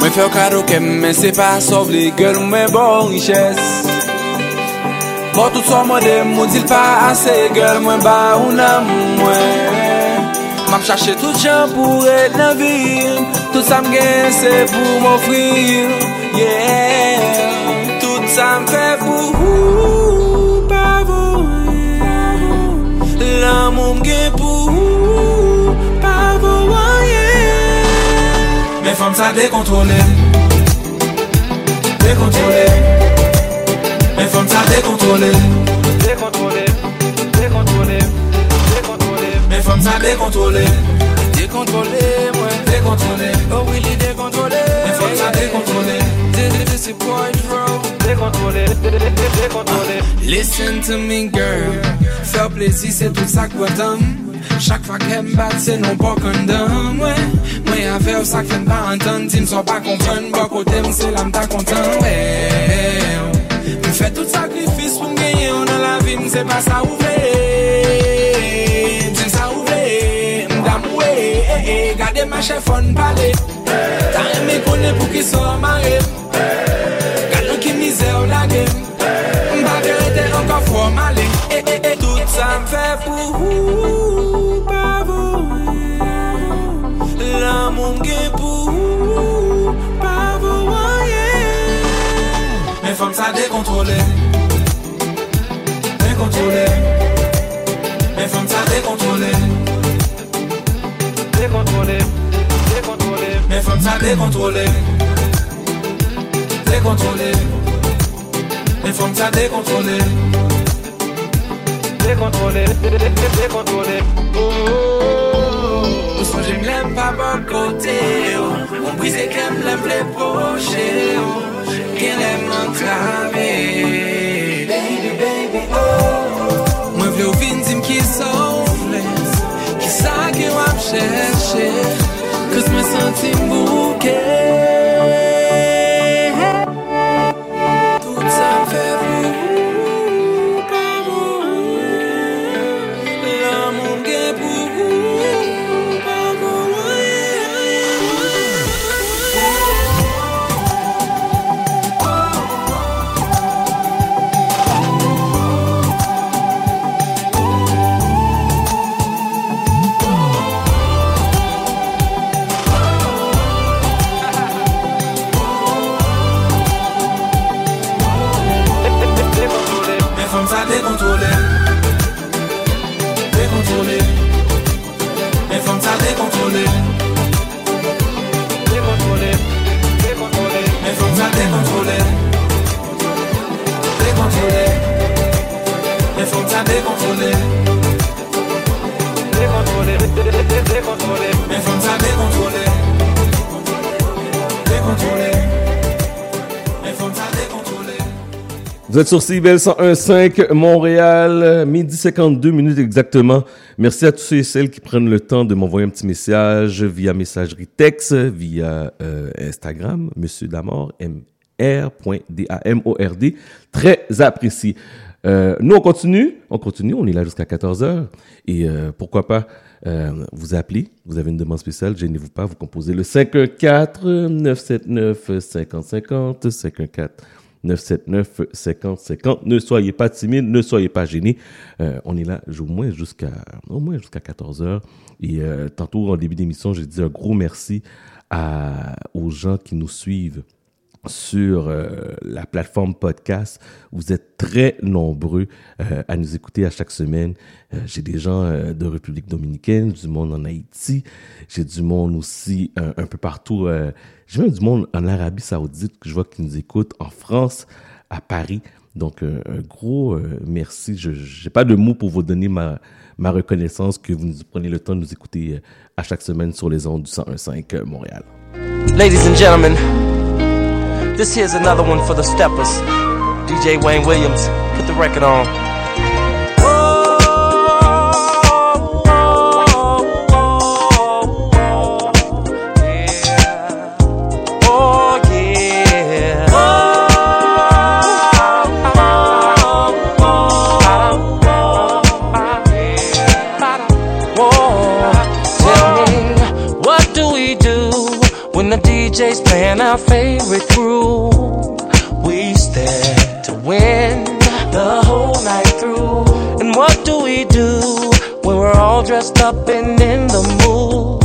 Mwen fè kado kem, men se pa sov le gèl mwen bon riches. Mwen tout son mwen dem, mwen dil pa ase gèl mwen ba ou nan mwen. Mwen chache tout jan pou et nan vil, tout sa m gen se pou m'offrir. Yeah, tout sa m fè pou ou pa voyen, l'amour m gen pou ou pa voyen. Mes femmes ça décontrôlé, décontrôlé. Mes femmes ça décontrôlé, décontrôlé, décontrôlé, décontrôlé. Mes femmes ça décontrôlé, décontrôlé, moi décontrôlé. Oh oui, les décontrôlé. Mes femmes ça décontrôlé, décontrôlé, décontrôlé. Listen to me girl, faire plaisir c'est tout ça que t'aimes. Chaque fois qu'elle me bat, c'est non pas condamné. Ouais. Moi, y'a fait ça que je ne pas entendre. Si m'sois pas comprendre, pas côté, m'sais là, m'ta content. Ouais. M'fais tout sacrifice pour m'gagner, on a la vie, m'sais pas ça ouvrir. Dis ça ouvrir, m'damoué. Eh, eh, gardez ma chef, on parler. T'as aimé qu'on est pour qu'il soit marré. Gardons qui misère la game. M'ba vérité encore fort malé. Eh, eh, eh, tout ça m'fait pour vous. L'amour m'gè pour ou, pas vous voyez. Mes femmes ça décontrôlé, décontrôlé. Mes femmes ça décontrôlé, décontrôlé, décontrôlé. comme ça décontrôlé. Décontrôlé. Les femmes ça décontrôlé. Décontrôlé, décontrôlé. Oh, oh, oh. Son j'aime l'aime pas bon côté. On brise et qu'elle l'aime les pochés. Qu'elle aime m'enclamer. Baby, baby, oh. Moi v'l'au vindim qui souffle. Qui ça qui va me chercher. Que je me sentis bouquet. Tout ça fait vous êtes sur C B L cent un virgule cinq Montréal, midi cinquante-deux minutes exactement. Merci à tous ceux et celles qui prennent le temps de m'envoyer un petit message via messagerie texte, via euh, Instagram, Monsieur Damord, M R D A M O R D. Très apprécié. Euh, nous, on continue. On continue. On est là jusqu'à quatorze heures. Et euh, pourquoi pas euh, vous appelez. Vous avez une demande spéciale. Gênez-vous pas. Vous composez le cinq un quatre neuf sept neuf cinq zéro cinq zéro. cinq un quatre neuf sept neuf cinq zéro cinq zéro. Ne soyez pas timide. Ne soyez pas gêné. Euh, on est là au moins jusqu'à, au moins jusqu'à quatorze heures. Et euh, tantôt, en début d'émission, j'ai dit un gros merci à, aux gens qui nous suivent sur euh, la plateforme podcast. Vous êtes très nombreux euh, à nous écouter à chaque semaine. Euh, j'ai des gens euh, de République dominicaine, du monde en Haïti, j'ai du monde aussi euh, un peu partout. Euh, j'ai même du monde en Arabie Saoudite que je vois qui nous écoute, en France, à Paris. Donc, euh, un gros euh, merci. Je n'ai pas de mots pour vous donner ma, ma reconnaissance que vous nous prenez le temps de nous écouter euh, à chaque semaine sur les ondes du cent un virgule cinq Montréal. Ladies and gentlemen, this here's another one for the steppers. D J Wayne Williams, put the record on. Oh, oh, oh, oh, yeah. Oh, yeah. Oh, oh, oh, yeah. Oh, tell me, what do we do when the D J's playing our favorite group? Dressed up and in the mood,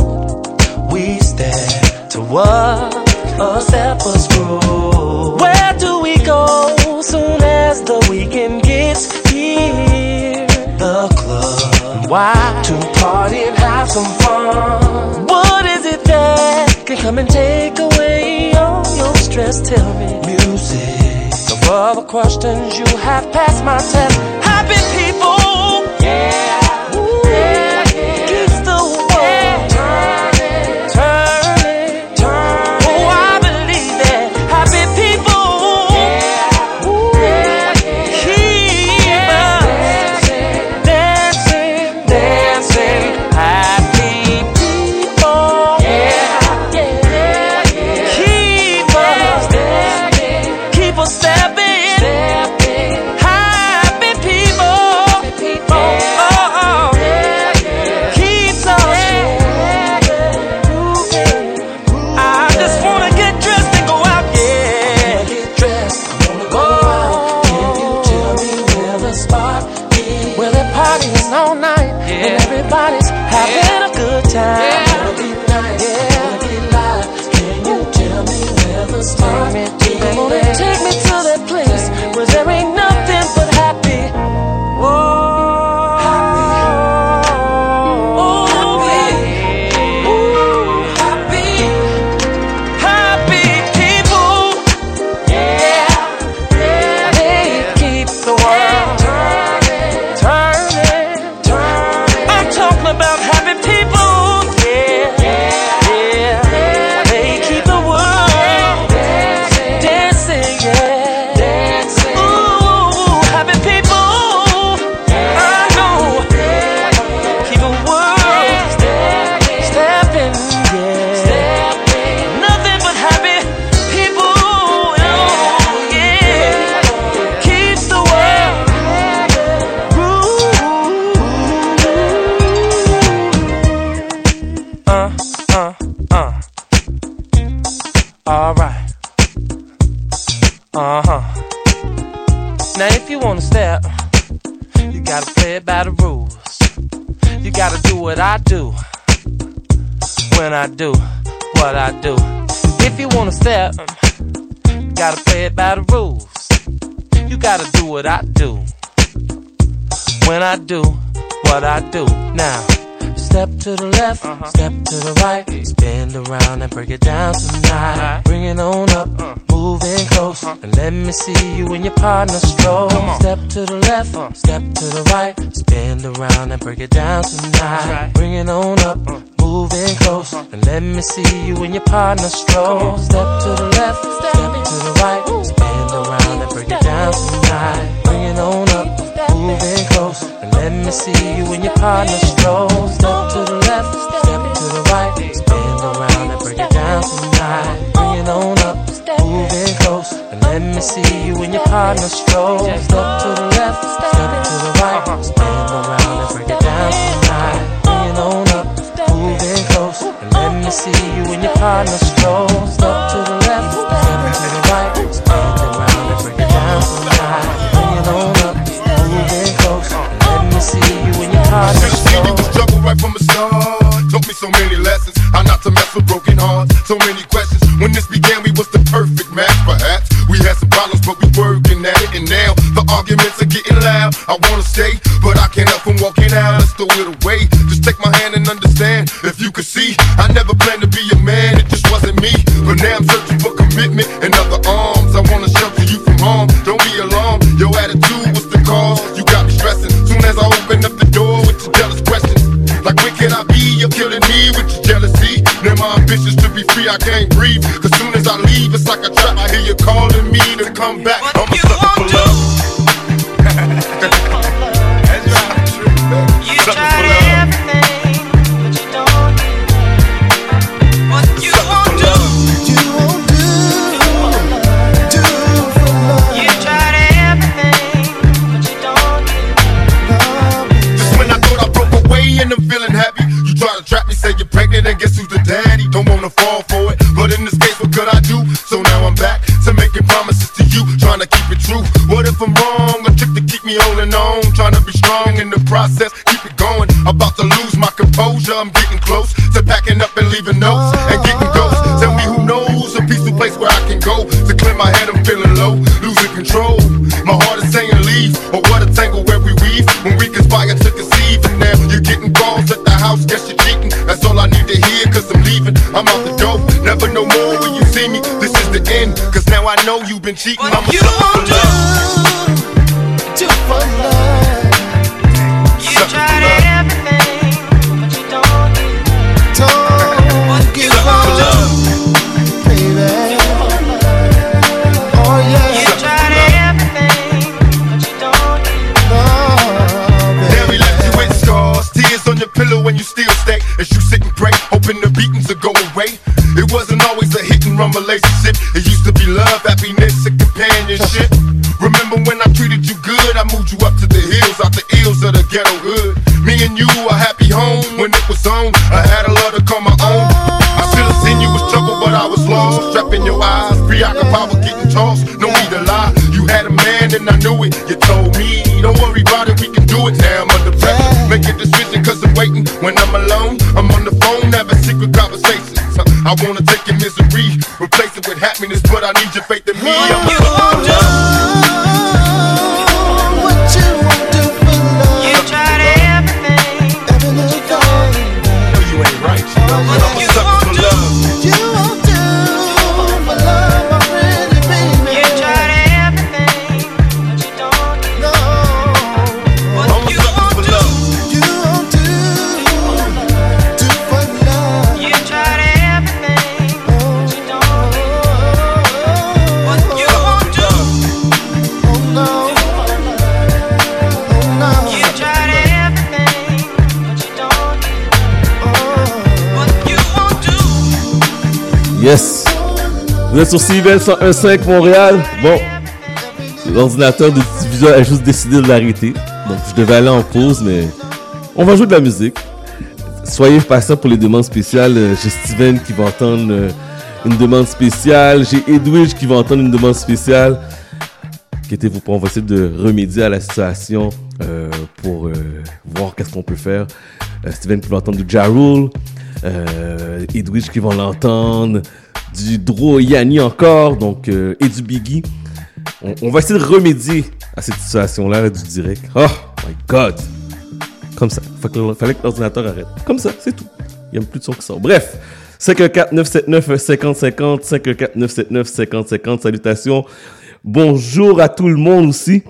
we stand to what a stepper's rule. Where do we go soon as the weekend gets here? The club, why? To party and have some fun. What is it that can come and take away all your stress? Tell me, music, the other questions you have passed my test. Happy people, yeah. Alright. Uh-huh. Now if you wanna step, you gotta play it by the rules. You gotta do what I do, when I do what I do. If you wanna step, you gotta play it by the rules. You gotta do what I do, when I do what I do. Now step to the left, uh-huh. Step to the right, spin around and break it down tonight. Right. Bring it on up, uh. Move in close, uh-huh. And let me see you and your partner stroll. Step to the left, uh. Step to the right, spin around and break it down tonight. Right. Bring it on up, uh. Move in close, uh-huh. And let me see you and your partner stroll. Step to the left, step, step to the right, ooh. Spin around and break step it down tonight. Bring it on up. Move in close and let me see you and your partner stroll. Step to the left, step to the right, spin around and break it down tonight. Bring it on up, move in close and let me see you and your partner stroll. Step to the left, step to the right, spin around and break it down tonight. Bring it on up, move in close and let me see you and your partner stroll. Step to the left, step to the right, spin around and break it down tonight. Bring it on up. Let me see you in your heart. sixteen, you was trouble right from the start. Took me so many lessons, how not to mess with broken hearts. So many questions. When this began, we was the perfect match, perhaps. We had some problems, but we working at it. And now, the arguments are getting loud. I wanna stay, but I can't help from walking out. Let's throw it away. Just take my hand and understand. If you could see, I never planned to be a man. It just wasn't me. But now I'm searching for commitment and other arms. I wanna shelter you from harm. Don't be alarmed. Your attitude was the cause. You got me stressing. Soon as I open up the door with your jealous questions. Like when can I be? You're killing me with your jealousy. Now my ambitions to be free, I can't breathe. Cause soon as I leave, it's like a trap. I hear you calling me to come back. What I'm a sucker for love. That's right. You tried everything, but you don't get what you won't do. You won't do, do for love. You tried everything, but you don't get. Just when I thought I broke away and I'm feeling happy, you try to trap me, say you're pregnant, and guess who's the daddy? Don't wanna fall for it, but in this case, what could I do? So now I'm back to making promises to you, trying to keep it true. What if I'm wrong? A trick to keep me on and on, trying to be strong in the process, keep it going. About to lose my composure, I'm getting close to packing up and leaving notes and getting ghosts. Tell me who knows a peaceful place where I can go to clear my head. I'm feeling low, losing control. My heart is saying leave, or what a tangle where we weave when we conspire to conceive. And now you're getting calls at the house, guess you're cheating. That's all I need to hear, cause I'm leaving. I'm out the door, never no more when you see me. This is the end, cause now I know you've been cheating. What I'm a sucker for love. Do for love. You sucker tried love. Everything, but you don't get don't what you give up. Love. Baby. Oh yeah. You sucker tried everything, but you don't get love. Now we left you with scars, tears on your pillow and you still stay. As you sit and pray, hoping the beatings will go away. It wasn't always a hit and run relationship. It used to be love, happiness, and companionship. Remember when I treated you good? I moved you up to the hills, out the ills of the ghetto hood. Me and you, a happy home. When it was on, I had a love to call my own. I still have seen you was trouble, but I was lost. Trapping your eyes, preoccupied with getting tossed. No need to lie, you had a man and I knew it. You told me, don't worry about it, we can do it. Now I'm under pressure, make a decision cause I'm waiting. When I'm alone, I'm on the phone, having secret conversations. I wanna take your misery, replace it with happiness, but I need your faith in me. I'm a sucker for love. What you won't do for love. You tried everything, but you don't. No, you ain't right. I'm a sucker for love. You won't do for love, my pretty baby. You tried everything, but you don't. No, I'm a sucker for love. You won't do, do for love. You tried everything. Yes! Vous êtes sur C B L cent un virgule cinq Montréal. Bon, l'ordinateur de diviseur a juste décidé de l'arrêter. Donc, je devais aller en pause, mais on va jouer de la musique. Soyez patients pour les demandes spéciales. J'ai Steven qui va entendre une demande spéciale. J'ai Edwidge qui va entendre une demande spéciale. Inquiétez-vous pas, on va essayer de remédier à la situation euh, pour euh, voir qu'est-ce qu'on peut faire. Euh, Steven qui va entendre du Ja Rule. Euh, Edwidge qui va l'entendre. Du Dro Yanni encore, donc, euh, et du Biggie. On, on va essayer de remédier à cette situation-là du direct. Oh my God! Comme ça. Fallait que l'ordinateur arrête. Comme ça, c'est tout. Il n'y a plus de son qui sort. Bref, cinq un quatre neuf sept neuf cinq zéro cinq zéro, cinq un quatre neuf sept neuf cinq zéro cinq zéro, salutations. Bonjour à tout le monde aussi.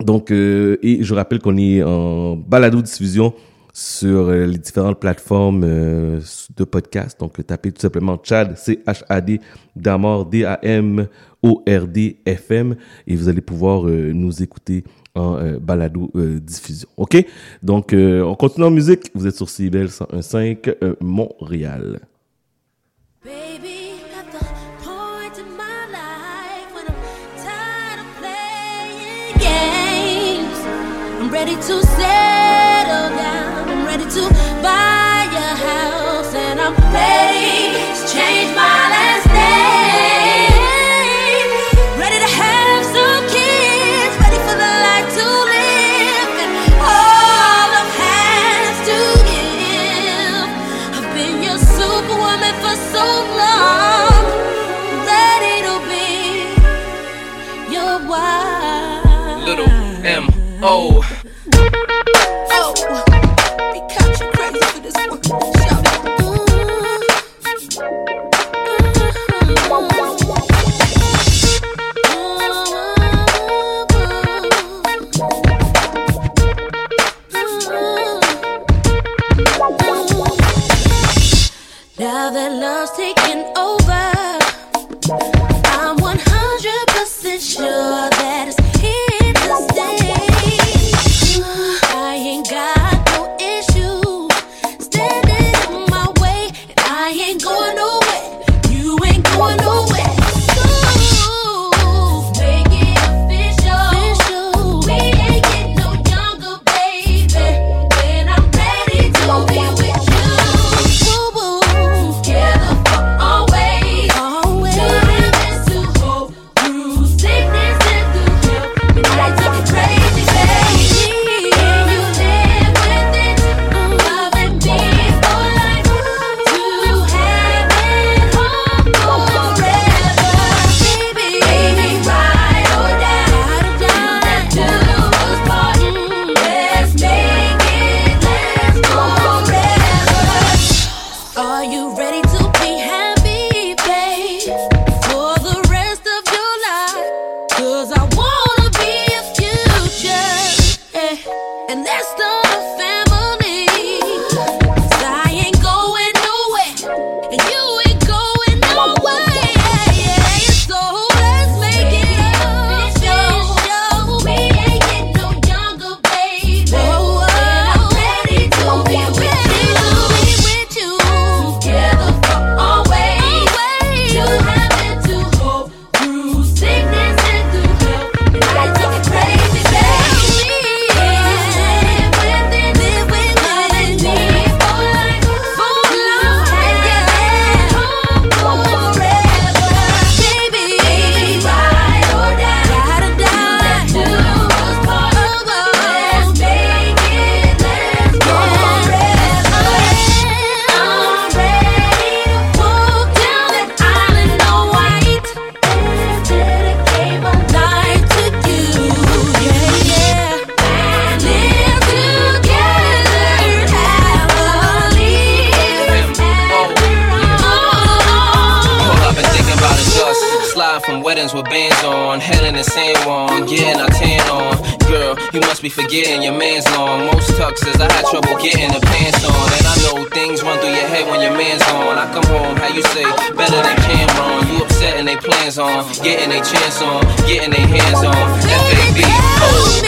Donc, euh, et je rappelle qu'on est en balado-diffusion sur les différentes plateformes euh, de podcast. Donc, tapez tout simplement Chad, C H A D, Damord, D A M O R D, F M, et vous allez pouvoir euh, nous écouter en euh, balado euh, diffusion. OK? Donc, euh, on continue en musique. Vous êtes sur C B L cent un virgule cinq, euh, Montréal. Baby. Ready to settle down, I'm ready to buy a house, and I'm ready to change my last name. Ready to have some kids, ready for the life to live, and all I've had to give. I've been your superwoman for so long, that it'll be your wife. Little M O Now that love's taken over, I'm one hundred percent sure that it's here to stay. I ain't got no issue standing in my way, and I ain't going nowhere, you ain't going nowhere. So make it official, we ain't getting no younger, baby, when I'm ready to be with you. Forgetting your man's long. Most tuxes, I had trouble getting the pants on. And I know things run through your head when your man's on. I come home, how you say, better than Cameron. You upsetting they plans on, getting they chance on, getting they hands on. F A B. Oh. All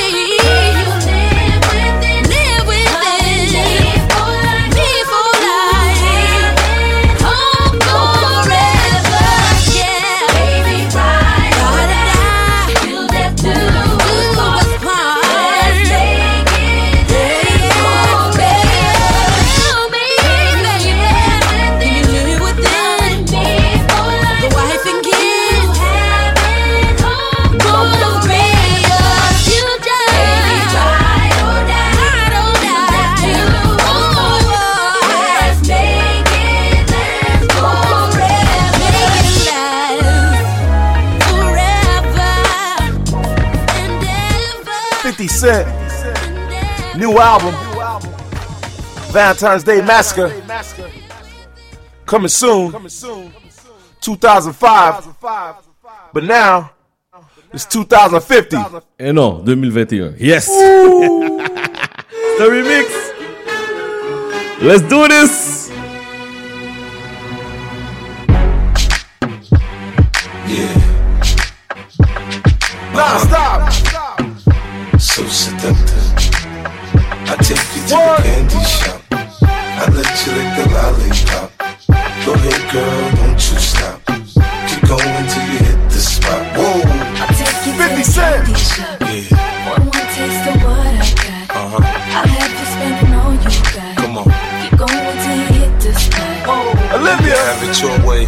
fifty cent. New album. Valentine's Day Massacre. Coming soon. two thousand five. But now, it's two thousand fifty. Et non, twenty twenty-one. Yes. The remix. Let's do this. Yeah. Non-stop. So seductive. I take you to what? The candy shop. I let you lick the lollipop. Go ahead, girl, don't you stop. Keep going till you hit the spot. Whoa. I take you to the candy shop. Yeah. One more taste of what I got. Uh-huh. I'll have you spending all you got. Come on. Keep going till you hit the spot. Oh, Olivia. Have it your way.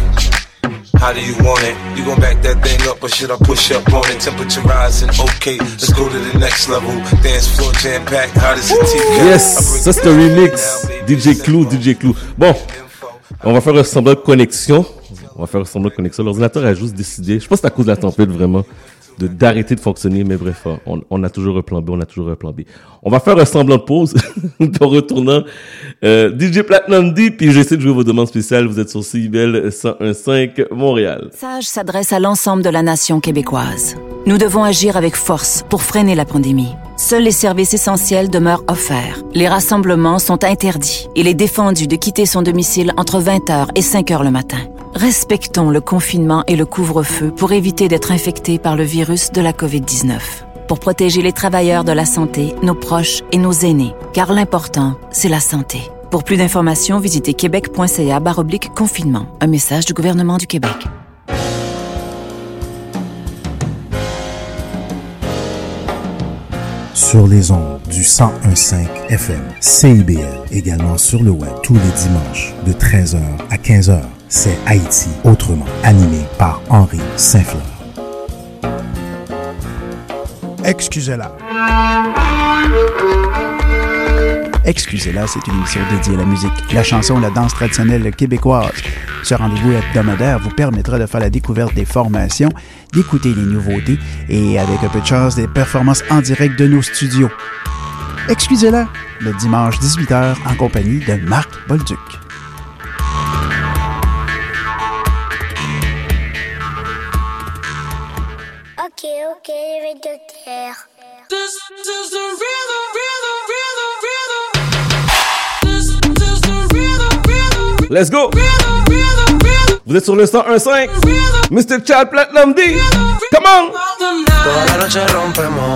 How do you want it? You gon' back that thing up or should I push up on it? Temperature rising, okay, let's go to the next level. Dance floor jam-packed, how does it take? Yes, ça c'est un remix. D J Clou, D J Clou. Bon, on va faire un semblant de connexion. On va faire un semblant de connexion. L'ordinateur a juste décidé, je pense que c'est à cause de la tempête vraiment, de, d'arrêter de fonctionner. Mais bref, on, on a toujours un plan B, on a toujours un plan B. On va faire un semblant de pause en retournant euh, D J Platinum D. Puis j'essaie de jouer vos demandes spéciales. Vous êtes sur C B L one oh one point five Montréal. Sage s'adresse à l'ensemble de la nation québécoise. Nous devons agir avec force pour freiner la pandémie. Seuls les services essentiels demeurent offerts. Les rassemblements sont interdits. Il est défendu de quitter son domicile entre vingt heures et cinq heures le matin. Respectons le confinement et le couvre-feu pour éviter d'être infectés par le virus de la covid dix-neuf. Pour protéger les travailleurs de la santé, nos proches et nos aînés. Car l'important, c'est la santé. Pour plus d'informations, visitez québec.ca baroblique confinement. Un message du gouvernement du Québec. Sur les ondes du one oh one point five F M, C I B L, également sur le web, tous les dimanches de treize heures à quinze heures. C'est Haïti Autrement, animé par Henri Saint-Fleur. Excusez-la. Excusez-la, c'est une émission dédiée à la musique, la chanson, la danse traditionnelle québécoise. Ce rendez-vous hebdomadaire vous permettra de faire la découverte des formations, d'écouter les nouveautés et, avec un peu de chance, des performances en direct de nos studios. Excusez-la, le dimanche dix-huit heures en compagnie de Marc Bolduc. Ok, ok, les de terre. This, this is the river, river, river, river. This, this is the river, river, river. Let's go! River, river, river. Vous êtes sur le one oh one point five. mister Chad Platinum D. Come on! Toda la noche rompemos.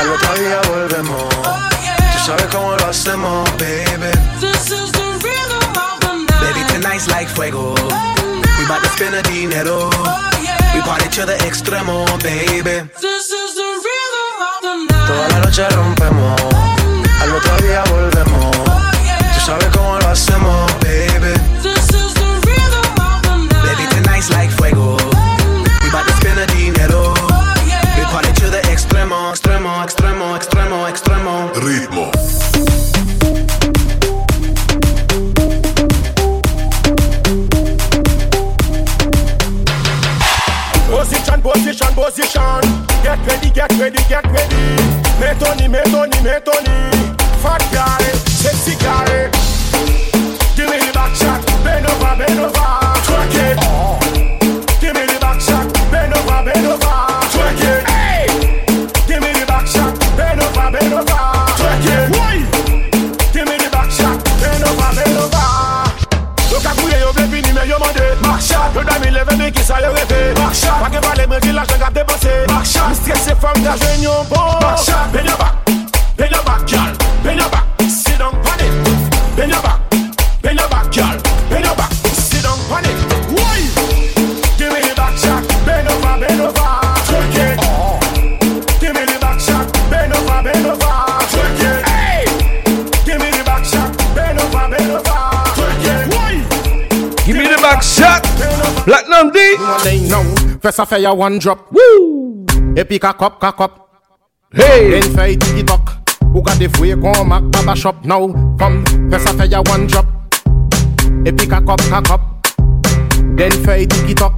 Al otro día volvemos. Oh, yeah. Tú sabes cómo lo hacemos, baby. This is the river of the night. Baby, tonight's like fuego. Oh, we bout to spend the dinero. Oh, yeah. We party to the extremo, baby. This is the rhythm of the night. Toda la noche rompemos. Al otro día volvemos. Oh, yeah. Tú sabes cómo lo hacemos, baby. This is the rhythm of the night. Baby, tonight's like fuego. We bout to spend the dinero. Oh, yeah. We party to the extremo, extremo, extremo, extremo, extremo. Ritmo. Position, position. Get ready, get ready, get ready. Metoni, metoni, metoni. Fat guy, sexy guy. Give me the back shot. Bend over, bend over. Twerk it. Give me the back shot. Bend over, bend over. Twerk it. Hey. Give me the back shot. Bend over, bend over. Twerk it. Why? Give me the back shot. Bend over, bend over. Look at me, you're baby, me, you're my day. Back shot, you got me living, make it so you ready. Back shot. Pas que valait me dire l'argent qu'a dépensé. Back shot. Me stressé femme d'argent yon bon. Back shot. Bend your back. Bend your back, girl. Bend your back. Sit down on it. Bend your back. Bend your back, girl. Bend your back. Sit down on it. Why? Give me the back shot. Bend over, bend over. Twerk it. Give me the back shot. Bend over, bend over. Twerk it. Hey. Give me the back shot. Bend over, bend over. Twerk it. Why? Give me the back shot. Platinum D. Fais ça fait ya one drop. Woo! Et puis kakop, kakop. Hey! Une feuille TikTok. Ou gade fouye qu'on mac baba shop. Now, come. Fais ça fait ya one drop. Et puis kakop, kakop. Une feuille TikTok.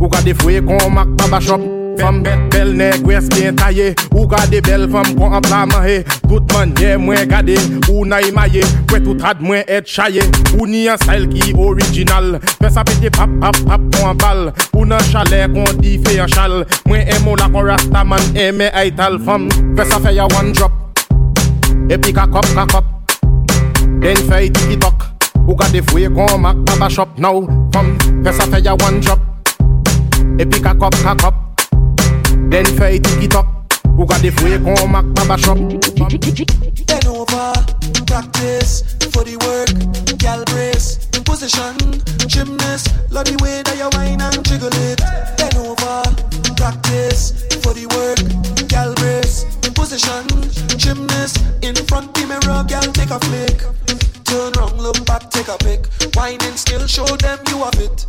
Ou gade fouye qu'on mac baba shop. Femme bête belle nèg ouest bien taillé. Ou gade belle femme qu'on en plat manger. Tout manière moins gade ou naï maillé. Pour tout trad moins être chaillé. Ou ni un style qui original. Fais ça pété pap pap pap qu'on en balle. Ou nan chalet qu'on dit fait en chal. Moins aimons la qu'on rasta man aimé aital femme. Fais ça fait ya one drop. Et puis kakop kakop. Then fait tiktok. Ou gade fouye qu'on mac papa shop now. Femme fais ça fait ya one drop. Et puis kakop kakop. Then fait tiktok. Ou gade fouye qu'on mac papa shop. Practice for the work, gal brace, position, gymnast, love the way that you whine and jiggle it. Bend over, practice for the work, gal brace, position, gymnast, in front the mirror, gal take a flick. Turn round, look back, take a pick. Whine and skill, show them you have it.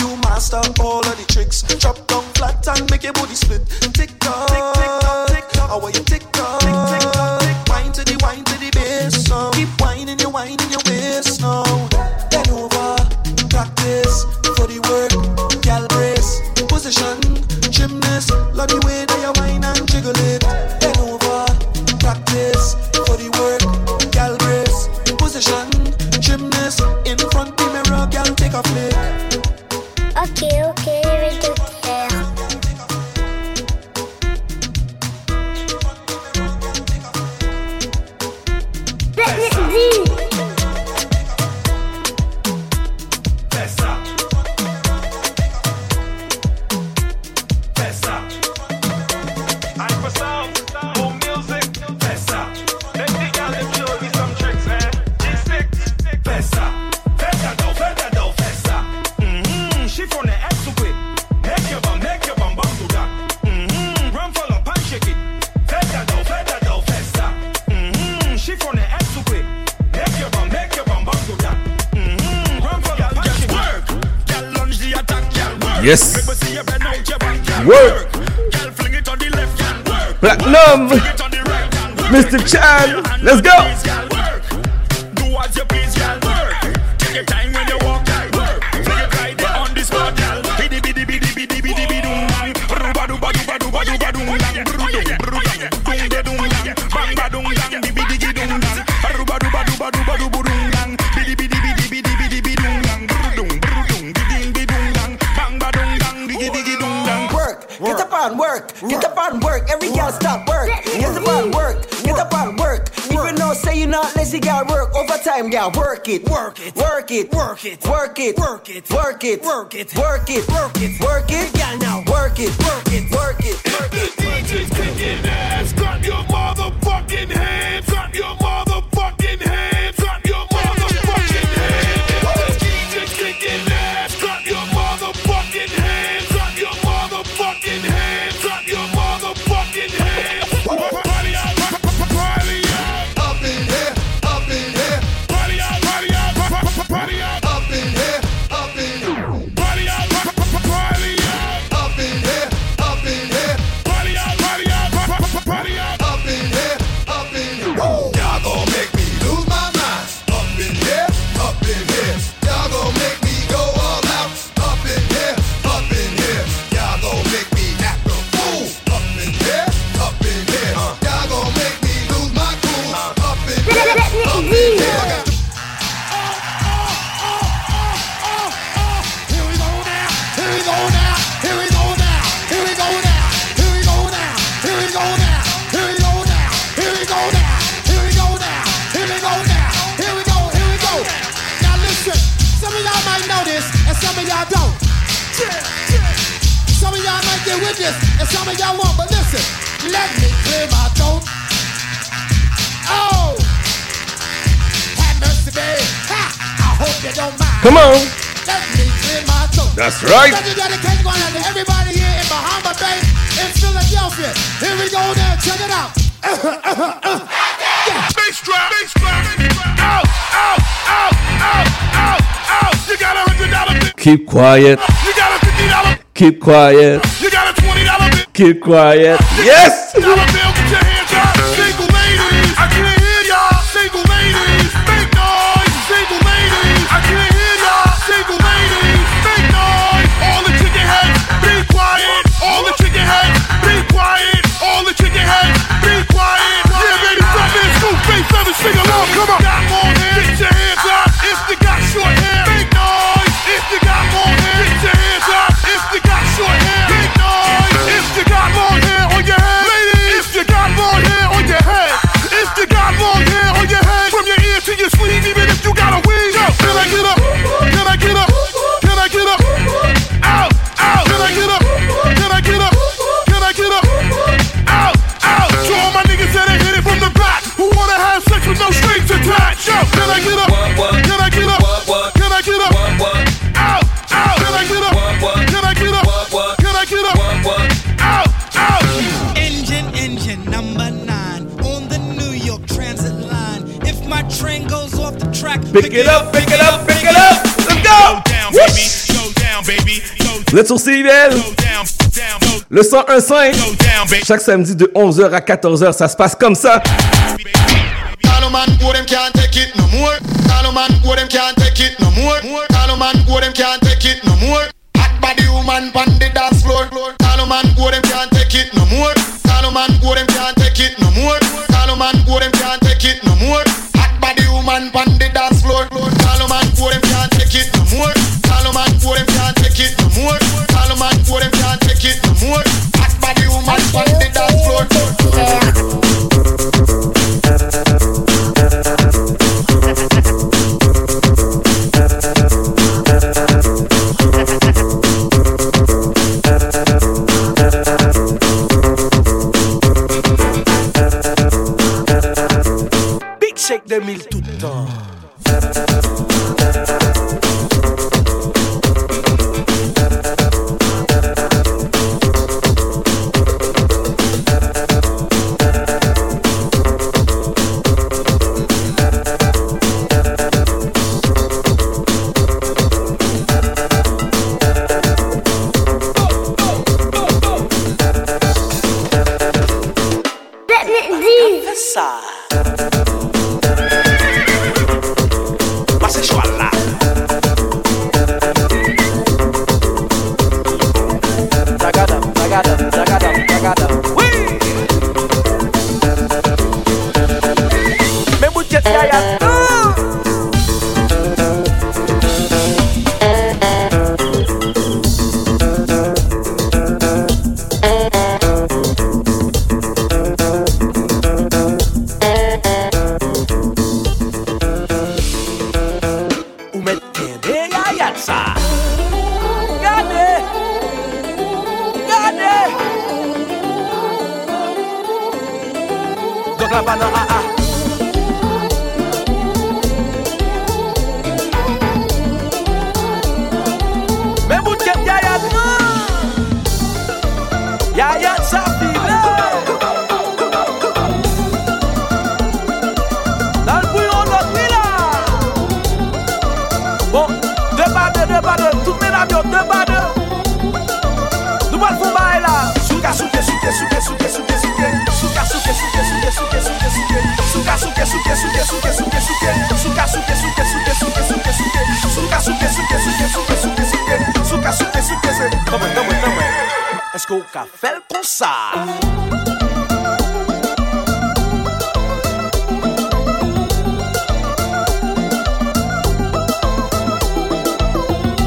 You master all of the tricks. Drop down flat and make your body split. Tick tock, tick tick tock, tick tock. How are you tick tock, tick tick tock, tick. Whine to the whine to the bass now. Keep whining your whine in your waist now. Bend over, practice for the work. Gal brace, position, gymnast. Love the way that you whine and jiggle it. Bend over, practice for the work. Gal brace, position, gymnast. In front the mirror, gal take a flick. Ok, ok, je te faire. Vas-y. Fais ça. Fais ça. I for sound, old music. Fais ça. Let me y'all them show me some tricks, man. G six, fais ça. Fais ça, don't, fais ça, don't, fais ça. She from the X to it. Make your bum, make your bum, bum to that. Mm-hmm. Run for lump and shake it. Festa do, festa do, festa. Mm-hmm. She from the X to it. Make your bum, make your bum, bum to that. Mm-hmm. Run for lump and shake it. Work. Girl lunge the attack, girl work. Yes. Make me see you bend out your back, girl work. Girl fling it on the left, girl work. Platinum. Fling it on the right, girl work. Mister Chan, let's go. Girl work. Do as you please, girl work. Take your time when you walk, girl work. Get up and work, get up and work, every girl stop work. Get up and work, get up and work. Even though say you're not lazy, girl work. Overtime, girl work it, work it, work it, work it, work it, work it, work it, work it, work it, work it, work it, girl now work it, work it, work it, work it. D J's kicking ass, clap your motherfucking hands, clap your motherfucking hands, clap your motherfucking hands. D J's kicking ass, clap your motherfucking hands, clap your motherfucking hands, clap your motherfucking hands. Party out, party out, up in here, up in here. Party out, party out, party out, up in here, up in here. Party out, party out, up in here, up in here. Party out, party out, party out, up in here, up in here. Y'all gon' make me lose my mind. Up in here, up in here. Y'all gon' make me go all out. Up in here, up in here. Y'all gon' make me act a fool. Up in here, up in here. Y'all gon' make me lose my cool. Up in here, up in here. I got the some of y'all might get with this, and some of y'all won't, but listen, let me clear my throat. Oh, have mercy, babe. Ha, I hope you don't mind. Come on. Let me clear my throat. That's right. Special dedication going out to everybody here in Bahama Bay, in Philadelphia. Here we go now, check it out. Bass drop, bass drop, out, out, out, out, out, out. You got a hundred dollar bill. Keep quiet. You got a fifty dollar. Keep quiet. You got a twenty dollar bill. Keep quiet. Yes. Dollar bill, get your hands up. Single ladies, I can't hear y'all. Single ladies, make noise. Single ladies, I can't hear y'all. Single ladies, make noise. All the chicken heads, be quiet. All the chicken heads. Pick it up, pick it up, pick it up. Let's go. Whoosh. Le tour C B L. Le cent un virgule cinq. Chaque samedi de onze heures à quatorze heures, ça se passe comme ça. Body woman on the dance floor. Tano man go them can't take it no more. Tano man go them can't take it no more. Tano man go them can't take it no more. Hot body woman on the dance floor. Tano man go them can't take it no more. Tano man go them can't take it no more. Tano man go them can't take it no more. Hot body woman on the dance floor. deux mille tout le temps.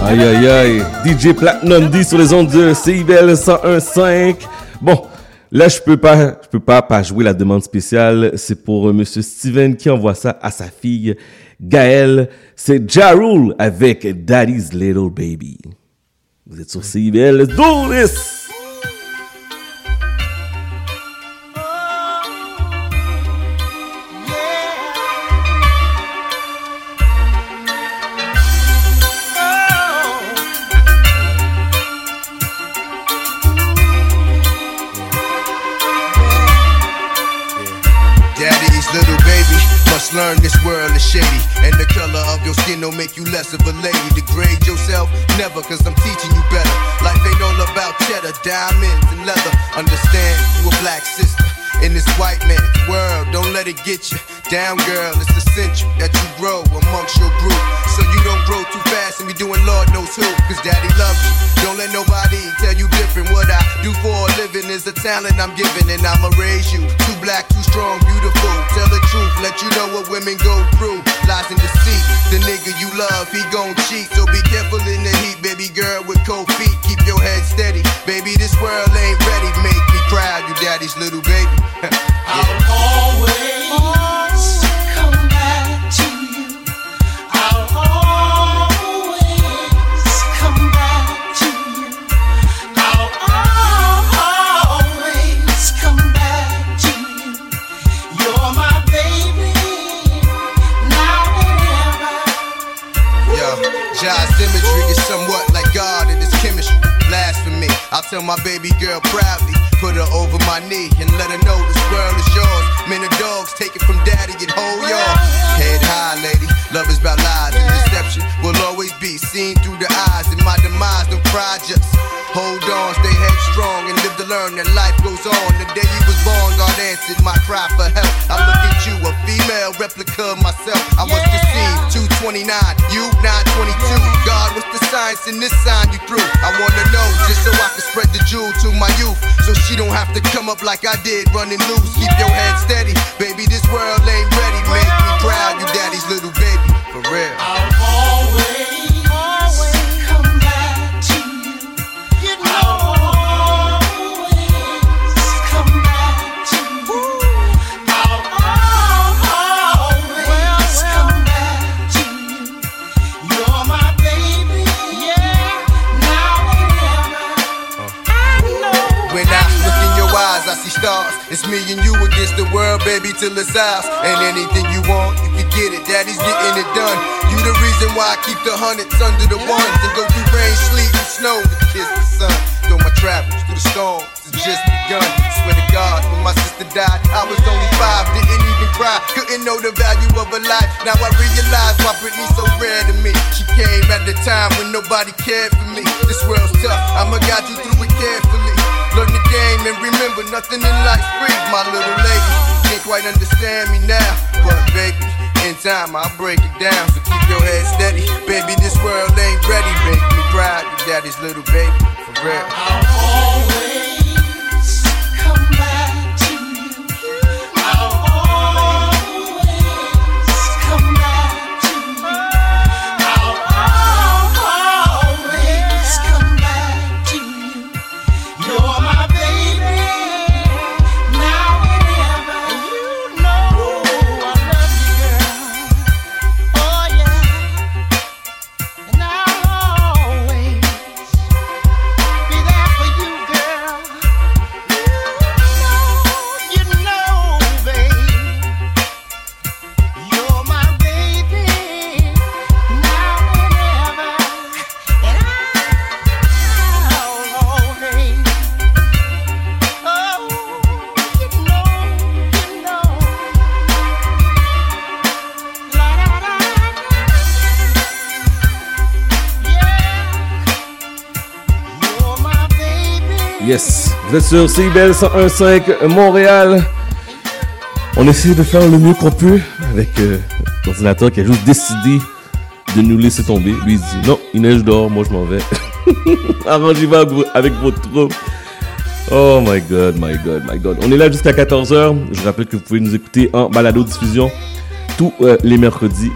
Aïe aïe aïe, D J Platinum D sur les ondes de C I B L cent un virgule cinq. Bon, là je peux pas, je peux pas pas jouer la demande spéciale. C'est pour euh, Monsieur Steven qui envoie ça à sa fille Gaëlle. C'est Ja Rule avec Daddy's Little Baby. Vous êtes sur C I B L, let's do this! Learn this world is shady, and the color of your skin don't make you less of a lady. Degrade yourself, never, cause I'm teaching you better. Life ain't all about cheddar, diamonds, and leather. Understand, you a black sister in this white man's world. Don't let it get you down, girl. It's essential that you grow amongst your group, so you don't grow too fast and be doing Lord knows who. Cause daddy loves you, don't let nobody tell you different. What I do for a living is the talent I'm giving, and I'ma raise you. Too black, too strong, beautiful. Tell the truth, let you know what women go through. Lies and deceit, the nigga you love, he gon' cheat. So be careful in the heat, baby girl with cold feet. Keep your head steady, baby, this world ain't ready. Make me cry, you daddy's little baby. Yeah. I'll always come back to you. I'll always come back to you. I'll always come back to you. You're my baby, now forever. Yo, Jai's imagery is somewhat like God in his chemistry. Blasphemy, I'll tell my baby girl proudly. put her over my knee and let her know this world is yours. Men are dogs, take it from daddy and hold y'all. Head high, lady, love is about lies and deception. Will always be seen through the eyes. In my demise, don't cry, just hold on. Stay headstrong and live to learn that life goes on. The day you was born, God answered my cry for help. I look at you, a female replica of myself. I was conceived two twenty-nine, you nine twenty-two. God, what's the science in this sign you threw? I wanna know just so I can spread the jewel to my youth, so she don't have to come up like I did, running loose. Keep your head steady, baby, this world ain't ready. Make me proud, you daddy's little baby, for real. I'll always stars. It's me and you against the world, baby, till it's ours. And anything you want, you can get it. Daddy's getting it done. You the reason why I keep the hundreds under the ones and go through rain, sleet, and snow to kiss the sun. Though my travels through the storms has just begun. Swear to God, when my sister died, I was only five, didn't even cry. Couldn't know the value of a life. Now I realize why Britney's so rare to me. She came at the time when nobody cared for me. This world's tough, I'ma guide you through it carefully. Learn the game and remember nothing in life's free. My little lady can't quite understand me now, but baby, in time I'll break it down. So keep your head steady, baby, this world ain't ready. Make me proud, your daddy's little baby, for real. I'll always come back to you. I'll always come back to you. I'll always come back to you. You're my baby, now and ever. You know I love you, girl. Oh yeah, and I'll always be there for you, girl. You know, you know, babe, you're my baby, now and ever, and I'll always. Oh, you know, you know. La da da da. Yeah. You're my baby. Yes, vous êtes sur C B L cent un virgule cinq Montréal. On essaie de faire le mieux qu'on peut avec euh, l'ordinateur qui a juste décidé de nous laisser tomber. Lui, il dit non, il neige dehors, moi je m'en vais. Arrangez-vous avec vos- avec votre troupe. Oh my god, my god, my god. On est là jusqu'à quatorze heures. Je rappelle que vous pouvez nous écouter en balado-diffusion tous euh, les mercredis,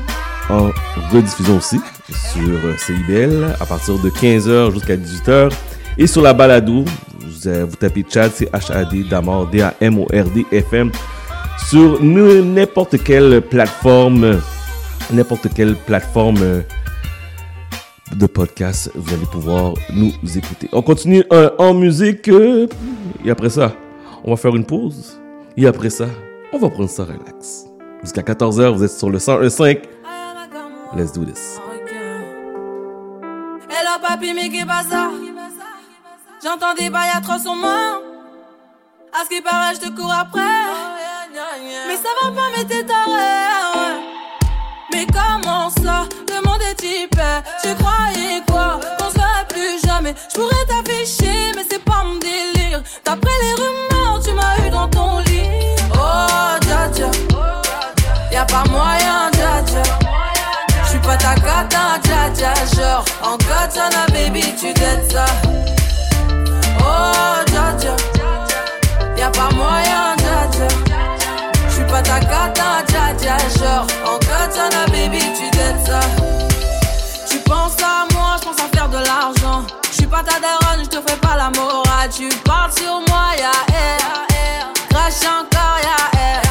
en rediffusion aussi sur euh, C I B L à partir de quinze heures jusqu'à dix-huit heures. Et sur la balado, vous, euh, vous tapez Chad, c'est H A D, Damord, D A M O R D, F M, sur n- n'importe quelle plateforme, euh, n'importe quelle plateforme euh, de podcast, vous allez pouvoir nous écouter. On continue euh, en musique, euh, et après ça, on va faire une pause, et après ça, on va prendre ça relax. Jusqu'à quatorze heures, vous êtes sur le cent un virgule cinq. Let's do this. Ok. Hello papi, mais qui bazar? J'entends des bails atroces en main. À ce qui paraît, je te cours après. Mais ça va pas, mais t'es taré. Ouais. Mais comment ça? Le monde est hyper. Tu croyais quoi? Qu'on se verrait plus jamais. Je pourrais t'afficher, mais c'est pas mon délire. D'après les rumeurs, tu m'as eu dans ton lit. Oh, dja dja. Y'a pas moyen, dja dja. Je suis pas ta cata, dja dja. Genre, en katana, baby, tu t'aides ça. Oh, dja dja. Y'a pas moyen, dja dja. Je suis pas ta cata, dja dja. Genre, en katana, baby, tu t'aides ça. Tu penses à moi, je pense à faire de l'argent. Je suis pas ta daronne, je te fais pas la morale. Tu parles sur moi, y'a air. Crache encore, y'a air.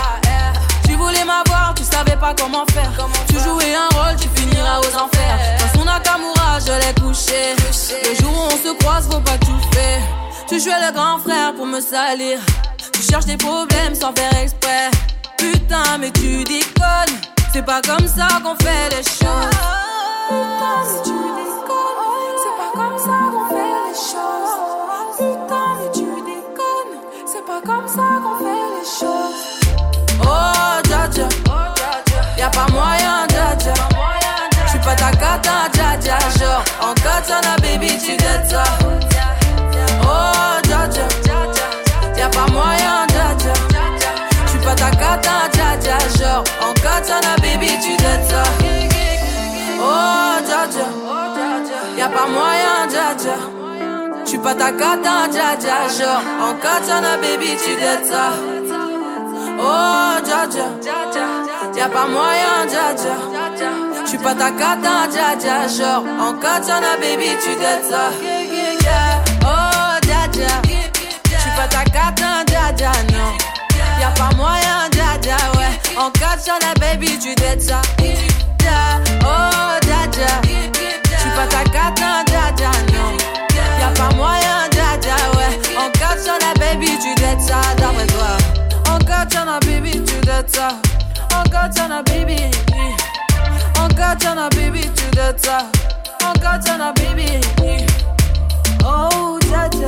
Tu voulais m'avoir, tu savais pas comment faire. Tu jouais un rôle, tu finiras aux enfers. Dans son Nakamura, je l'ai couché. Le jour où on se croise, faut pas tout faire. Tu jouais le grand frère pour me salir. Tu cherches des problèmes sans faire exprès. Putain, mais tu déconnes. C'est pas comme ça qu'on fait les choses. Putain, mais tu déconnes. C'est pas comme ça qu'on fait les choses. Putain, mais tu déconnes. Tata, dja, dja, genre en katana, baby, tu gâtes ça. Oh, dja, dja, y'a pas moyen, dja, dja. J'suis pas ta kata, dja, dja, genre en katana, baby, tu gâtes ça. Oh, dja, dja, y'a pas moyen, dja, dja. J'suis pas ta kata, dja, dja, genre en katana, baby, tu gâtes ça. Oh, dja, dja, y'a pas moyen, dja, dja. J'suis pas ta kata, dja dja, genre en katana, baby, tu dettes ça. Oh, dja dja, j'suis pas ta kata, dja dja, non. Y'a pas moyen, dja dja, ouais. En katana, baby, tu dettes ça. Oh, dja dja, j'suis pas ta kata, dja dja, non. Y'a pas moyen, dja dja, ouais. En katana, baby, tu dettes ça. D'après toi, en katana, baby, tu dettes ça. En katana, baby. En katana, baby, tu dettes ça. En katana, baby. Oh, dja dja.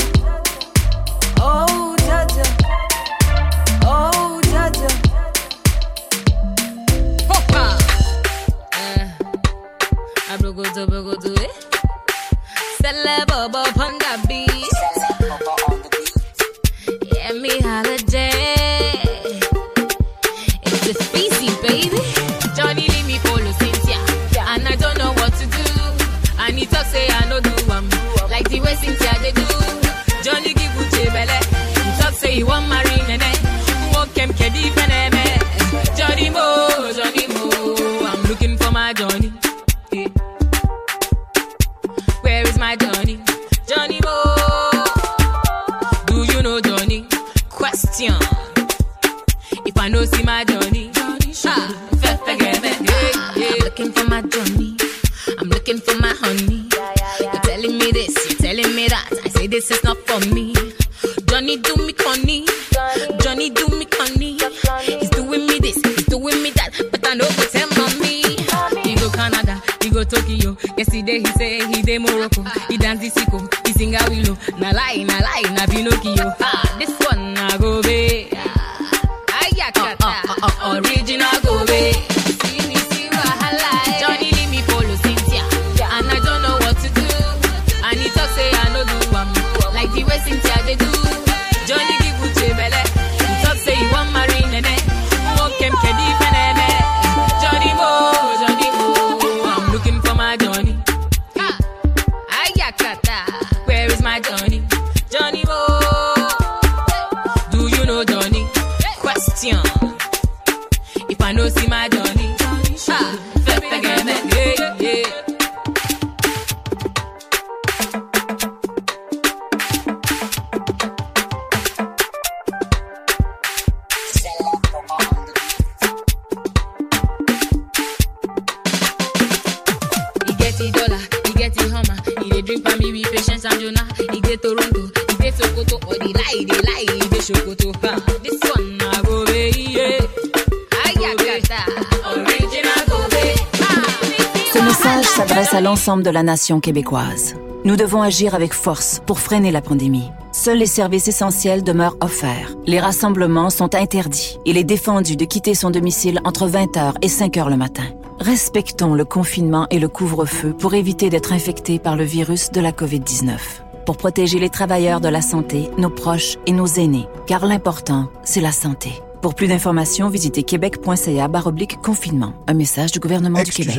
Oh, dja dja. Oh, dja dja. Hoppa. Abrogodo, brogodo, eh. Celebrate Bobo Panda beat. Yeah, me holiday. It's a species, baby. Johnny. And I don't know what to do. And he talk say I no do am. Like the way Cynthia they do. Johnny give uche bele. He talk say he want marry nene. Who kem kedi feneme. Johnny mo, Johnny mo. I'm looking for my Johnny. Hey. Where is my Johnny? Johnny mo. Do you know Johnny? Question. If I no see my Johnny, Johnny ah, forget me. I'm looking for my Johnny, I'm looking for my honey. Yeah, yeah, yeah. You're telling me this, you're telling me that. I say this is not for me. Johnny do me conny, Johnny, Johnny do me conny. He's doing me this, he's doing me that, but I know what's him on me. He go Canada, he go Tokyo. Yesterday he say he dey Morocco. He dance the sicko, he sing a willow. Na lie, na lie, na Pinocchio. Ah, this one na go be. I ya kata, original go be. À l'ensemble de la nation québécoise. Nous devons agir avec force pour freiner la pandémie. Seuls les services essentiels demeurent offerts. Les rassemblements sont interdits. Il est défendu de quitter son domicile entre vingt heures et cinq heures le matin. Respectons le confinement et le couvre-feu pour éviter d'être infectés par le virus de la covid dix-neuf. Pour protéger les travailleurs de la santé, nos proches et nos aînés. Car l'important, c'est la santé. Pour plus d'informations, visitez québec.ca barre oblique confinement. Un message du gouvernement du Québec.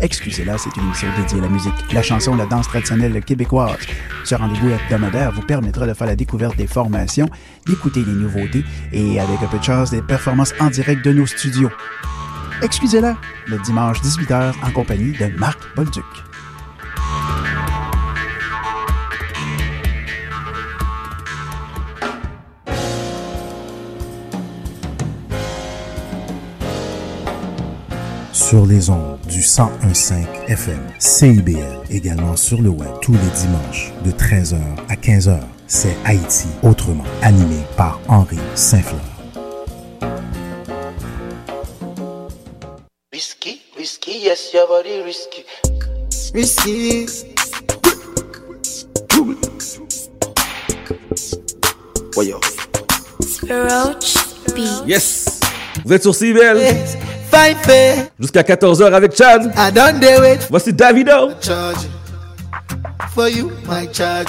Excusez-la, c'est une émission dédiée à la musique, la chanson, la danse traditionnelle québécoise. Ce rendez-vous hebdomadaire vous permettra de faire la découverte des formations, d'écouter les nouveautés et, avec un peu de chance, des performances en direct de nos studios. Excusez-la, le dimanche dix-huit heures en compagnie de Marc Bolduc. Sur les ondes du cent un virgule cinq F M, C I B L, également sur le web, tous les dimanches de treize heures à quinze heures. C'est Haïti Autrement, animé par Henri Saint-Fleur. Risky, risky, yes, your body risky. Risky. Voyons. Roach B. Yes! Vous êtes sur C I B L? Yes. find faith. Jusqu'à quatorze heures avec Chad. I don't do it. Voici Davido. Charge for you, my charge.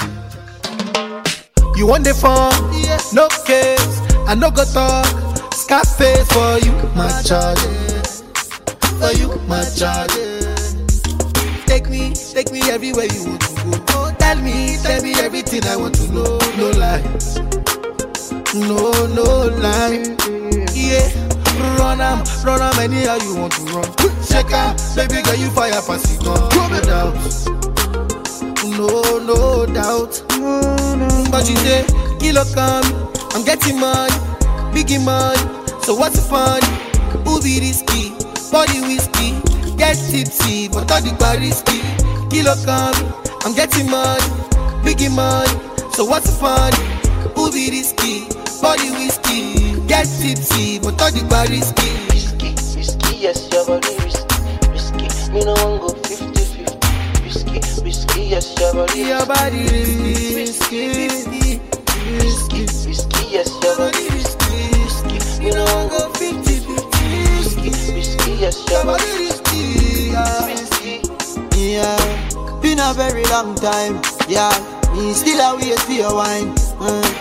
You want the phone? Yes. No case. I no go talk. Scarface for you, my charge. For you, my charge. Take me, take me everywhere you want to go. Tell me, tell me everything I want to know. No lies. No, no lie. Yeah, run am, run am anyhow you want to run. Check out, baby girl, you fire pass it on. No doubt, no, no doubt. But you say, kilo come, I'm getting money, biggie money. So what's the fun? Who be risky, body whiskey. Get tipsy, but all the bar risky. Kilo come, I'm getting money, biggie money. So what's the fun? Who be risky, body whiskey. Get tipsy, but all the bar risky. Risky, risky, yes, your body risky. Risky, me no one go fifty fifty. Risky, risky, yes, your body. Your body risky, risky, risky. Risky, risky, yes, your body risky. Risky, me no one go fifty fifty. Risky, risky, yes, your body risky. Risky, yeah. Been a very long time, yeah. Me still a wait for your wine, mm.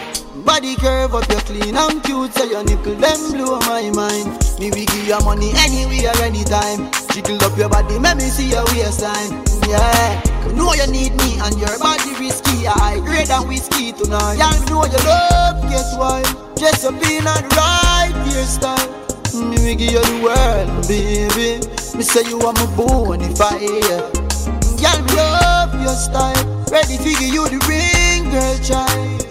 Body curve up, you're clean and cute, so your nipple them blow my mind. Me we give you money anywhere, anytime. Jiggle up your body, make me see your waistline. Yeah, you know you need me and your body risky. I grade and whiskey tonight. Y'all know you love, guess why? Just a peanut right here style. Me we give you the world, baby. Me say you are my bonfire. Y'all love your style. Ready to give you the ring, girl child.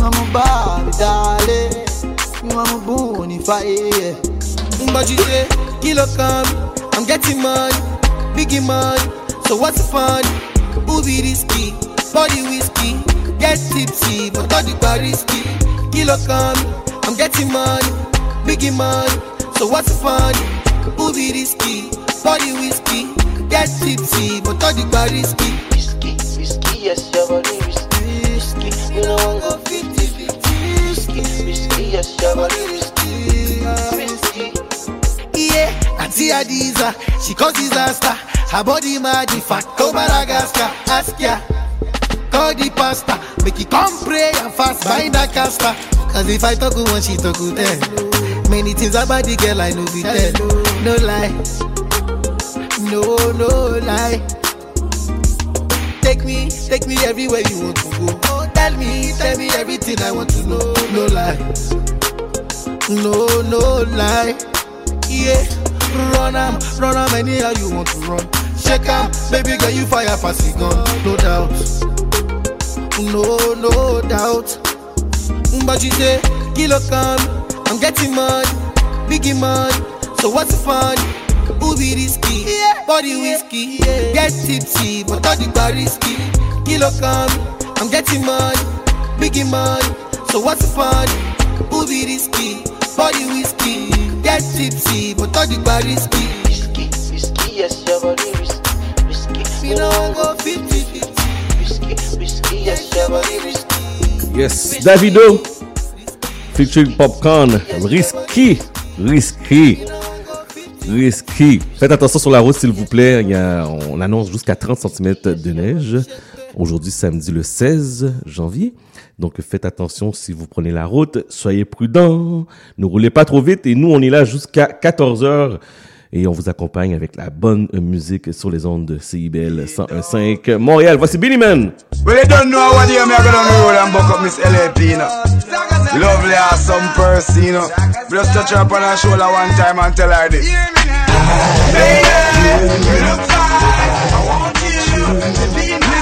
I'm a Bobby, darling. You are my bonfire. But you say, kilo come, I'm getting money, biggie money. So what's the fun? Who be risky, body whiskey. Get tipsy, but all the bar risky. Kilo come, I'm getting money, biggie money. So what's the fun? Who be risky, body whiskey. Get tipsy, but all the bar risky. Risky, risky, yes, your body risky. Risky, you know I'm gonna be. Risky, yes, your body risky, risky. Yeah, auntie Adiza, she cause disaster. Her body mad, the fat, go Madagascar. Ask ya, call the pastor. Make you come pray and fast, bind a caster. Cause if I talk with one, she talk with ten. Many things about the girl I know be ten. No lie, no, no lie. Take me, take me everywhere you want to go. Tell me, tell me everything I want to know. No lie, no, no lie. Yeah, run am, run am anyhow you want to run. Check am, baby girl you fire pass it gun. No doubt, no, no doubt. But you say, kilo come, I'm getting money, biggie money. So what's the fun? Who be risky, body whiskey. Get tipsy, but all the bar risky. Kilo come, I'm getting money, biggie money. So what's the fun? Who be risky, body whiskey. Get tipsy, but all the bar risky. Risky, risky, yes, your body risky. Risky, you know I'm go fifty fifty. Risky, risky, yes, your body risky. Yes, Davido featuring Popcorn. Risky, risky, risky. Faites attention sur la route s'il vous plaît. Il y a, on annonce jusqu'à trente centimètres de neige aujourd'hui, samedi le seize janvier. Donc, faites attention si vous prenez la route. Soyez prudents. Ne roulez pas trop vite. Et nous, on est là jusqu'à quatorze heures. Et on vous accompagne avec la bonne musique sur les ondes de C I B L cent un virgule cinq Montréal. Voici Billy Man. Well, you don't know what you me going to roll and buck up Miss L A P, you know. Lovely, awesome person, you know. Just touch her upon her shoulder one time and tell her this. Baby, you look fine. I want you to be my.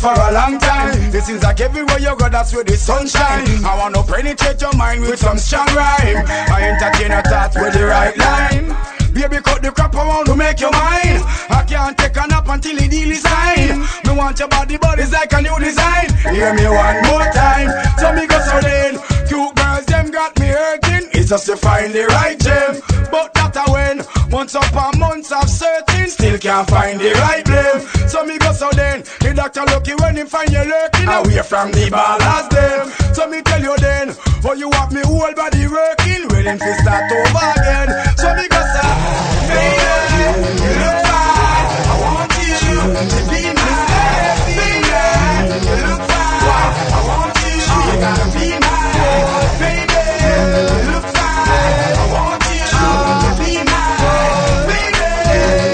For a long time, this is like everywhere you go, that's where the sunshine. I wanna penetrate your mind with some strong rhyme. I entertain a thought with the right line. Baby, cut the crap around to make your mind. I can't take a nap until the deal is signed. Me want your body, but it's like a new design. Hear me one more time, so me go so then. Cute girls, them got me hurting. it's just to find the right gem. But that a when months upon months of searching, still can't find the right blame. So me go so then, the doctor lucky when he find you lurking away from the ballast them. So me tell you then, oh you have me whole body working, willing to start over again. So me go so, baby, you look fine, I want you to be my baby, you look fine, I want you, you gotta be mine, baby, you look fine, I want you to be mine, baby,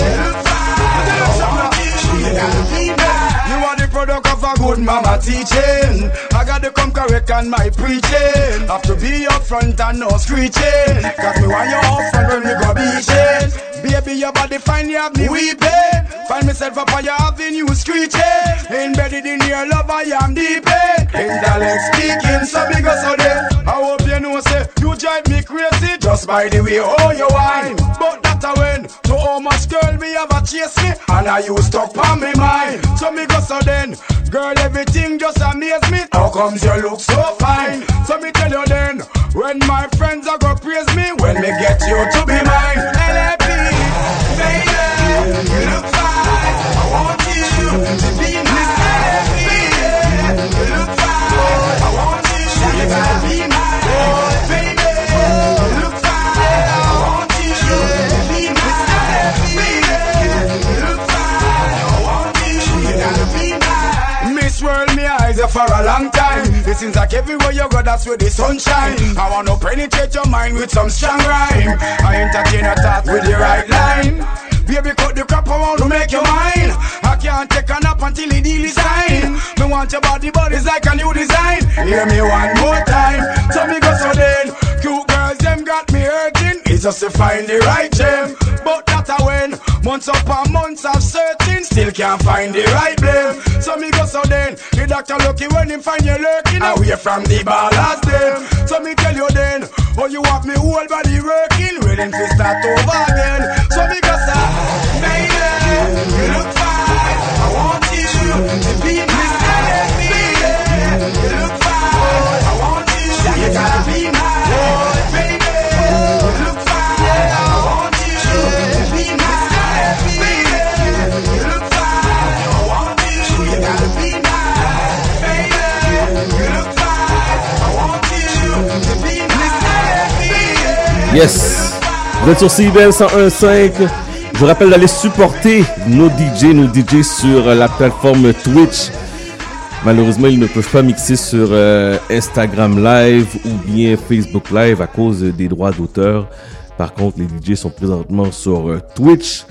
you look fine, I want you, you gotta be mine. You are the product of a good mama teaching. I gotta come correct on my preaching. Have to be up front and no screeching. Cause me want you up front when we go beaching. Baby, your body finally have me weeping. Find myself up on your avenue screeching. Embedded in your love, I am deep in. Intellect speaking, so big as so this. I hope you know, say, you drive me crazy just by the way, oh, you whine. But that I win, to how much girl me ever chase me, and I you stuck on me mind. So me go so then, girl, everything just amaze me. How comes you look so fine? So me tell you then, when my friends are gonna praise me, when me get you to be mine. L A P baby, you look fine, I want you to be mine, baby, you look fine, I want you to be mine, baby, you look fine, I want you to be mine, baby, you look fine, I want you, you gotta be mine. Miss World, me eyes are for a long time. It seems like everywhere you go, that's where the sunshine. I want to penetrate your mind with some strong rhyme. I entertain a thought with the right line. Baby, cut the crap, I want to make your mind. I can't take a nap until the deal is signed. Me want your body, but it's like a new design. Hear me one more time. Tell me go so then. Cute girls, them got me hurting. It's just to find the right gem. But that I win. Months upon months of searching, still can't find the right blame. So me go so then, the doctor lucky when him find you lurking away from the ballast them. So me tell you then, oh you have me whole body working, willing to start over again. So me go so, baby, you look fine, I want you to be mine, baby, you look fine, I want you, you gotta be mine, baby, you look fine, I want you to be mine. Yes! Retour C B L cent un virgule cinq. Je vous rappelle d'aller supporter nos D J, nos D J sur la plateforme Twitch. Malheureusement, ils ne peuvent pas mixer sur euh, Instagram Live ou bien Facebook Live à cause des droits d'auteur. Par contre, les D J sont présentement sur euh, Twitch.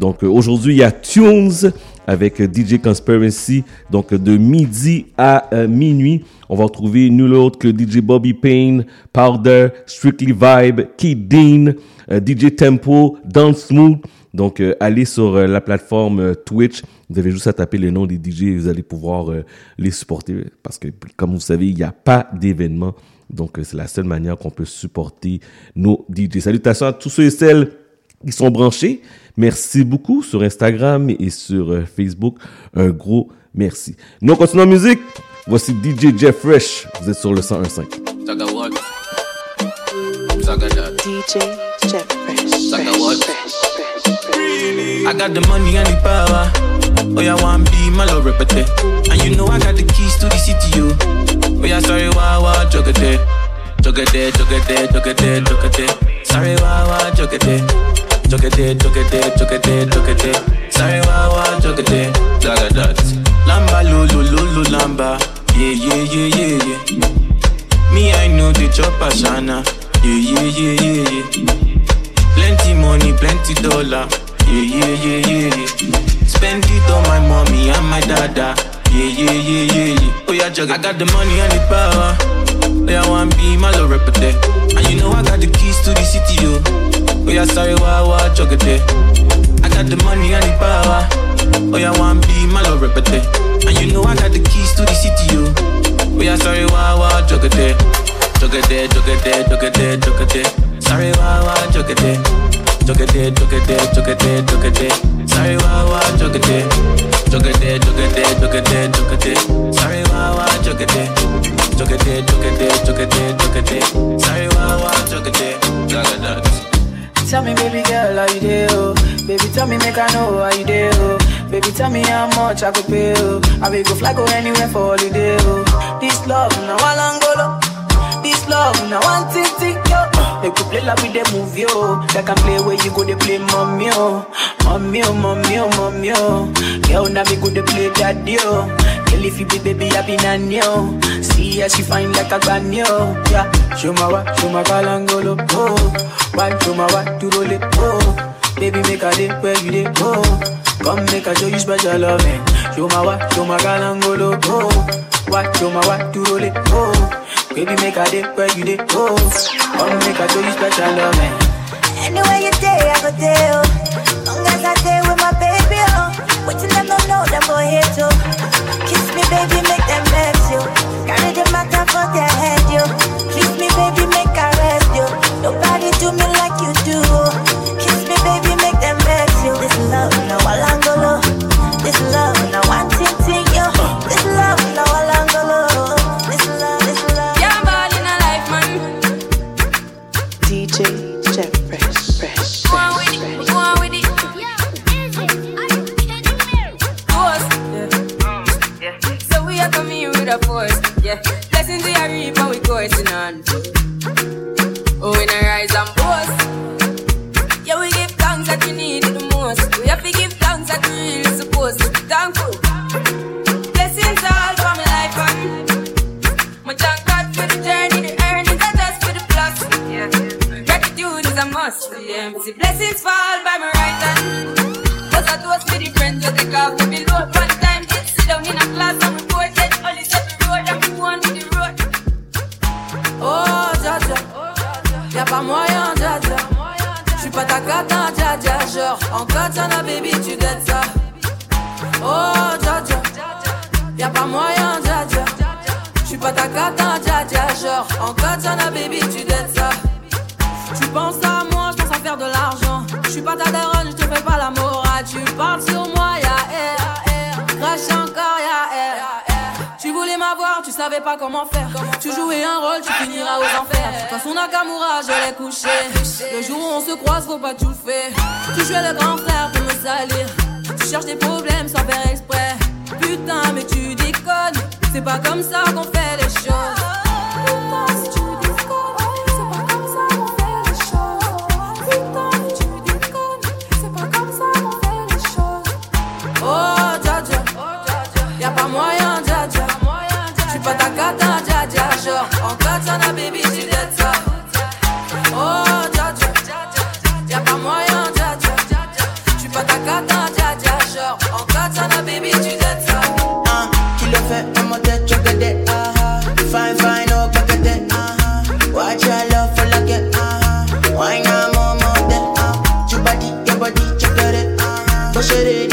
Donc, euh, aujourd'hui, il y a Tunes avec euh, D J Conspiracy. Donc, de midi à euh, minuit, on va retrouver nul autre que D J Bobby Payne, Powder, Strictly Vibe, Keith Dean, euh, D J Tempo, Dance Mood. Donc, euh, allez sur euh, la plateforme euh, Twitch. Vous avez juste à taper les noms des D J et vous allez pouvoir euh, les supporter. Parce que, comme vous savez, il n'y a pas d'événement. Donc, euh, c'est la seule manière qu'on peut supporter nos D J. Salutations à tous ceux et celles qui sont branchés. Merci beaucoup sur Instagram et sur euh, Facebook. Un gros merci. Nous continuons en musique. Voici D J Jeff Fresh. Vous êtes sur le cent un virgule cinq. D J Jeff Fresh. I got the money and the power. Oh, yeah, one be my love repete. And you know I got the keys to the city, you. Oh, yeah, sorry, wow, wow, jogate. Jogate, jogate, jogate, jogate. Sorry, wow, wow, jogate. Jogete, jogete, jogete, jogete. Sorry, wawa, jogete. Jagadat. Lamba, lulu, lulu, lamba. Yeah, yeah, yeah, yeah, yeah. Me, I know the chopper, Shana. Yeah, yeah, yeah, yeah, yeah. Plenty money, plenty dollar. Yeah, yeah, yeah, yeah, yeah. Spend it on my mommy and my dada. Yeah, yeah, yeah, yeah, yeah. Oh, yeah, jog- I got the money and the power. Oh, yeah, I want to be my love repete. And you know I got the keys to the city, yo. Oh yeah, sorry, wow, wow, jogate. I got the money and the power. Oh yeah, one be my love repete. And you know I got the keys to the city, yo. Oh yeah, sorry, wow, wow, jogate. Jogate, jogate, jogate, jogate. Sorry, wow, wow, jogate. Jogate, jogate, jogate, jogate. Sorry, wow, wow, jogate. Jogate, jogate, jogate, jogate. Sorry, wow, wow, jogate. Joke it it, joke it it, joke it it, joke it it. Sorry, why, why, joke it it, joke it it. Tell me, baby girl, how you do? Oh? Baby, tell me, make I know how you do. Oh? Baby, tell me how much I could pay. Oh? I will go fly, go anywhere for holiday. Oh? This love, now I long go low. This love, now I tick tick yo. They could play like with the movie, oh. They can play where you go, they play mommy, oh. Mommy, oh, mommy, oh, mommy, oh. Girl, now me go, they play daddy, oh. Girl, if you be baby, I be nanny, oh. See, as she find like a granny, oh. Yeah, show my what, show my galangolo, oh. Why, show my what, to roll it, oh. Baby, make a day where you dey, oh. Come make a show you special loving. Show my what, show my galangolo, oh. Why, show my what, to roll it, oh. Baby, make a day where you dey, oh. Come make a show you special love, man. Anywhere you day, I go there, oh. Long as I stay with my baby, oh. What you let them know, them go hate you. Kiss me, baby, make them vex you. Carry the matter for their head, yo. Kiss me, baby, make I rest, yo. Nobody do me like you do, oh. Kiss me, baby, make them vex you. This love, no, I'll go low. This love, no, I'm tinting, yo. This love, no, I'll go low. D J Jeff Fresh, Fresh, Fresh, on with it, go on with it. Yeah, yeah. Yeah. So we are coming with a force, yeah. Blessings we are reaping, we coursing on. Oh, when I rise and boast, yeah, we give thanks that we need it the most. We have to give thanks that we really supposed to be thankful. Blessings all for my life and my thank God for the journey, the earnings are just for the plus. Yeah. I must be empty. Blessings fall by my right hand. Those are those with the friends who take off to be low. One time they sit down in a class and report that only set the road and we want to the road. Oh, Jaja, y'a pas moyen, Jaja. J'suis pas ta cata, Jaja. Genre, en katana, baby, tu dettes ça. Oh, Jaja, y'a pas moyen, Jaja. J'suis pas ta cata, Jaja. Genre, en katana, baby, tu dettes ça. Tu penses à moi, je pense à faire de l'argent. Je suis pas ta daronne, je te fais pas la morale. Tu parles sur moi, ya yeah, air. Yeah. Crache encore, ya yeah, air. Yeah, yeah. Tu voulais m'avoir, tu savais pas comment faire. Comment tu jouais un rôle, tu finiras aux enfers. Dans son Nakamura, je l'ai couché. Le jour où on se croise, faut pas tout faire. Tu jouais le grand frère pour me salir. Tu cherches des problèmes sans faire exprès. Putain, mais tu déconnes. C'est pas comme ça qu'on fait les choses. Putain, si tu déconnes. Y'a pas moyen, dja dja. J'suis pas ta cata, dja dja. Genre, en katana, baby, tu dettes ça. Oh, dja dja. Y'a pas moyen, dja dja. J'suis pas ta cata, dja dja. Genre, en katana, baby, tu dettes ça. Un kilo fait en mode chocolat. Ah, fine, fine, oh, cocoté. Ah, watch your love for like it. Ah, why not more model? Ah, your body, your body, chocolate. Ah, go share it.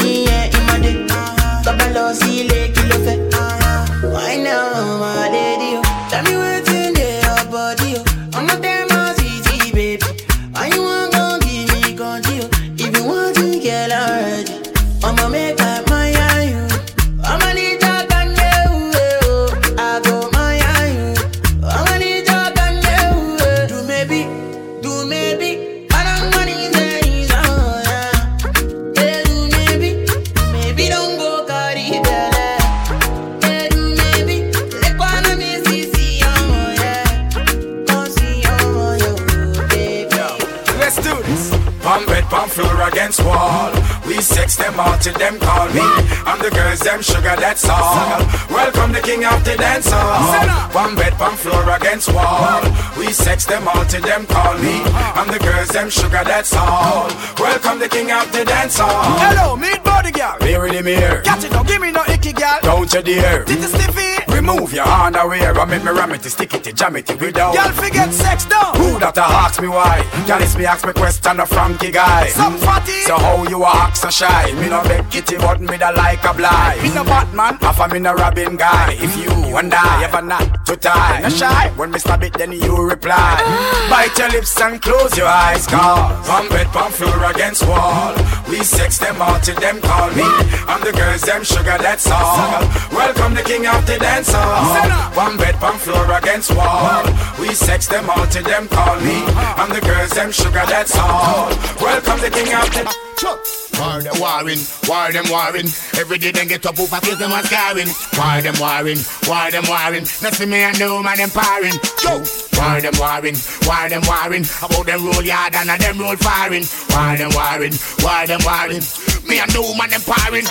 Against wall, we sex them all till them call me. I'm the girls, them sugar, that's all. Welcome the king of the dance hall. One bed, one floor against wall. We sex them all till them call me. I'm the girls, them sugar, that's all. Welcome the king of the dance hall. Hello, meet body girl. Mirror the mirror. Catch it, don't give me no icky girl. Don't you dare. Did you sniffy? Remove your underwear. I make me ram it, stick it, jam it, without. Y'all forget sex down. Who that ask me why? Y'all is me ask me question, a Frankie guy. Some fatty. So how you act so shy? Me no beg kitty, but me da like a blind. Me no Batman, half a me no Robin guy. If you and I ever not to tie, no shy. When me stab it, then you reply. Bite your lips and close your eyes, cause pump bed, pump floor against wall. We sex them out till them call me. I'm the girls, them sugar, that's all. Welcome the king of the dance. up. One bed, one floor against wall. We sex them all till them call me. And the girls, them sugar, that's all. Welcome the king of the chuck. War them warring, war them warring. Every day them get up over face them was scarring. War them warring, war them warring. Nothing me and no man empowering. Yo, war them warring, war them warring. About them roll yard and a them roll firing. War them warring, war them warring. Me and no man empowering.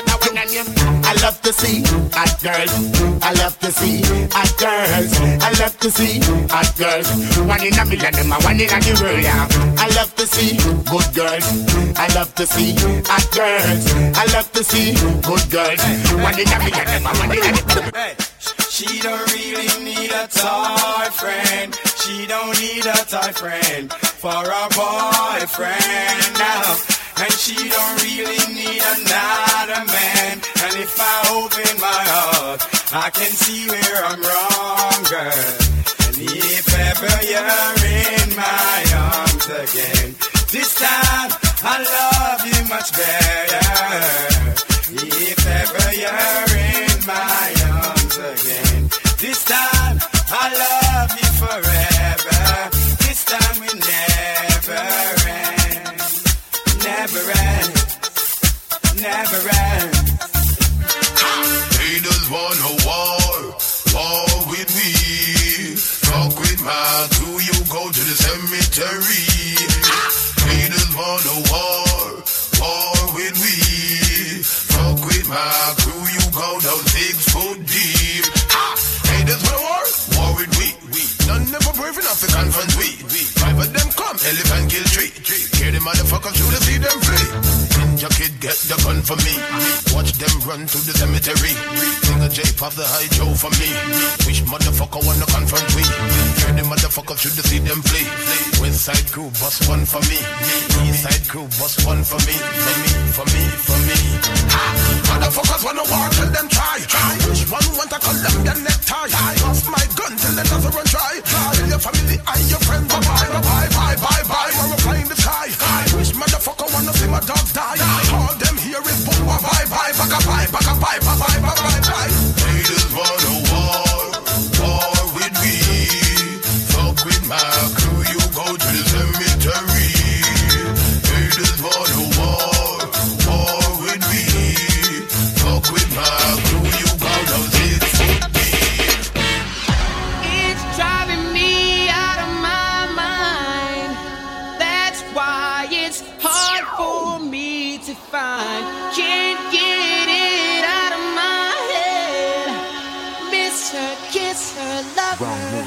I love to see hot girls. I love to see hot girls. I love to see hot girls. One in a million, them a one in a the world. Yeah. I love to see good girls. I love to see hot girls. I love to see good girls. One in a million, them a one in a. She don't really need a toy friend. She don't need a toy friend for a boyfriend now. And she don't really need another man. And if I open my heart, I can see where I'm wrong, girl. And if ever you're in my arms again, this time I love you much better. If ever you're in my arms again, this time I love you forever. This time we never. Never end, never end. They don't want a war, war with me. Talk with my, do you go to the cemetery? They don't want a war, war with me. Talk with my, do you go down six foot deep? They don't want a war, war with me. None never brave enough to confront we. Five of them come, elephant kill three. Hear the motherfuckers shoot and see them flee. Ninja kid, get the gun for me. Watch them run to the cemetery. Nigga J pop the high Joe for me. Which motherfucker wanna confront we? Hear the motherfuckers shoot and see them flee. West side crew, bust one for me. East side crew, bust one for me. For me, for me, for me. Ha! Motherfuckers wanna war till them try. Try. Which one want a Colombian necktie? I lost my gun till the other one try. Tell your family and your friends, bye bye, bye bye, bye bye. We're flying the sky. Which motherfucker wanna see my dog die? All them here is boom, bye bye, bye bye, bye bye, bye bye, bye bye. They just wanna war, war with me. Fuck with my crew, you go to the cemetery. They just wanna war, war with me. Fuck with my crew, you go to the. Can't get it out of my head. Miss her, kiss her, love her.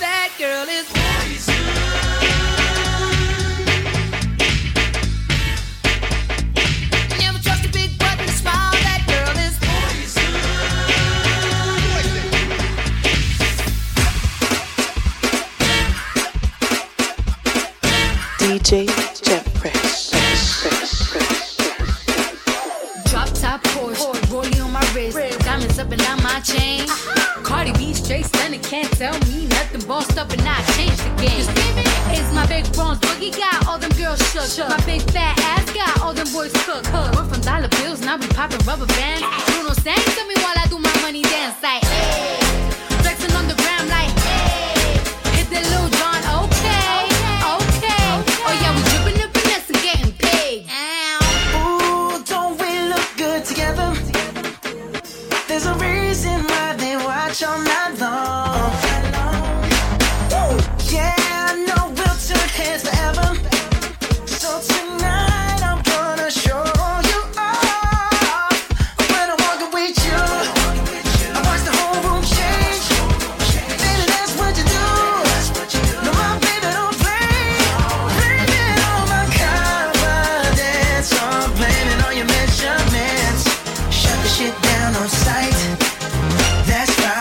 That girl is poison. Never trust a big button smile. That girl is poison. D J Jeff Fresh. Diamonds up and down my chain. Uh-huh. Cardi B straight stunning, can't tell me nothing. Bossed up and I changed the game. It's my big bronze boogie, got all them girls shook. shook. My big fat ass got all them boys cooked. Cook. We're from dollar bills, now we popping rubber bands. You don't stand to me while I do my money dance like. Hey. Flexing on the gram like. Hey. Hit that little John, okay, okay, okay. okay. Oh yeah, we dripping the finesse and getting paid. Ow. Ooh, don't we look good together? There's a reason why they watch all night long. Woo! Yeah, I know we'll turn heads forever. So tonight I'm gonna show you all. When I'm walking with you, I watch the whole room change. Baby, that's what you do. No, my baby, don't play. Blame it on my confidence. I'm blaming all your measurements. Shut the shit down on sight. That's right.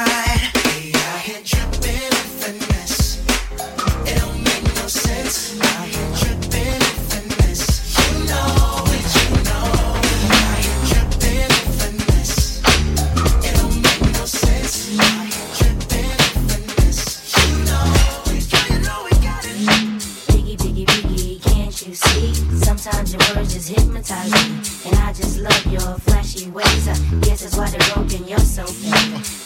and you're so mean.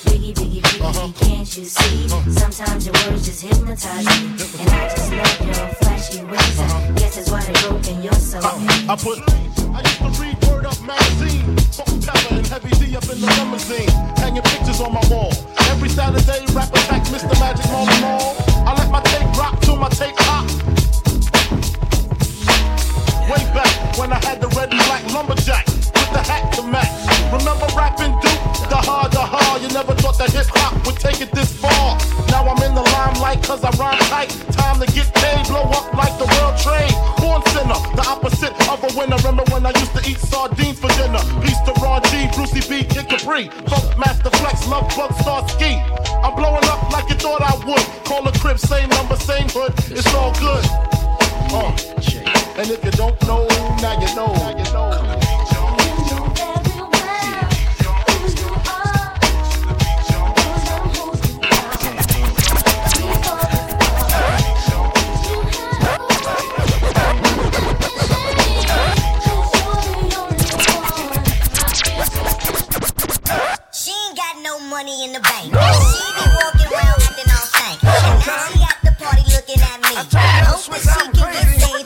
Biggie, biggie, biggie, uh-huh. Can't you see? Uh-huh. Sometimes your words just hypnotize me, and I just love your flashy ways. Uh-huh. Guess that's why they broke and you're so mean. I, I put. I used to read Word Up magazine, fucking Pepper and Heavy D up in the limousine, hanging pictures on my wall. Every Saturday, rap attack, Mister Magic Mall and Mall. I let my tape rock till my tape pop. Way back when I had the red and black lumberjack with the hat to match. Remember rapping Duke? Da ha, da ha. You never thought that hip hop would take it this far. Now I'm in the limelight cause I rhyme tight. Time to get paid, blow up like the World Trade. Born sinner, the opposite of a winner. Remember when I used to eat sardines for dinner? Peace to Ragi, Brucey B, Kid Capri. Funk Master Flex, Love Bug, Star Ski. I'm blowing up like you thought I would. Call a crib, same number, same hood. It's all good. Uh. And if you don't know, now you know. Now you know. She ain't got no money in the bank. No. She be walking around acting all stank. And now she at the party looking at me. Hope that she can get saved.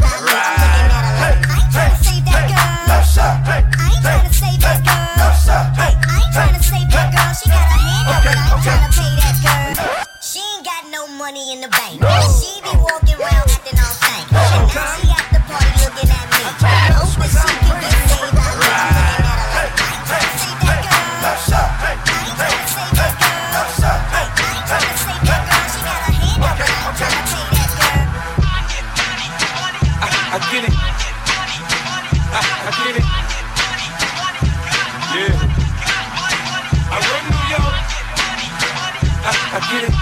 Money in the bank. No. She be walking around acting all stank. And now she at the party looking at me. Hope that she can get saved. I'm looking at her like, I ain't tryna save that girl. I ain't tryna save that girl. I ain't tryna save that girl. She got her hand up, I ain't tryna pay that girl. I get it. I, I get it. Yeah. I run New York. I, I get it.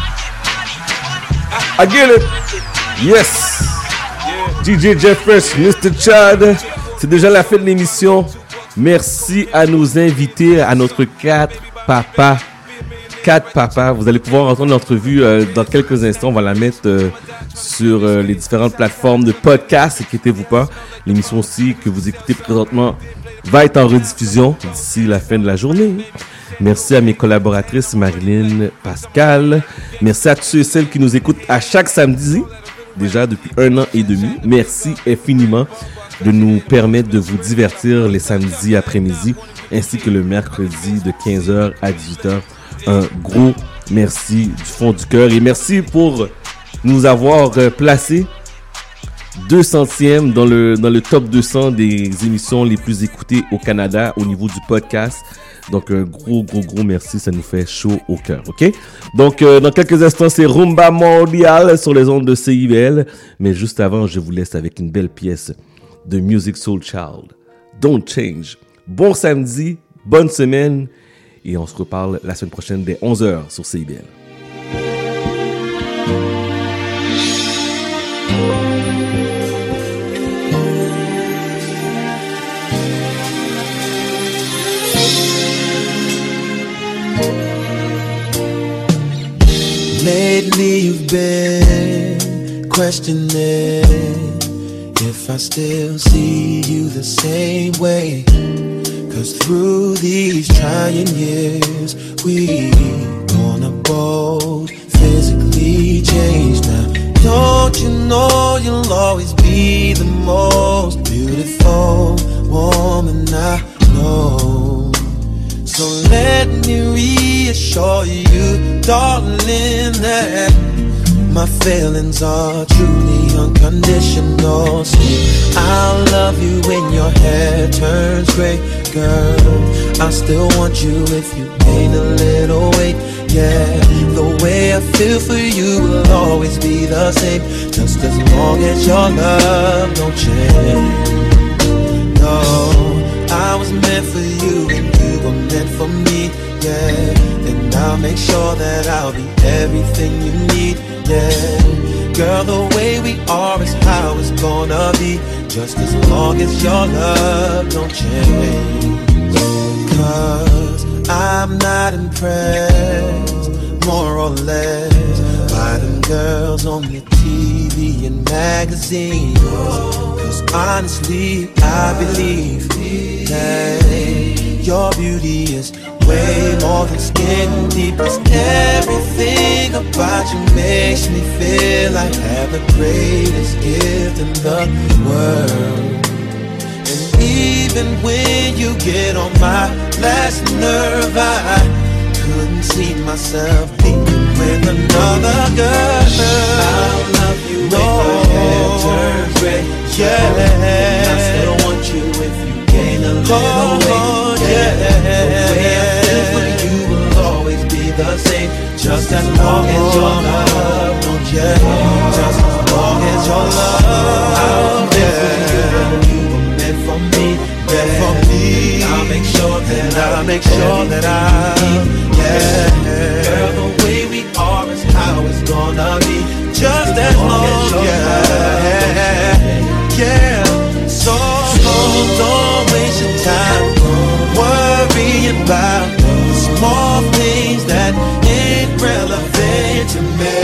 I get it. Yes. D J Jeff Fresh, mister Chad. C'est déjà la fin de l'émission. Merci à nos invités, à notre quatre papas. Quatre papas. Vous allez pouvoir entendre l'entrevue euh, dans quelques instants. On va la mettre euh, sur euh, les différentes plateformes de podcast. Inquiétez-vous pas. L'émission aussi que vous écoutez présentement va être en rediffusion d'ici la fin de la journée. Merci à mes collaboratrices Marilyn, Pascal. Merci à tous ceux et celles qui nous écoutent à chaque samedi, déjà depuis un an et demi. Merci infiniment de nous permettre de vous divertir les samedis après-midi ainsi que le mercredi de quinze heures à dix-huit heures. Un gros merci du fond du cœur et merci pour nous avoir placé deux centièmes dans le, dans le top deux cents des émissions les plus écoutées au Canada au niveau du podcast. Donc, un gros, gros, gros merci. Ça nous fait chaud au cœur, OK? Donc, euh, dans quelques instants, c'est Rumba Mondial sur les ondes de C I B L. Mais juste avant, je vous laisse avec une belle pièce de Music Soul Child. Don't Change. Bon samedi, bonne semaine. Et on se reparle la semaine prochaine dès onze heures sur C I B L. Lately you've been questioning if I still see you the same way. Cause through these trying years we on a bold physically change now. Don't you know you'll always be the most beautiful woman I know. So let me reassure you, darling, that my feelings are truly unconditional. See, I'll love you when your hair turns gray, girl. I still want you if you gain a little weight, yeah. The way I feel for you will always be the same, just as long as your love don't change. No, I was meant for you and you were meant for me, yeah. And I'll make sure that I'll be everything you need, yeah. Girl, the way we are is how it's gonna be, just as long as your love don't change. Cause I'm not impressed, more or less, by them girls on the T V and magazines. Cause honestly, I believe that your beauty is way more than skin deep. 'Cause everything about you makes me feel like I have the greatest gift in the world. And even when you get on my last nerve, I couldn't see myself being with another girl. I'll love you no. If my head turns red. Yeah, and I still want you if you gain a little weight. Yeah, the way I feel for you will always be the same. Just as long as your love, don't you? Just as long as your love, I'll be for you and you were meant for me. Meant for me. I'll make sure that I'll make sure that I. Yeah. Girl, the way we are is how it's gonna be. Just as long, yeah, yeah. So don't waste your time worrying about the small things that ain't relevant to me.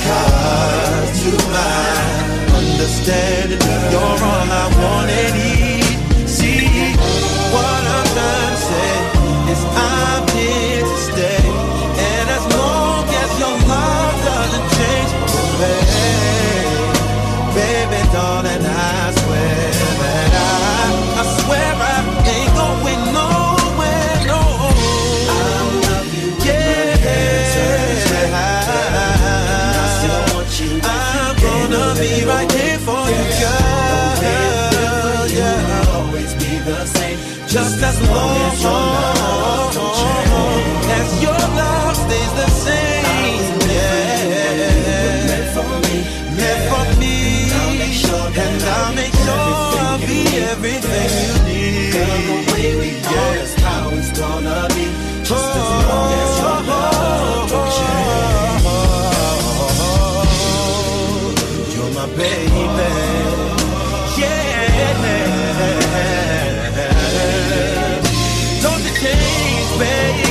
'Cause to my understanding, you're all I want and need. See what I'm trying to say. I'm here to stay, and as long as your love doesn't change, baby, baby, darling, I swear that I, I swear I ain't going nowhere, no. I'll love you, yeah, I still want you. I'm gonna be right here for you, girl. Yeah, I'll always be the same, just as long as your love. Your love stays the same. Yeah, meant for me, meant for me. I'll make sure and I'll make sure I'll be everything you need. Girl, the way we are is how it's gonna be. Just as long as your love don't change. You're my baby. Yeah, don't you change, baby.